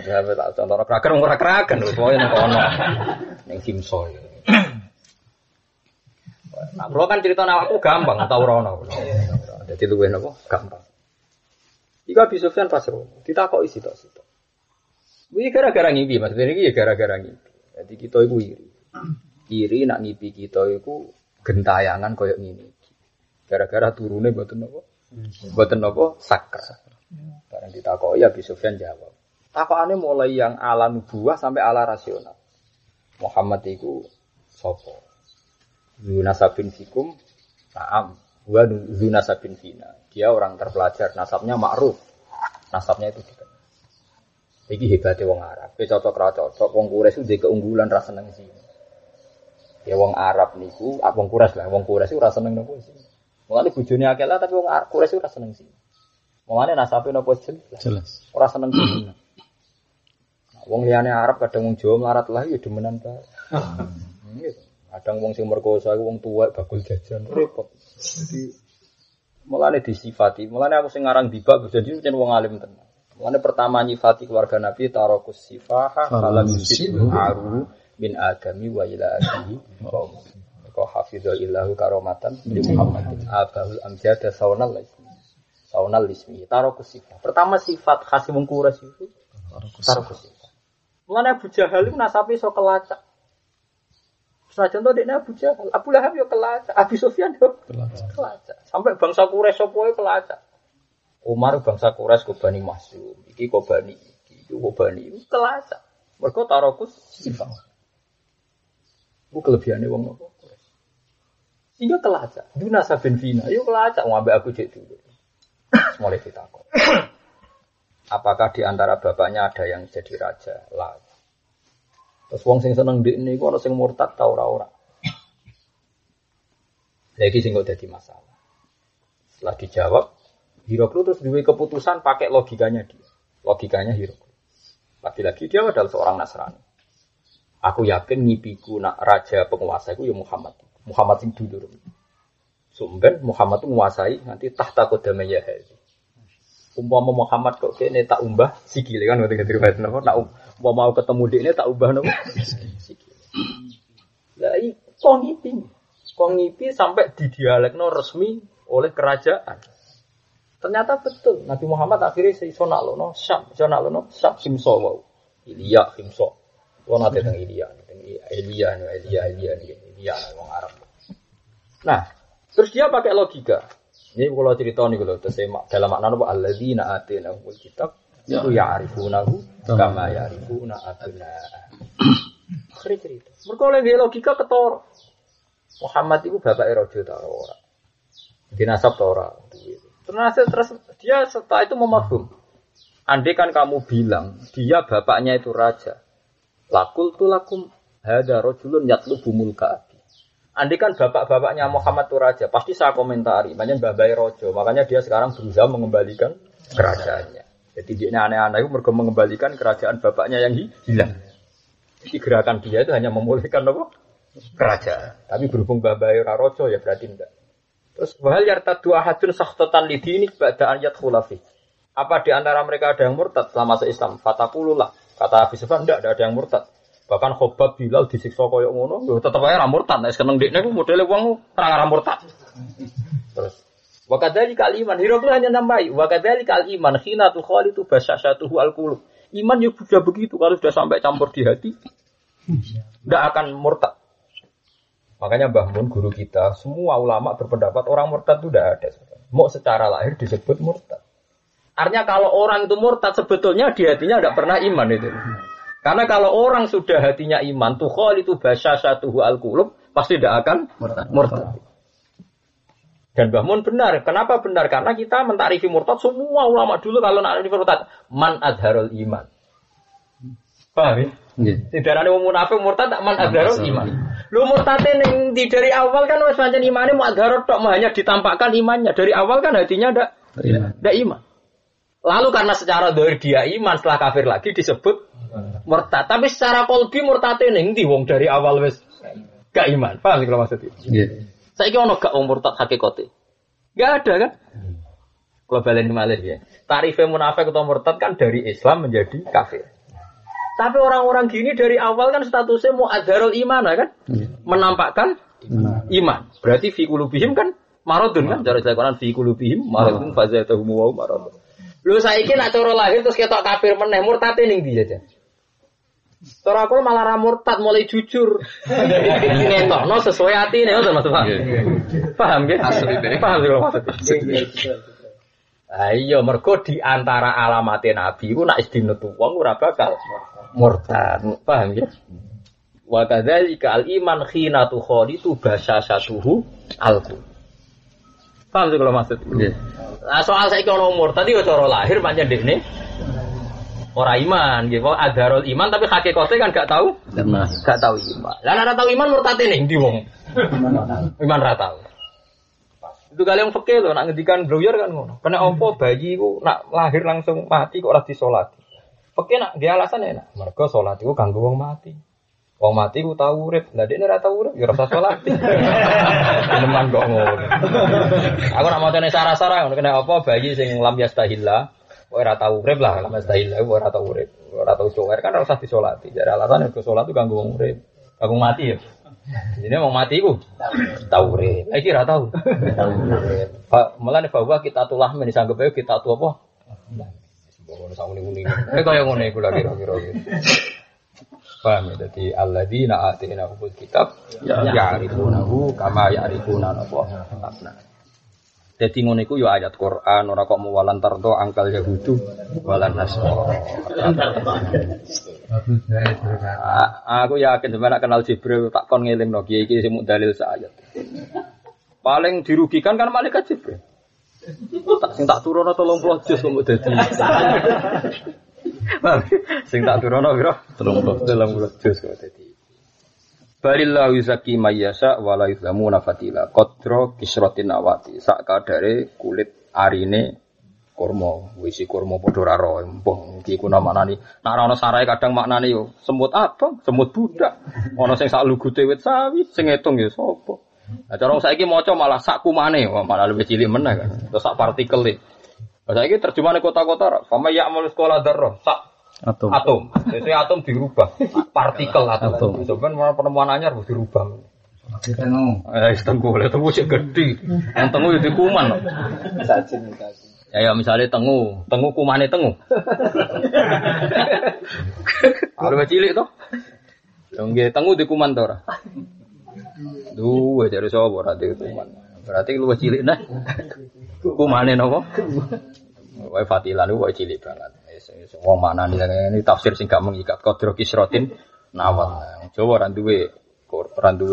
Sampe tak contohno kraken ora kraken lho, pokoke nek ono ning Himso. Nah, kula kan crito awakku gampang ta ora ono. Dadi luwih napa gampang. Iku Abi Sufyan pas ro, ditakoki sitok-sitok. Ini gara-gara ngipi, maksudnya ini gara-gara ngipi. Jadi kita itu iri. Iri nak ngipi kita itu gentayangan kayak ini. Gara-gara turunnya buatan apa? Sakra. Barang ditakoi, ya Abi Sufyan jawab. Takoannya mulai yang ala nubuah sampai ala rasional. Muhammad itu sopo. Zunasabin fikum, na'am. Wa zunasabin fina. Dia orang terpelajar, nasabnya ma'ruf. Nasabnya itu juga. Iki hebate wong Arab. Kowe cocok-cocok wong Quraisy duwe keunggulan ra seneng sih. Ya wong Arab niku, wong Quraisy lah, wong Quraisy ora seneng nopo sih. Mulane bojone akeh lah tapi wong Quraisy ora seneng sih. Mulane nasabe nopo jelas. Ora seneng sih. Nah, wong liyane Arab kadang wong Jawa melarat lah ya demenan ta. Nggih. Kadang wong sing merkosa iku wong tuwek bakul jajan repot. Jadi mulane disifati, mulane aku sing ngarang dibak jadi jeneng wong alim tenan. Karena pertama nyifati keluarga Nabi tarokus sifaha falam yusidu aru min agami wa ila agami kau hafidhu illahu karomatan di Muhammadin abahul amjada saunal ismi tarokus sifah pertama sifat khasi mengkuras itu tarokus sifah karena Abu Jahal itu nasabi so kelacak senajan itu adiknya Abu Jahal Abu Lahab ya kelacak Abi Sufyan ya kelacak sampai bangsa Quraisy sopoe kelacak Umar bangsa Quraisy kobani masuk, iki kobani, itu kobani, itu kelasa. Mereka tarokus sifat. Itu kelebihannya wong nopo. Iya kelasa. Dunasa bin Vina, itu kelasa. Ngambil aku cek dulu. Mulai ditakut. Apakah di antara bapaknya ada yang jadi raja? Lah. Terus wong sing seneng dikne iku ana sing murtad ta ora-ora. Lha iki sing kok dadi masalah. Setelah dijawab Hiroklu terus duwe keputusan pakai logikanya dia. Logikanya Hiroklu. Lagi-lagi dia adalah seorang Nasrani. Aku yakin ngipiku nak raja penguasa iku ya Muhammad. Muhammad sing dulur. Sumben Muhammad itu menguasai nanti tahta kodama ya hadi. Umpama Muhammad kok kene tak umbah sikile kan ngoten riwayat napa nak mau ketemu dekne tak umbah napa sikile. Lah iki kok ngipi sampai didialekno resmi oleh kerajaan. Ternyata betul. Nabi Muhammad akhirnya iso naklono Syam Himso wau. Ilya Himso. Wong ate teng Ilya wong Arab. Nah, terus dia pakai logika. Ini kalau cerita niku lho terus dalam makna apa alladzina atainahumul kitab itu ya'rifunahu kama ya'rifuna abna'ahum. Akhir cerita. Mergo oleh logika ketara. Muhammad iku bapake raja ta ora. Dinasab ta ora duwe. Terus dia setelah itu memaham. Andai kan kamu bilang dia bapaknya itu raja. Lakul tu lakum hada rojulun yatlubu mulka. Andai kan bapak-bapaknya Muhammad itu raja, pasti saya komentari. Makanya babai rojo. Makanya dia sekarang berusaha mengembalikan kerajaannya. Jadi dia aneh-aneh itu mengembalikan kerajaan bapaknya yang hilang. Jadi gerakan dia itu hanya memulihkan apa? Kerajaan. Tapi berhubung babai rojo ya berarti tidak. Terus wahal yartadu ahadun sakhtatan lidini ba'da ayat khulafi. Apa di antara mereka ada yang murtad selama se-Islam? Fataqulullah. Kata Abi Sufyan ndak ada yang murtad. Bahkan Khobab Bilal disiksa koyo ngono, yo tetep ae ra murtad. Nek seneng dekne ku modele wong ora murtad. Terus Wakadzalika al-iman, Heraklius hanya nambahi wakadzalika al-iman khina tukhalitu basasyatuhu al-qulub. Iman ya sudah begitu, kalau sudah sampai campur di hati enggak akan murtad. Makanya Mbah Mun guru kita, semua ulama berpendapat orang murtad itu enggak ada. Mau secara lahir disebut murtad. Artinya kalau orang itu murtad sebetulnya di hatinya enggak pernah iman itu. Karena kalau orang sudah hatinya iman, tukhalitu basasyatuhu al-qulub, pasti tidak akan murtad. Dan Mbah Mun benar. Kenapa benar? Karena kita mentarifi murtad. Semua ulama dulu kalau nak murtad, man adharul iman. Paham? Nggih. Sidarane wong munafik murtad tak man adharul iman. Lu murtate ning dari awal kan wis pancen imane muadharot tok, hanya ditampakkan imannya dari awal kan hatinya ndak iman. Lalu karena secara zahir dia iman, setelah kafir lagi disebut murtad. Tapi secara qalbi murtate ning ndi wong dari awal wis gak iman. Paham iki lho maksudnya? Nggih. Saiki ono gak wong murtad hakikate? Enggak ada kan? Kalau balen malih ya. Tarife munafik atau murtad kan dari Islam menjadi kafir. Tapi orang-orang gini dari awal kan statusnya mu'adzharul iman kan? Menampakkan iman. Berarti fi qulubihim kan maradun kan? Dari Al-Qur'an fi qulubihim maradun fazatahum wa maradun. Lho saiki nak cara lahir terus ketok kafir meneh murtate ning ndi ya? Setelah aku malah ramurtad mulai jujur. Ini tono sesuai hati ini, betul mas Pak? Paham kan? Paham sih kalau maksud. Ayo, mergo di antara alamat Nabi, aku nak istimnut uang, aku bakal murtad. Paham kan? Wakadzalika al-iman khina tukhalitu basasyatuhu alqu. Paham sih kalau maksud? Soal saiki ono murtad iki cara lahir pancen dekne. Orang iman, gitu. Adharul iman, tapi hakikatnya kan gak tahu, gak tahu iman. Lah ora tahu iman murtate ning ndi wong? Iman ora tahu. Itu kali yang fikih lho, nak ngendikan bluyer kan ngono. Kena opo bayi iku nak lahir langsung mati kok ora disolati. Fikih nak dia alasan enak. Mergo salat iku kanggo wong mati. Wong mati ku tau urip. Lah dekne ora tau urip ya ora usah salat. Teman kok ngono. Aku nak macane sara-sara ngono kena opo bayi sing lam yastahilla. Ora tau urip lah, Mas Dail, ora tau urip. Ora tau sower kan ora usah disolati. Jadi alasan nek salat ku kanggo wong urip. Kanggo mati ya. Jadi wong mati ku tau urip. Iki ora tau. Tau urip. Mulane bahwa kita tulah menisanggep ayo kita tu apa? Sembrono sauni muni. Kaya ngene iku lagi kira-kira. Paham ya, dadi alladzina atina hubul kitab ya'rifunahu kama ya'rifuna nafsahum. Jadi ngono iku yo ayat Quran ora kok muwalan tarto angkal yahudu walan nasor. Aku yakin sebenarnya kenal Jibril tak kon ngelingno kiye iki sing dalil sak ayat. Paling dirugikan kan malaikat Jibril. Sing tak turono 30 juz kok dadi. Sing tak turono piro? 30 juz kok dadi. Barillahu yuzaki mayyasa wala yuzlamuna fatila qadra kisratin awati sak kadare kulit arine kurma wisi kurma padha ora roh empung iki kuna maknane nek ora ana sarae kadang maknane yo semut abang semut budak ana sing sak lugute wit sawi sing ngitung yo sapa nah cara saiki maca malah sak kumane malah luwih cilik meneh kan terus sak partikele saiki terjemahane kota-kota sama ya amul sekolah darah sak atom. Jadi atom dirubah. Partikel atom. Sebenarnya penemuan anyar harus dirubah. Kita no. Tengku, lihat tengku cek gede. Yang tengku itu kuman. Ya misalnya tengku kumannya tengku. Kalau cilik toh, yang tengku di kuman tora. Dua cari sobor hati kuman. Berarti lu cilik nah. Kumannya nopo. Wah Fatila lu wah cilik banget. Wong mana ini tafsir sing gak mengikat kodro kisrotin nawal Jawa randuwe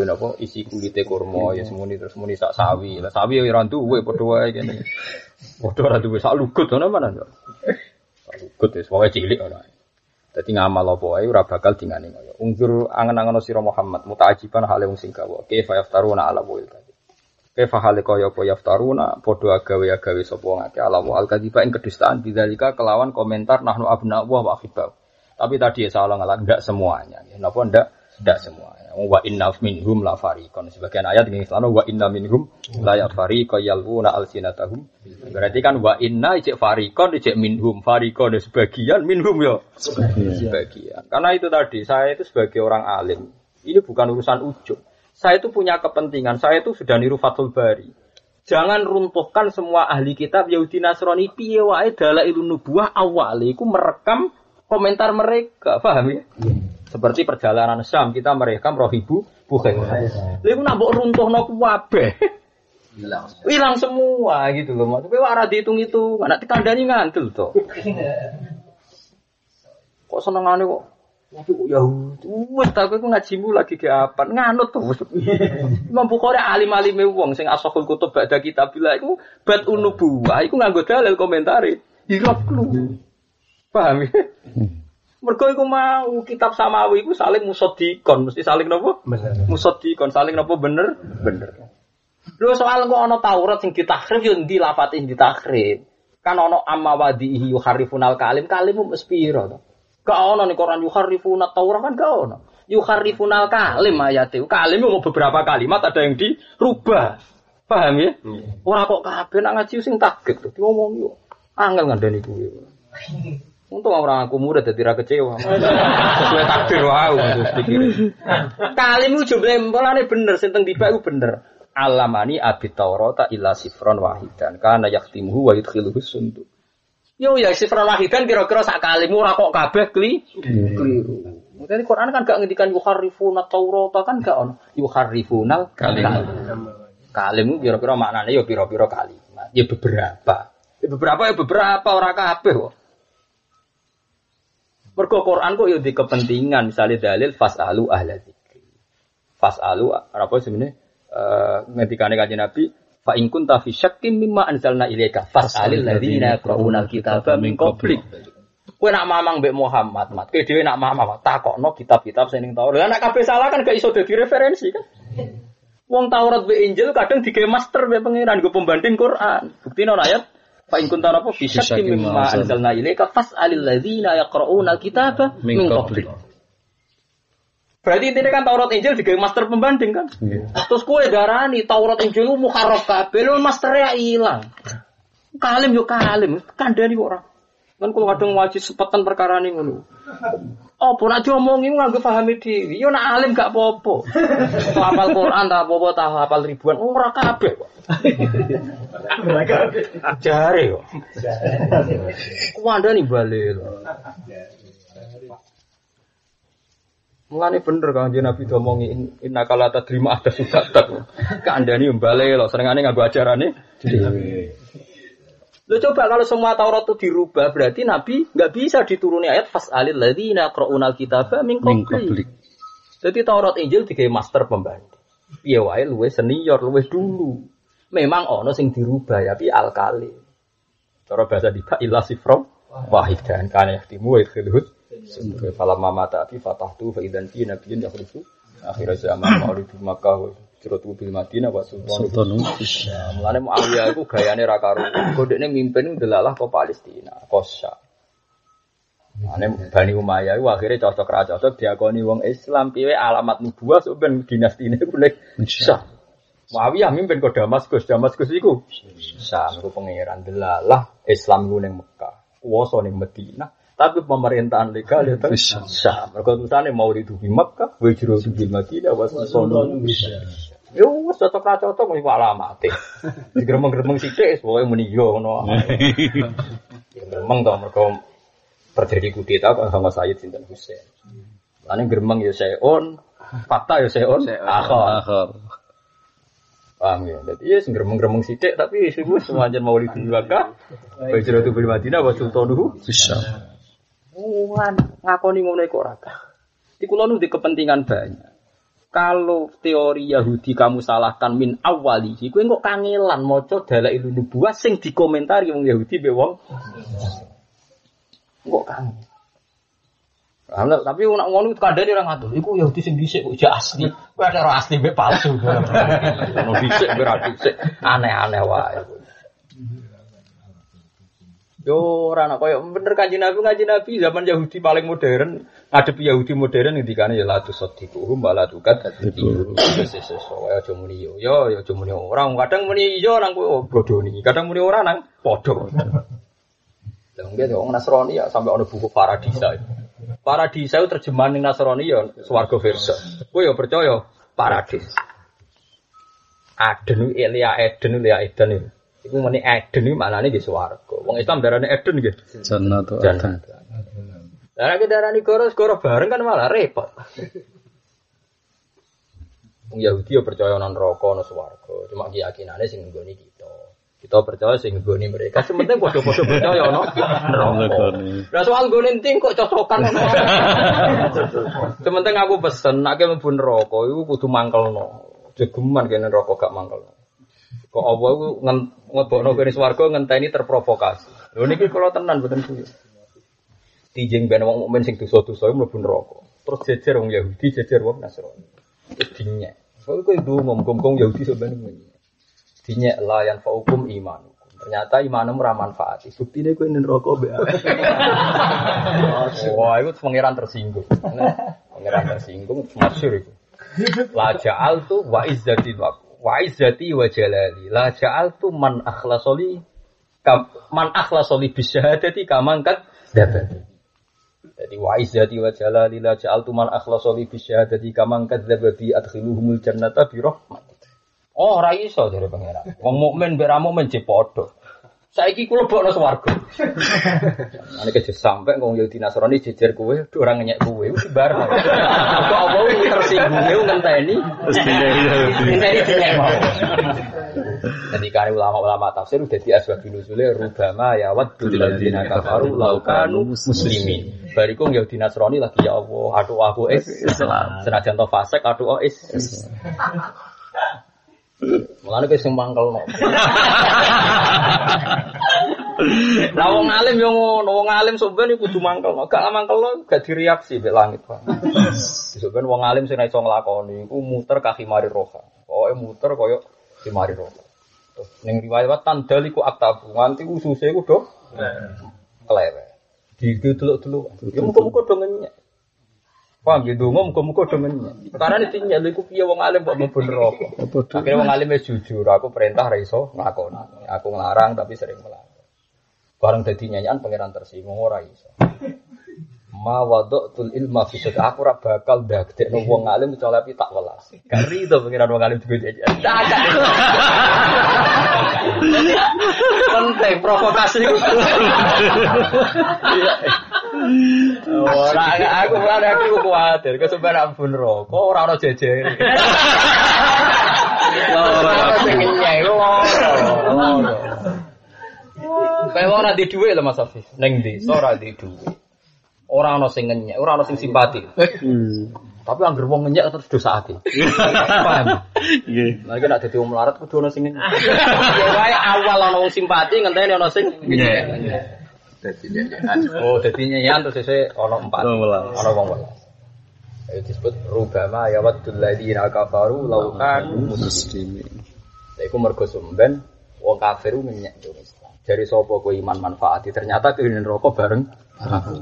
napa isi kulite kurma ya semuni terus muni sak sawi lah sawi ya randuwe padha wae kene padha randuwe sak lugut ngono mana sak lugut wis wae cilik ora dadi ngamal apa wae ora bakal dingane kaya ungkur angen-angen sira Muhammad mutaajiban hale wong sing gawa kaifa yaftaruna ala wal kadhib kaifa hale kaya apa yaftaruna padha agawe-agawe sapa ngake ala wal kadhib ing kedustaan bidzalika kelawan komentar nahnu abna wa akhibah tapi tadi salah ngalah enggak semuanya napa ndak semuanya wa inna minhum la fariqan sebagian ayat ini selana wa inna minhum la yafariqan yalwuna alsinatahum berarti kan wa inna ijek fariqan ijek minhum fariqan sebagian minhum ya sebagian karena itu tadi saya itu sebagai orang alim ini bukan urusan ujub saya itu punya kepentingan saya itu sudah niru Fathul Bari Jangan runtuhkan semua ahli kitab Yahudi Nasrani piye wae dalailun nubuwah awal iku merekam komentar mereka, paham ya? Seperti perjalanan Syam kita merekam Rohibu Bukhairah. Lha iku nak mbok runtuhno kabeh. Hilang semua gitu loh. Maksudnya ora dihitung-hitung, anak dikandani ngandel to. Kok senengane kok waduh Yahudi, wes tak aku ngajimu lagi ke apa? Nganut tuh. Imam Bukhari alim-alime wong sing Ashahul Kutub badha kitabillah iku bat unubuwah iku nganggo dalil komentari. Irab klu. Paham? Mergo iku mau kitab samawi iku saling musaddiqon, mesti saling napa? Musaddiqon, saling napa bener? Bener. Lho soal kok ana Taurat sing ditakrif yo endi lafate sing ditakrif? Kan ana amawadihi yuharifunal kalim, kalimu mespira to. Gak ada nih Quran yuharifuna Taurat kan gak ada yuharifunal kalim ayatnya kalim mau beberapa kalimat ada yang dirubah paham ya? Orang kok kabeh nak ngaji sing target tuh ngomong yuk angel ngandani gue untung orang aku muda jadi ra kecewa sesuai takdir wow kalim itu jumlahnya polanya bener senteng tiba itu bener alamani abid Taurat illa sifron wahidan karena yaktimuhu wa yudkhiluhu sundu. Yo ya sifra wahidan kira-kira sak kalimu ora kok kabeh keliru. Mudane Quran kan gak ngendikan yuharifuna Taurata kan gak ono. Yuharifunal kalim. Kalimu kira-kira maknane yo pira-pira kalimat. Ya beberapa. Ya beberapa ora kabeh kok. Mergo Quran kok yo di kepentingan misale dalil fasalu ahladzikri. Fasalu apa sebenarnya ngendikane Kanjeng Nabi fa in kunta fi syakkin mimma anzalna ilaika fas'alil ladzina yaqra'una al-kitaba min qablik. Kowe nak mamang mbek Muhammad, mat kowe dhewe nak mamang takokno kitab-kitab sing ning Taurat. Lah nek kabeh salah kan gak iso dadi referensi kan. Wong Taurat mbek Injil kadang digawe master mbek pengiran nggo pembanding Quran. Buktine ana ayat fa in kunta fi syakkin mimma anzalna ilaika fas'alil ladzina yaqra'una al-kitaba min qablik. Berarti intinya kan Taurat Injil digawe master pembanding kan. Yeah. Terus kowe darani Taurat Injil lu mukharraf kabeh lu masternya ilang. Kalim yo kalim, kandhani kok ora. Men kula kadang wajib sepeten perkarane ngono. Apa nek diomongi nganggo pahami dhewe. Yo nek alim gak apa-apa. Hafal Quran ta apa-apa ta hafal ribuan ora kabeh kok. Ora kabeh. Jare kok. Kuandani bali lho. Mulane bener Kanjeng Nabi domongi innakala tadrima ada sukatat. Kandhani mbale lho senengane nganggo ajarane dhewe. Lho coba kalau semua Taurat itu dirubah berarti Nabi enggak bisa dituruni ayat fasalil ladzina qra'unal kitaba min qabli. Dadi Taurat Injil digawe master pembanding. Piye wae luwih senior luwih dulu. Memang ana sing dirubah tapi alkali. Cara bahasa dibak illa sifrom wahidan kana yahtimu wa khilud. Sungguh falah mama tapi fatah tu faidan ti nabiin dah rusuh akhirnya zaman maulid maka cerutu bil Madinah wasulullah. Mulane Muawiyah aku gayane rakaru. Kodekne mimpin delalah ke Palestina kosya. Mulane Bani Umayyah akhirnya cocok cocok diakoni wong Islam piwe alamat nubuwah ben dinastine golek sah. Muawiyah mimpin ke Damaskus iku sah niku pangeran delalah Islam ku ning Mekah kuwasa ning Madinah. Tapi pemerintahan legal ya tak sah. Mereka tulisannya mau ditubi Makkah, wajib ditubi Madinah, wajib sonon bisa. Yo, cocok mesti alamat. Digremeng-gremeng sithik, pokoke muni yo ngono. Gremeng to mergo terjadi kudeta sama Sayyid Sinten Husain. Lan gremeng yo seon, fakta yo seon, akhir. Paham ya, jadi ya gremeng-gremeng sithik tapi isu semanjan mau ditubi Makkah, wajib ditubi Madinah, wajib sonon bisa. Wan ngakoni ngono iku ora kah. Iku lho ndek kepentingan banyak. Kalau teori Yahudi kamu salahkan min awalihi, kowe kok kangelan maca dalailun nubuwah sing dikomentari wong Yahudi be wong. Kok kangen. Ana tapi nek ngono kadane ora ngatur. Iku Yahudi sing dhisik kok jak asli. Kowe ora asli mbek palsu. Ono dhisik mbek ra dhisik. Aneh-aneh wae. Yo ora ana koyo bener kanjeng Nabi zaman Yahudi paling modern, ngadepi Yahudi modern ngendikane ya la tusaddiquhum wa la tukat itu. Seso aja muni yo. Yo aja muni ora, kadang muni yo nang kowe bodoni, kadang muni ora nang padha. Lah ngene wong Nasrani ya sampe ana buku Paradisa. Paradisa itu terjemahan ning Nasrani ya swarga versa. Kowe yo percaya paradis. Aden Elia Eden Elia Eden. Iku muni Eden iki maknane di swarga. Wong Islam darane Eden nggih. Jannatul Eden. Lah nek darani goro bareng kan malah repot. Wong Yahudi yo percaya nang neraka ana swarga. Cuma keyakinane sing nggone kita. Kita percaya sing nggone mereka. Sementara padha-padha percaya ana neraka. Lah soal nggone enting kok cocokan ana. Sementara aku pesen nek mlebu neraka iku kudu mangkelno. Jegeman kene rokok gak mangkel. Kok apa iku ngebokno kene swarga ngenteni terprovokasi. Lho niki kula tenan mboten kuwi. Dijeng ben wong mukmin sing dosa-dosa mlebu neraka. Terus jejer wong Yahudi, jejer wong Nasrani. Dinyek. Soale kok ibu ngomong-ngomong Yahudi sebenarnya. Dinyek layan faukum iman. Ternyata imanmu ora manfaat. Buktine kowe ning neraka mbek. Wah, iku pangeran tersinggung. Pangeran tersinggung masyhur iku. La ja'altu wa izzati wa jalali la ja'altu man akhlasoli bisyahadati kamangkat dzabati. Jadi wa izzati wa jalali la ja'altu man akhlasoli bisyahadati kamangkat dzabati adkhiluhumul jannata bi rahmat. Oh ora iso jare pangeran. Wong mukmin mbek ra mukmin je padha. Saiki kula bokno swarga. Nek aja sampe wong Yahudi Nasrani jejer kowe, aduh ora ngenyek kowe, wis bar. Kok apa tersinggung yo ngenteni. Ngenteni dhewe. Jadi kare ulama-ulama tafsir dadi asbabul nuzule rubama ya waddul ladzina kafaru law kanu muslimin. Bariku Yahudi Nasrani lagi ya Allah, aduh aku Islam. Senajan to fasik aduh Islam. Mulane kowe sing mangkelno. Lah wong alim yo ngono, wong alim sampeyan iku kudu mangkelno. Gak mangkelno gak direaksi mbek langit, Pak. Sampeyan wong alim sing iso nglakoni iku muter kaki mari roha. Pokoke muter kaya dimari roha. Terus ning riwayat tandaliku aktabu nganti ususe iku do. Klewe. Diteluk-teluk. Yo muga-muga do ngenyek. Paham ya, dungu muka-muka demennya. Karena itu nyali ku piye wong alim kok mlebu neraka. Akhirnya wong alim wis jujur, aku perintah ra iso nglakoni. Aku nglarang tapi sering melanggar. Bareng dadi nyanyian pangeran tersinggung ora iso. Ma wada'tul ilma fi sadaq, aku ora bakal ndadekno wong alim kecuali tapi tak welas. Gak rido pangeran wong alim digonceng. Penting provokasi. Ora aku ora kuwatir, kesembarang pun roko ora ono jejer. Ora sing nyek ora. Kae ora di dhuwit lho Mas Afif, ning ndi? Ora di dhuwit. Ora ono sing nyek, ora ono sing simpati. Tapi anggere wong nyek terus dosa ati. Paham? Nggih. Lah iki nek dadi wong melarat kudu ono sing nyek. Wae awal ono wong simpati ngenteni ono sing nyek. Dadinya nyanyian terus saya orang empat, orang wong. Itu disebut rubama ya waddul ladzina kafaru law kanu muslimin. Iku mergo sumben wong kafir menyang Islam. Dari sapa kowe iman manfaati ternyata kene neraka bareng aku.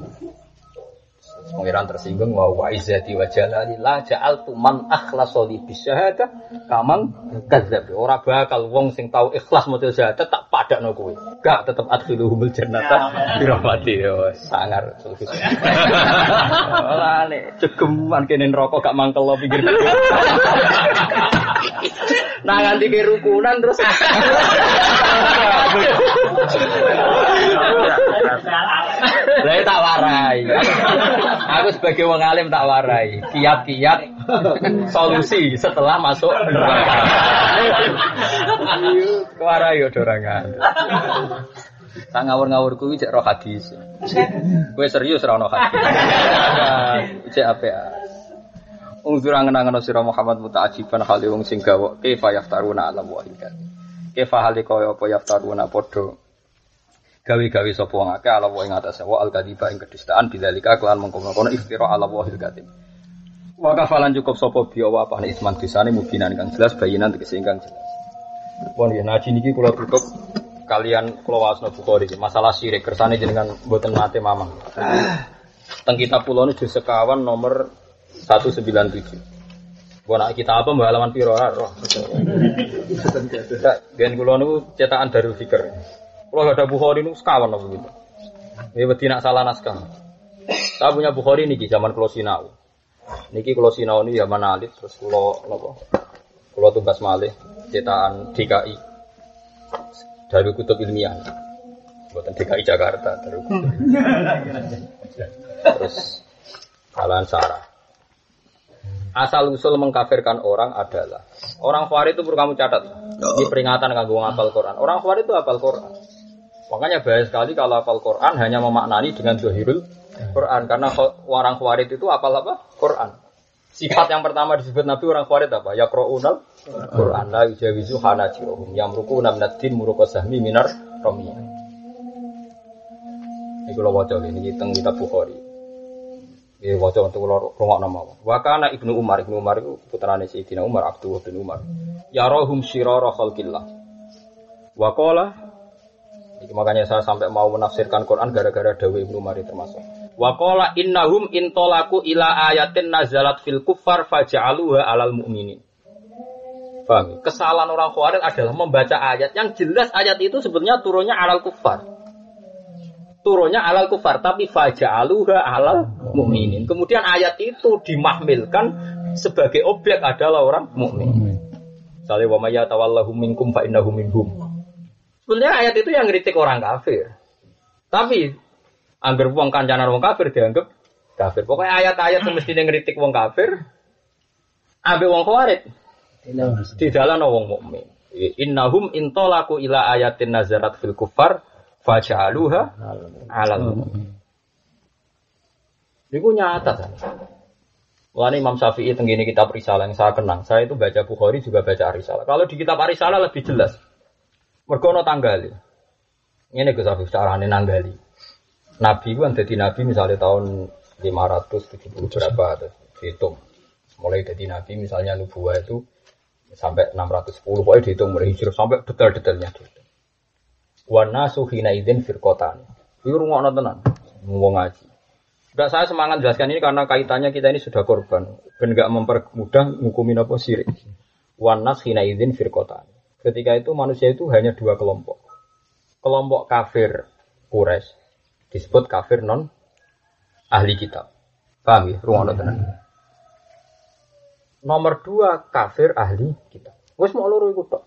Pangeran tersinggung wa izzati wa jalali la ja'altu man akhlasa li bisyahada kaman kadzdzab. Ora bakal wong sing tau ikhlas maca syahadat tak padakno kowe. Gak tetep adkhiluhumul jannata bi rahmati. Sangar solusi. Ora nek cegeman kene neraka gak mangkel pinggir. Nah nganti kerukunan terus saya tak warai. Aku sebagai wong alim tak warai. Kiat-kiat solusi setelah masuk neraka. Warai yo dorangan. Tak ngawur-ngawur kuwi cek roh hadis. Kowe serius ra ono hadis. Cek apa? Wong durang ngenang-ngenang sira Muhammad muta'ajiban hale wong sing gawok kaifa yaftaruna ala wahida. Kaifa hale kaya apa yaftaruna padha gawe-gawe sapa wong akeh ala wong ngatas wa al-kadiba ing kedustaan bidzalika kelan mengkono-kono iftira ala wahil katim. Wa kafalan cukup sapa biya wa apane isman disane muginan kang jelas bayinan tegese ingkang jelas. Pun yen aji niki kula tutup kalian kula wasna Bukhari masalah syirik kersane jenengan mboten mate mamang. Teng kitab kula niku sekawan nomor 197. Bukan kita apa mbak halaman piro roh. Dan kula niku cetakan Darul Fikr. Kalau ada Bukhari itu sekawan apa gitu. Ini tidak salah naskah. Saya punya Bukhari ini di zaman Klosinau. Niki Klosinau ini zaman Alif terus kalau Kalau tugas malih cetakan DKI dari kutub ilmiah, buatan DKI Jakarta terus. Terus kalangan Sarah. Asal usul mengkafirkan orang adalah orang Khawarij itu perlu kamu catat. Ini peringatan kanggo ngapal Quran. Orang Khawarij itu hafal Quran. Makanya bahaya sekali kalau hafal Quran hanya memaknani dengan zahirul Quran, karena orang Khawarij itu hafal apa? Quran. Sifat yang pertama disebut Nabi orang Khawarij apa? Yaqra'unal Quran la yujawizu hanajiruhum yamruquna minad-din muruqasahmi minar ramiyah. Iku lho waca iki teng kitab Bukhari. Ya waca untuk rungokno mawon. Wa kana Ibnu Umar iku putrane Sayyidina Umar, Abdullah bin Umar. Ya rahum syirara khalqillah. Wa qala, makanya saya sampai mau menafsirkan Quran gara-gara dawuh Ibnu Umar termasuk. Wa qala innahum intolaku ila ayatin nazalat fil kuffar faj'aluha 'alal mu'minin. Paham? Kesalahan orang Khawarij adalah membaca ayat yang jelas ayat itu sebenarnya turunnya 'alal kuffar. Turunnya alal kufar, tapi faja'aluha alal mu'minin. Kemudian ayat itu dimahmilkan sebagai objek adalah orang mu'min. Salih wa maya tawallahu minkum fa'innahu minhum. Sebenarnya ayat itu yang ngeritik orang kafir. Tapi, anggar wong kancanan wong kafir dianggap kafir. Pokoknya ayat-ayat semestinya ngeritik wong kafir, ambil wong Khawarij. Tidaklah wong mu'min. Innahum intolaku ila ayatin nazarat fil kufar, faja'aluha alal mu'min. Ini ku nyata kan? Wah, ini Imam Syafi'i tenggini kitab Risalah yang saya kenang. Saya itu baca Bukhari juga baca Risalah. Kalau di kitab Risalah lebih jelas. Mergono tanggali. Ini ku Syafi'i carane nanggali. Nabi ku jadi nabi misalnya tahun 570 berapa atau dihitung. Mulai jadi nabi misalnya nubuwah itu sampai 610 pokoknya dihitung mulai hijrah sampai detail-detailnya dihitung. Wana suhina idin firqotan. Iku rungokno tenan, wong ngaji. Enggak saya semangat jelaskan ini karena kaitannya kita ini sudah korban. Ben enggak mempermudah ngukumi napa sirik. Wana suhina idin firqotan. Ketika itu manusia itu hanya dua kelompok. Kelompok kafir Quraisy disebut kafir non ahli kitab. Paham ya, rungokno tenan. Nomor dua kafir ahli kitab. Wis mok loro iku tok.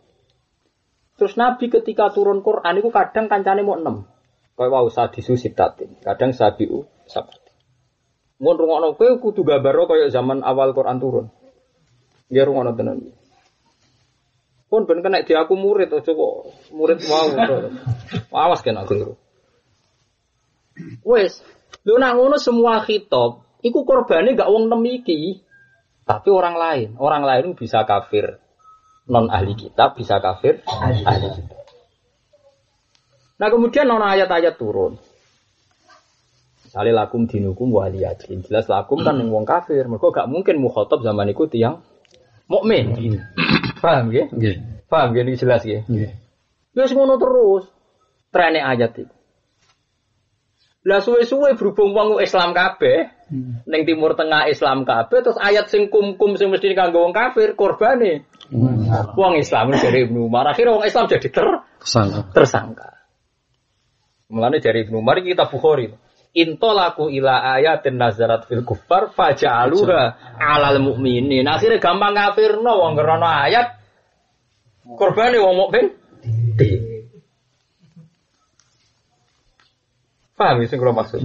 Terus Nabi ketika turun Quran itu kadang kancane mau 6. Kayak wau sadisu sitatin, kadang sabiu sabati. Mun rungokno kowe kudu gambaro kaya zaman awal Quran turun. Nggih rungokno tenan. Pun ben kena di aku murid aja kok murid wau. Awas kena aku. Wes, lho nang ngono semua khitab iku korbane gak wong 6 iki, tapi orang lain. Orang lain bisa kafir non ahli kitab, bisa kafir ahli kitab. Nah kemudian non ayat-ayat turun. Salih lakum dinukum wali ajin. Jelas lakum kan yang wong kafir. Mereka gak mungkin mukhotob zaman itu yang mukmin. Paham ya? Paham ya? Ini jelas ya? Ya semuanya terus. Trennya ayat itu. Lah suwe-suwe berhubung wong Islam kabeh. Neng Timur Tengah Islam kabeh. Terus ayat sing kum-kum sing mesti kanggo wong kafir korbane. Wong Islam dari Ibnu Umar akhirnya wong Islam jadi tersangka. Mulane dari Ibnu Umar kita Bukhari. Intolaku ila ayatin nazarat fil kuffar faja'aluha 'alal mu'minin. Akhirnya gampang kafirno wong ngerono ayat korbane wong mukmin. Paham sing kula maksud.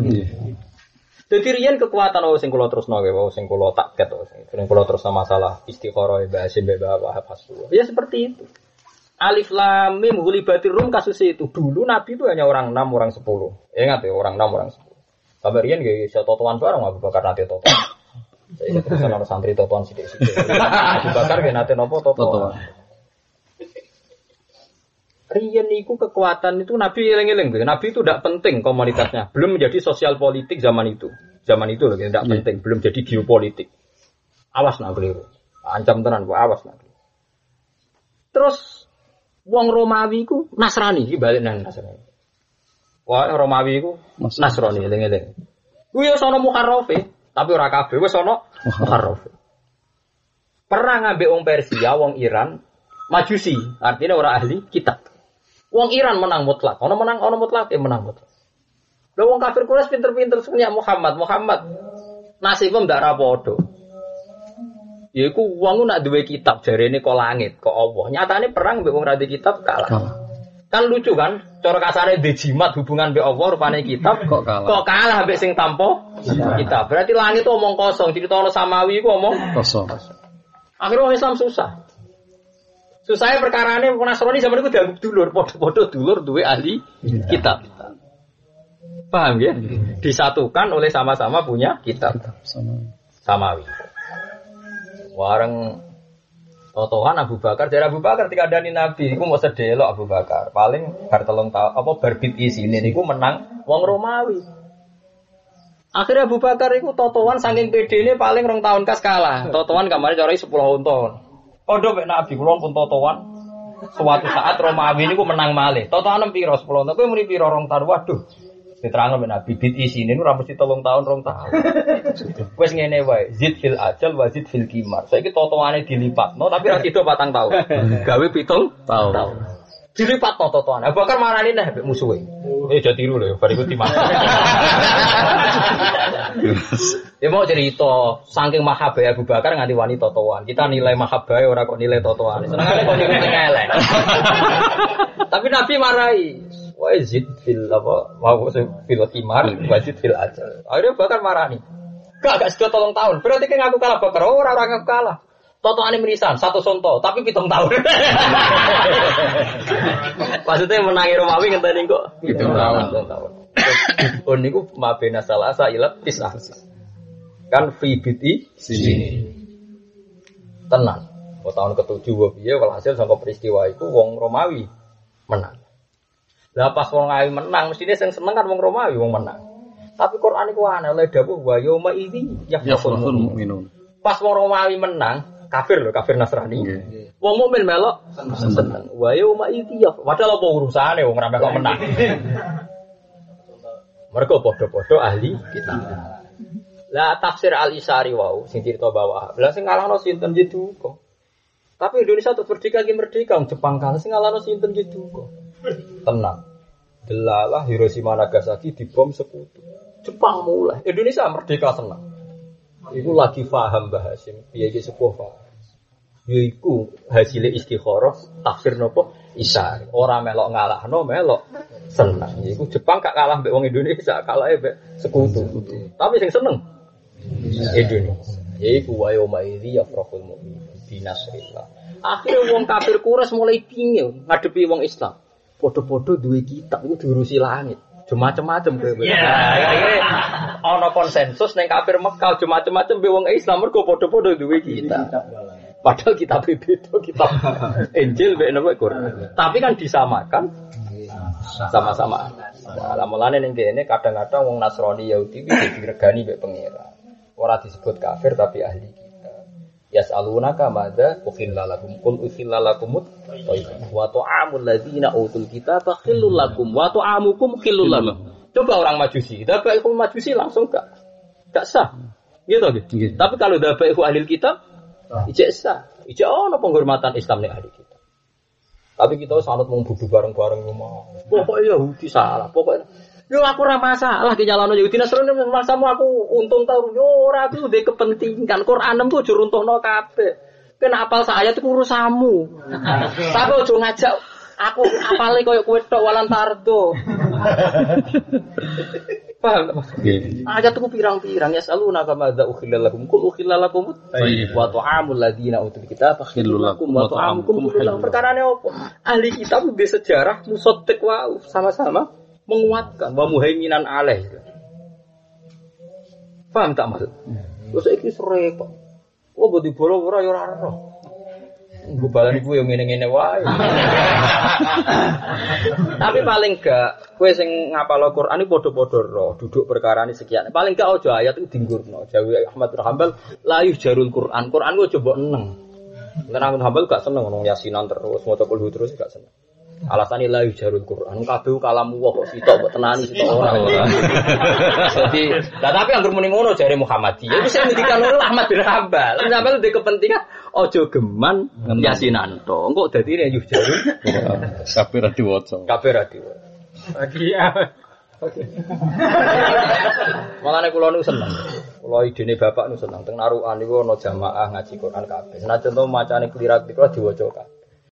Jadi rian kekuatan awal singkulo terus nongge, awal singkulo takket, awal singkulo terus sama masalah istiqoroh, bahasim, bahab, hasul. Ya seperti itu. Alif lam mim ghulibatir rum kasus itu dulu Nabi itu hanya orang 6 orang 10. Ingat ya orang 6 orang 10. Sampai rian gak bisa totoan bareng, Abu Bakar nanti totoan. Saya terusan orang santri totoan sidik-sidik. Abu Bakar gak nanti nopo totoan. Rian itu kekuatan itu Nabi eling-eling. Nabi itu tidak penting komunitasnya. Belum menjadi sosial politik zaman itu. Zaman itu lagi tidak penting. Belum jadi geopolitik. Awas nak keliru. Ancam tenan, awas nak. Terus wong Romawi ku Nasrani balik nang Nasrani. Wah Romawi ku Nasrani eling-eling. Kuwi sono muharrafe, tapi ora kabeh wis sono muharrafe. Perang ambek wong Persia, wong Iran, Majusi, artinya ora ahli kitab. Wong Iran menang mutlak, menang mutlak. Lah wong kafir Quraisy pinter-pinter semuanya Muhammad. Nasibnya ndak ra padha. Ya iku wong nak duwe kitab jarene kok langit, kok Allah. Nyatane perang mbek wong ra duwe kitab kalah. Kan lucu kan? Cara kasare dijimat hubungan mbek Allah rupane kitab kok kalah. Kok kalah mbek sing tampa kitab. Berarti langit omong kosong, dicritono Samawi iku omong kosong. Akhirnya wong Islam susah. Susahnya perkarane wong Nasrani zaman iku dianggap dulur, padha-padha dulur duwe ahli kitab. Paham ya? Disatukan oleh sama-sama punya kitab. Samawi. Warang totohan Abu Bakar, dari Abu Bakar ketika ada Nabi, aku mau sedelok Abu Bakar. Paling bertelung tahu apa berbit isi ini, aku menang wong Romawi. Akhirnya Abu Bakar itu totohan saking PD ini paling rong tahun kas kalah. Totohan kemarin cari 10 tahun. Kodok Nabi pulang pun totohan. Suatu saat Romawi ini aku menang malih. Totohan empiro 10 tahun, aku muri piro rong tahun. Waduh, diterangkan Nabi bid isi ini, aku mesti 3 tahun. Wes ngene wae, zid fil ajal wa zid fil qimar. Saiki totoane dilipatno tapi ra sido 4 tahun. Gawe 7 tahun. Dilipatno totoane. Abu Bakar marani neh mbek musuhe. Ya aja tiru lho, bar iku timah. Ya mau cerita saking mahabbah Abu Bakar nganti wani totoan. Kita nilai mahabbah ora kok nilai totoan. Senengane kok niru sing elek. Tapi Nabi marahi wajid fil apa mau fil timar wajid fil ajal. Akhirnya Bakar marani gak sudah 3 tahun. Berarti kan aku kalah Bakar, orang aku kalah. Totoane merisan 1 sonto tapi 7 tahun. Maksudnya menangi Romawi ngenteni kok 7 tahun. On niku mabena salasa ilat tisah. Kan fi biti sini. Tenan. Mau tahun ke-7 wae piye walhasil saka peristiwa iku wong Romawi menang. Lah pas wong Romawi menang mestine sing seneng kan wong Romawi wong menang. Tapi Quran iku ana oleh dawuh wa yauma idzi yafrahul mu'minun. Pas wong Romawi menang, kafir lho, kafir Nasrani. Wong mukmin melok seneng. Wa yauma idzi yafrah. Padahal apa urusane wong rame kok menang. Mergo padha-padha ahli kitab. Lah tafsir Al-Isari wau sing crito bawah. Lah sing ngalahno sinten gitu kok. Tapi Indonesia terus merdeka ki merdeka, Jepang kalah sing ngalahno sinten gitu kok. Tenang. Delalah Hiroshima Nagasaki dibom sekutu. Jepang mulai, Indonesia merdeka senang. Iku lagi paham Mbah Hasyim, piye iki sepuh paham. Yaiku hasil istikharah tafsir nopo Isari. Ora melok ngalahno melok seneng. Iku Jepang gak kalah mbek wong Indonesia, kalahe mbek sekutu. Tapi sing seneng Indonesia. Yaiku wa yauma idzi yafrahul mu'minun bi nasrillah. Akhire wong kafir kures mulai bingung ngadepi wong Islam. Padha-padha duwe kitab iku diurusi langit. Macam-macam kowe. Yeah. Ana konsensus ning kafir Mekah macam-macam be wong Islam mergo padha-padha duwe kitab. Padahal kitab beda, kitab Injil be napa Quran. Tapi kan disamakan sama-sama. Lah mulane ning kene kadang-kadang wong Nasrani Yahudi diregani be pengira. Ora disebut kafir tapi ahli kitab. Yas'alunaka madza ukhilla lakum qul ukhilla lakum wa ta'amul ladzina utul kitaba khillul lakum wa ta'amukum khillul lakum. Coba orang Majusi, dhabaiku Majusi langsung gak sah. Gitu nggih. Tapi kalau dhabaiku ahli kitab ijek sah. Ijek ono penghormatan Islam nek ahli kitab. Tapi kita salat mung duduk bareng-bareng rumah. Pokoke Yahudi salah, pokoke yo aku ora masalah dinyalano Yahudi Nasrani masamu aku untung tau yo ora aku ndek kepentingan Quran 6 ku runtuhno kabeh. Kena apal sak ayat iku urusanmu. Tapi ojo ngajak aku apale koyo kowe tok walan tardo. Paham Mas? Nggih. Ayat iku pirang-pirang ya saluna kama za ukhillalakum qul ukhillalakum wa ta'amul ladina utul kitab khillulakum wa ta'amukum khillulakum. Perkarane opo? Ahli kitab di sejarah musotek wae sama-sama menguatkan wa muhaiminan alaih. Paham tak maksud? Terus iki sore kok. Wong mbok dibolo ora ya ora ero. Mbok balani kuwi ya ngene-ngene wae. Tapi paling gak kowe sing ngapalo Quran iki padha-padha ro, duduk perkarane sekian. Paling gak aja ayat iku dinggurno. Jawi Ahmad bin Hanbal la yujarul Quran. Quran ku aja mbok eneng. Nang Hanbal gak seneng ngomong yasinan terus, maca kulhu terus gak seneng. Alasannya la yujarul Quran kabeh kalamu kok sitok kok tenani sitok ora. Jadi, tapi anggur muni ngono jare Muhammadiyah iku sing ngendikan lho Ahmad bin Hanbal. Sampeyan ndek kepentingan aja geman yasinan to. Engko dadi yujarul. Kabeh ra diwaca. Kabeh ra diwaca. Lagi Mangane kula nu seneng. Kula idene bapak nu seneng teng narukan niku ana jamaah ngaji Quran kabeh. Senajan to macane klirak-klirak diwaca kabeh.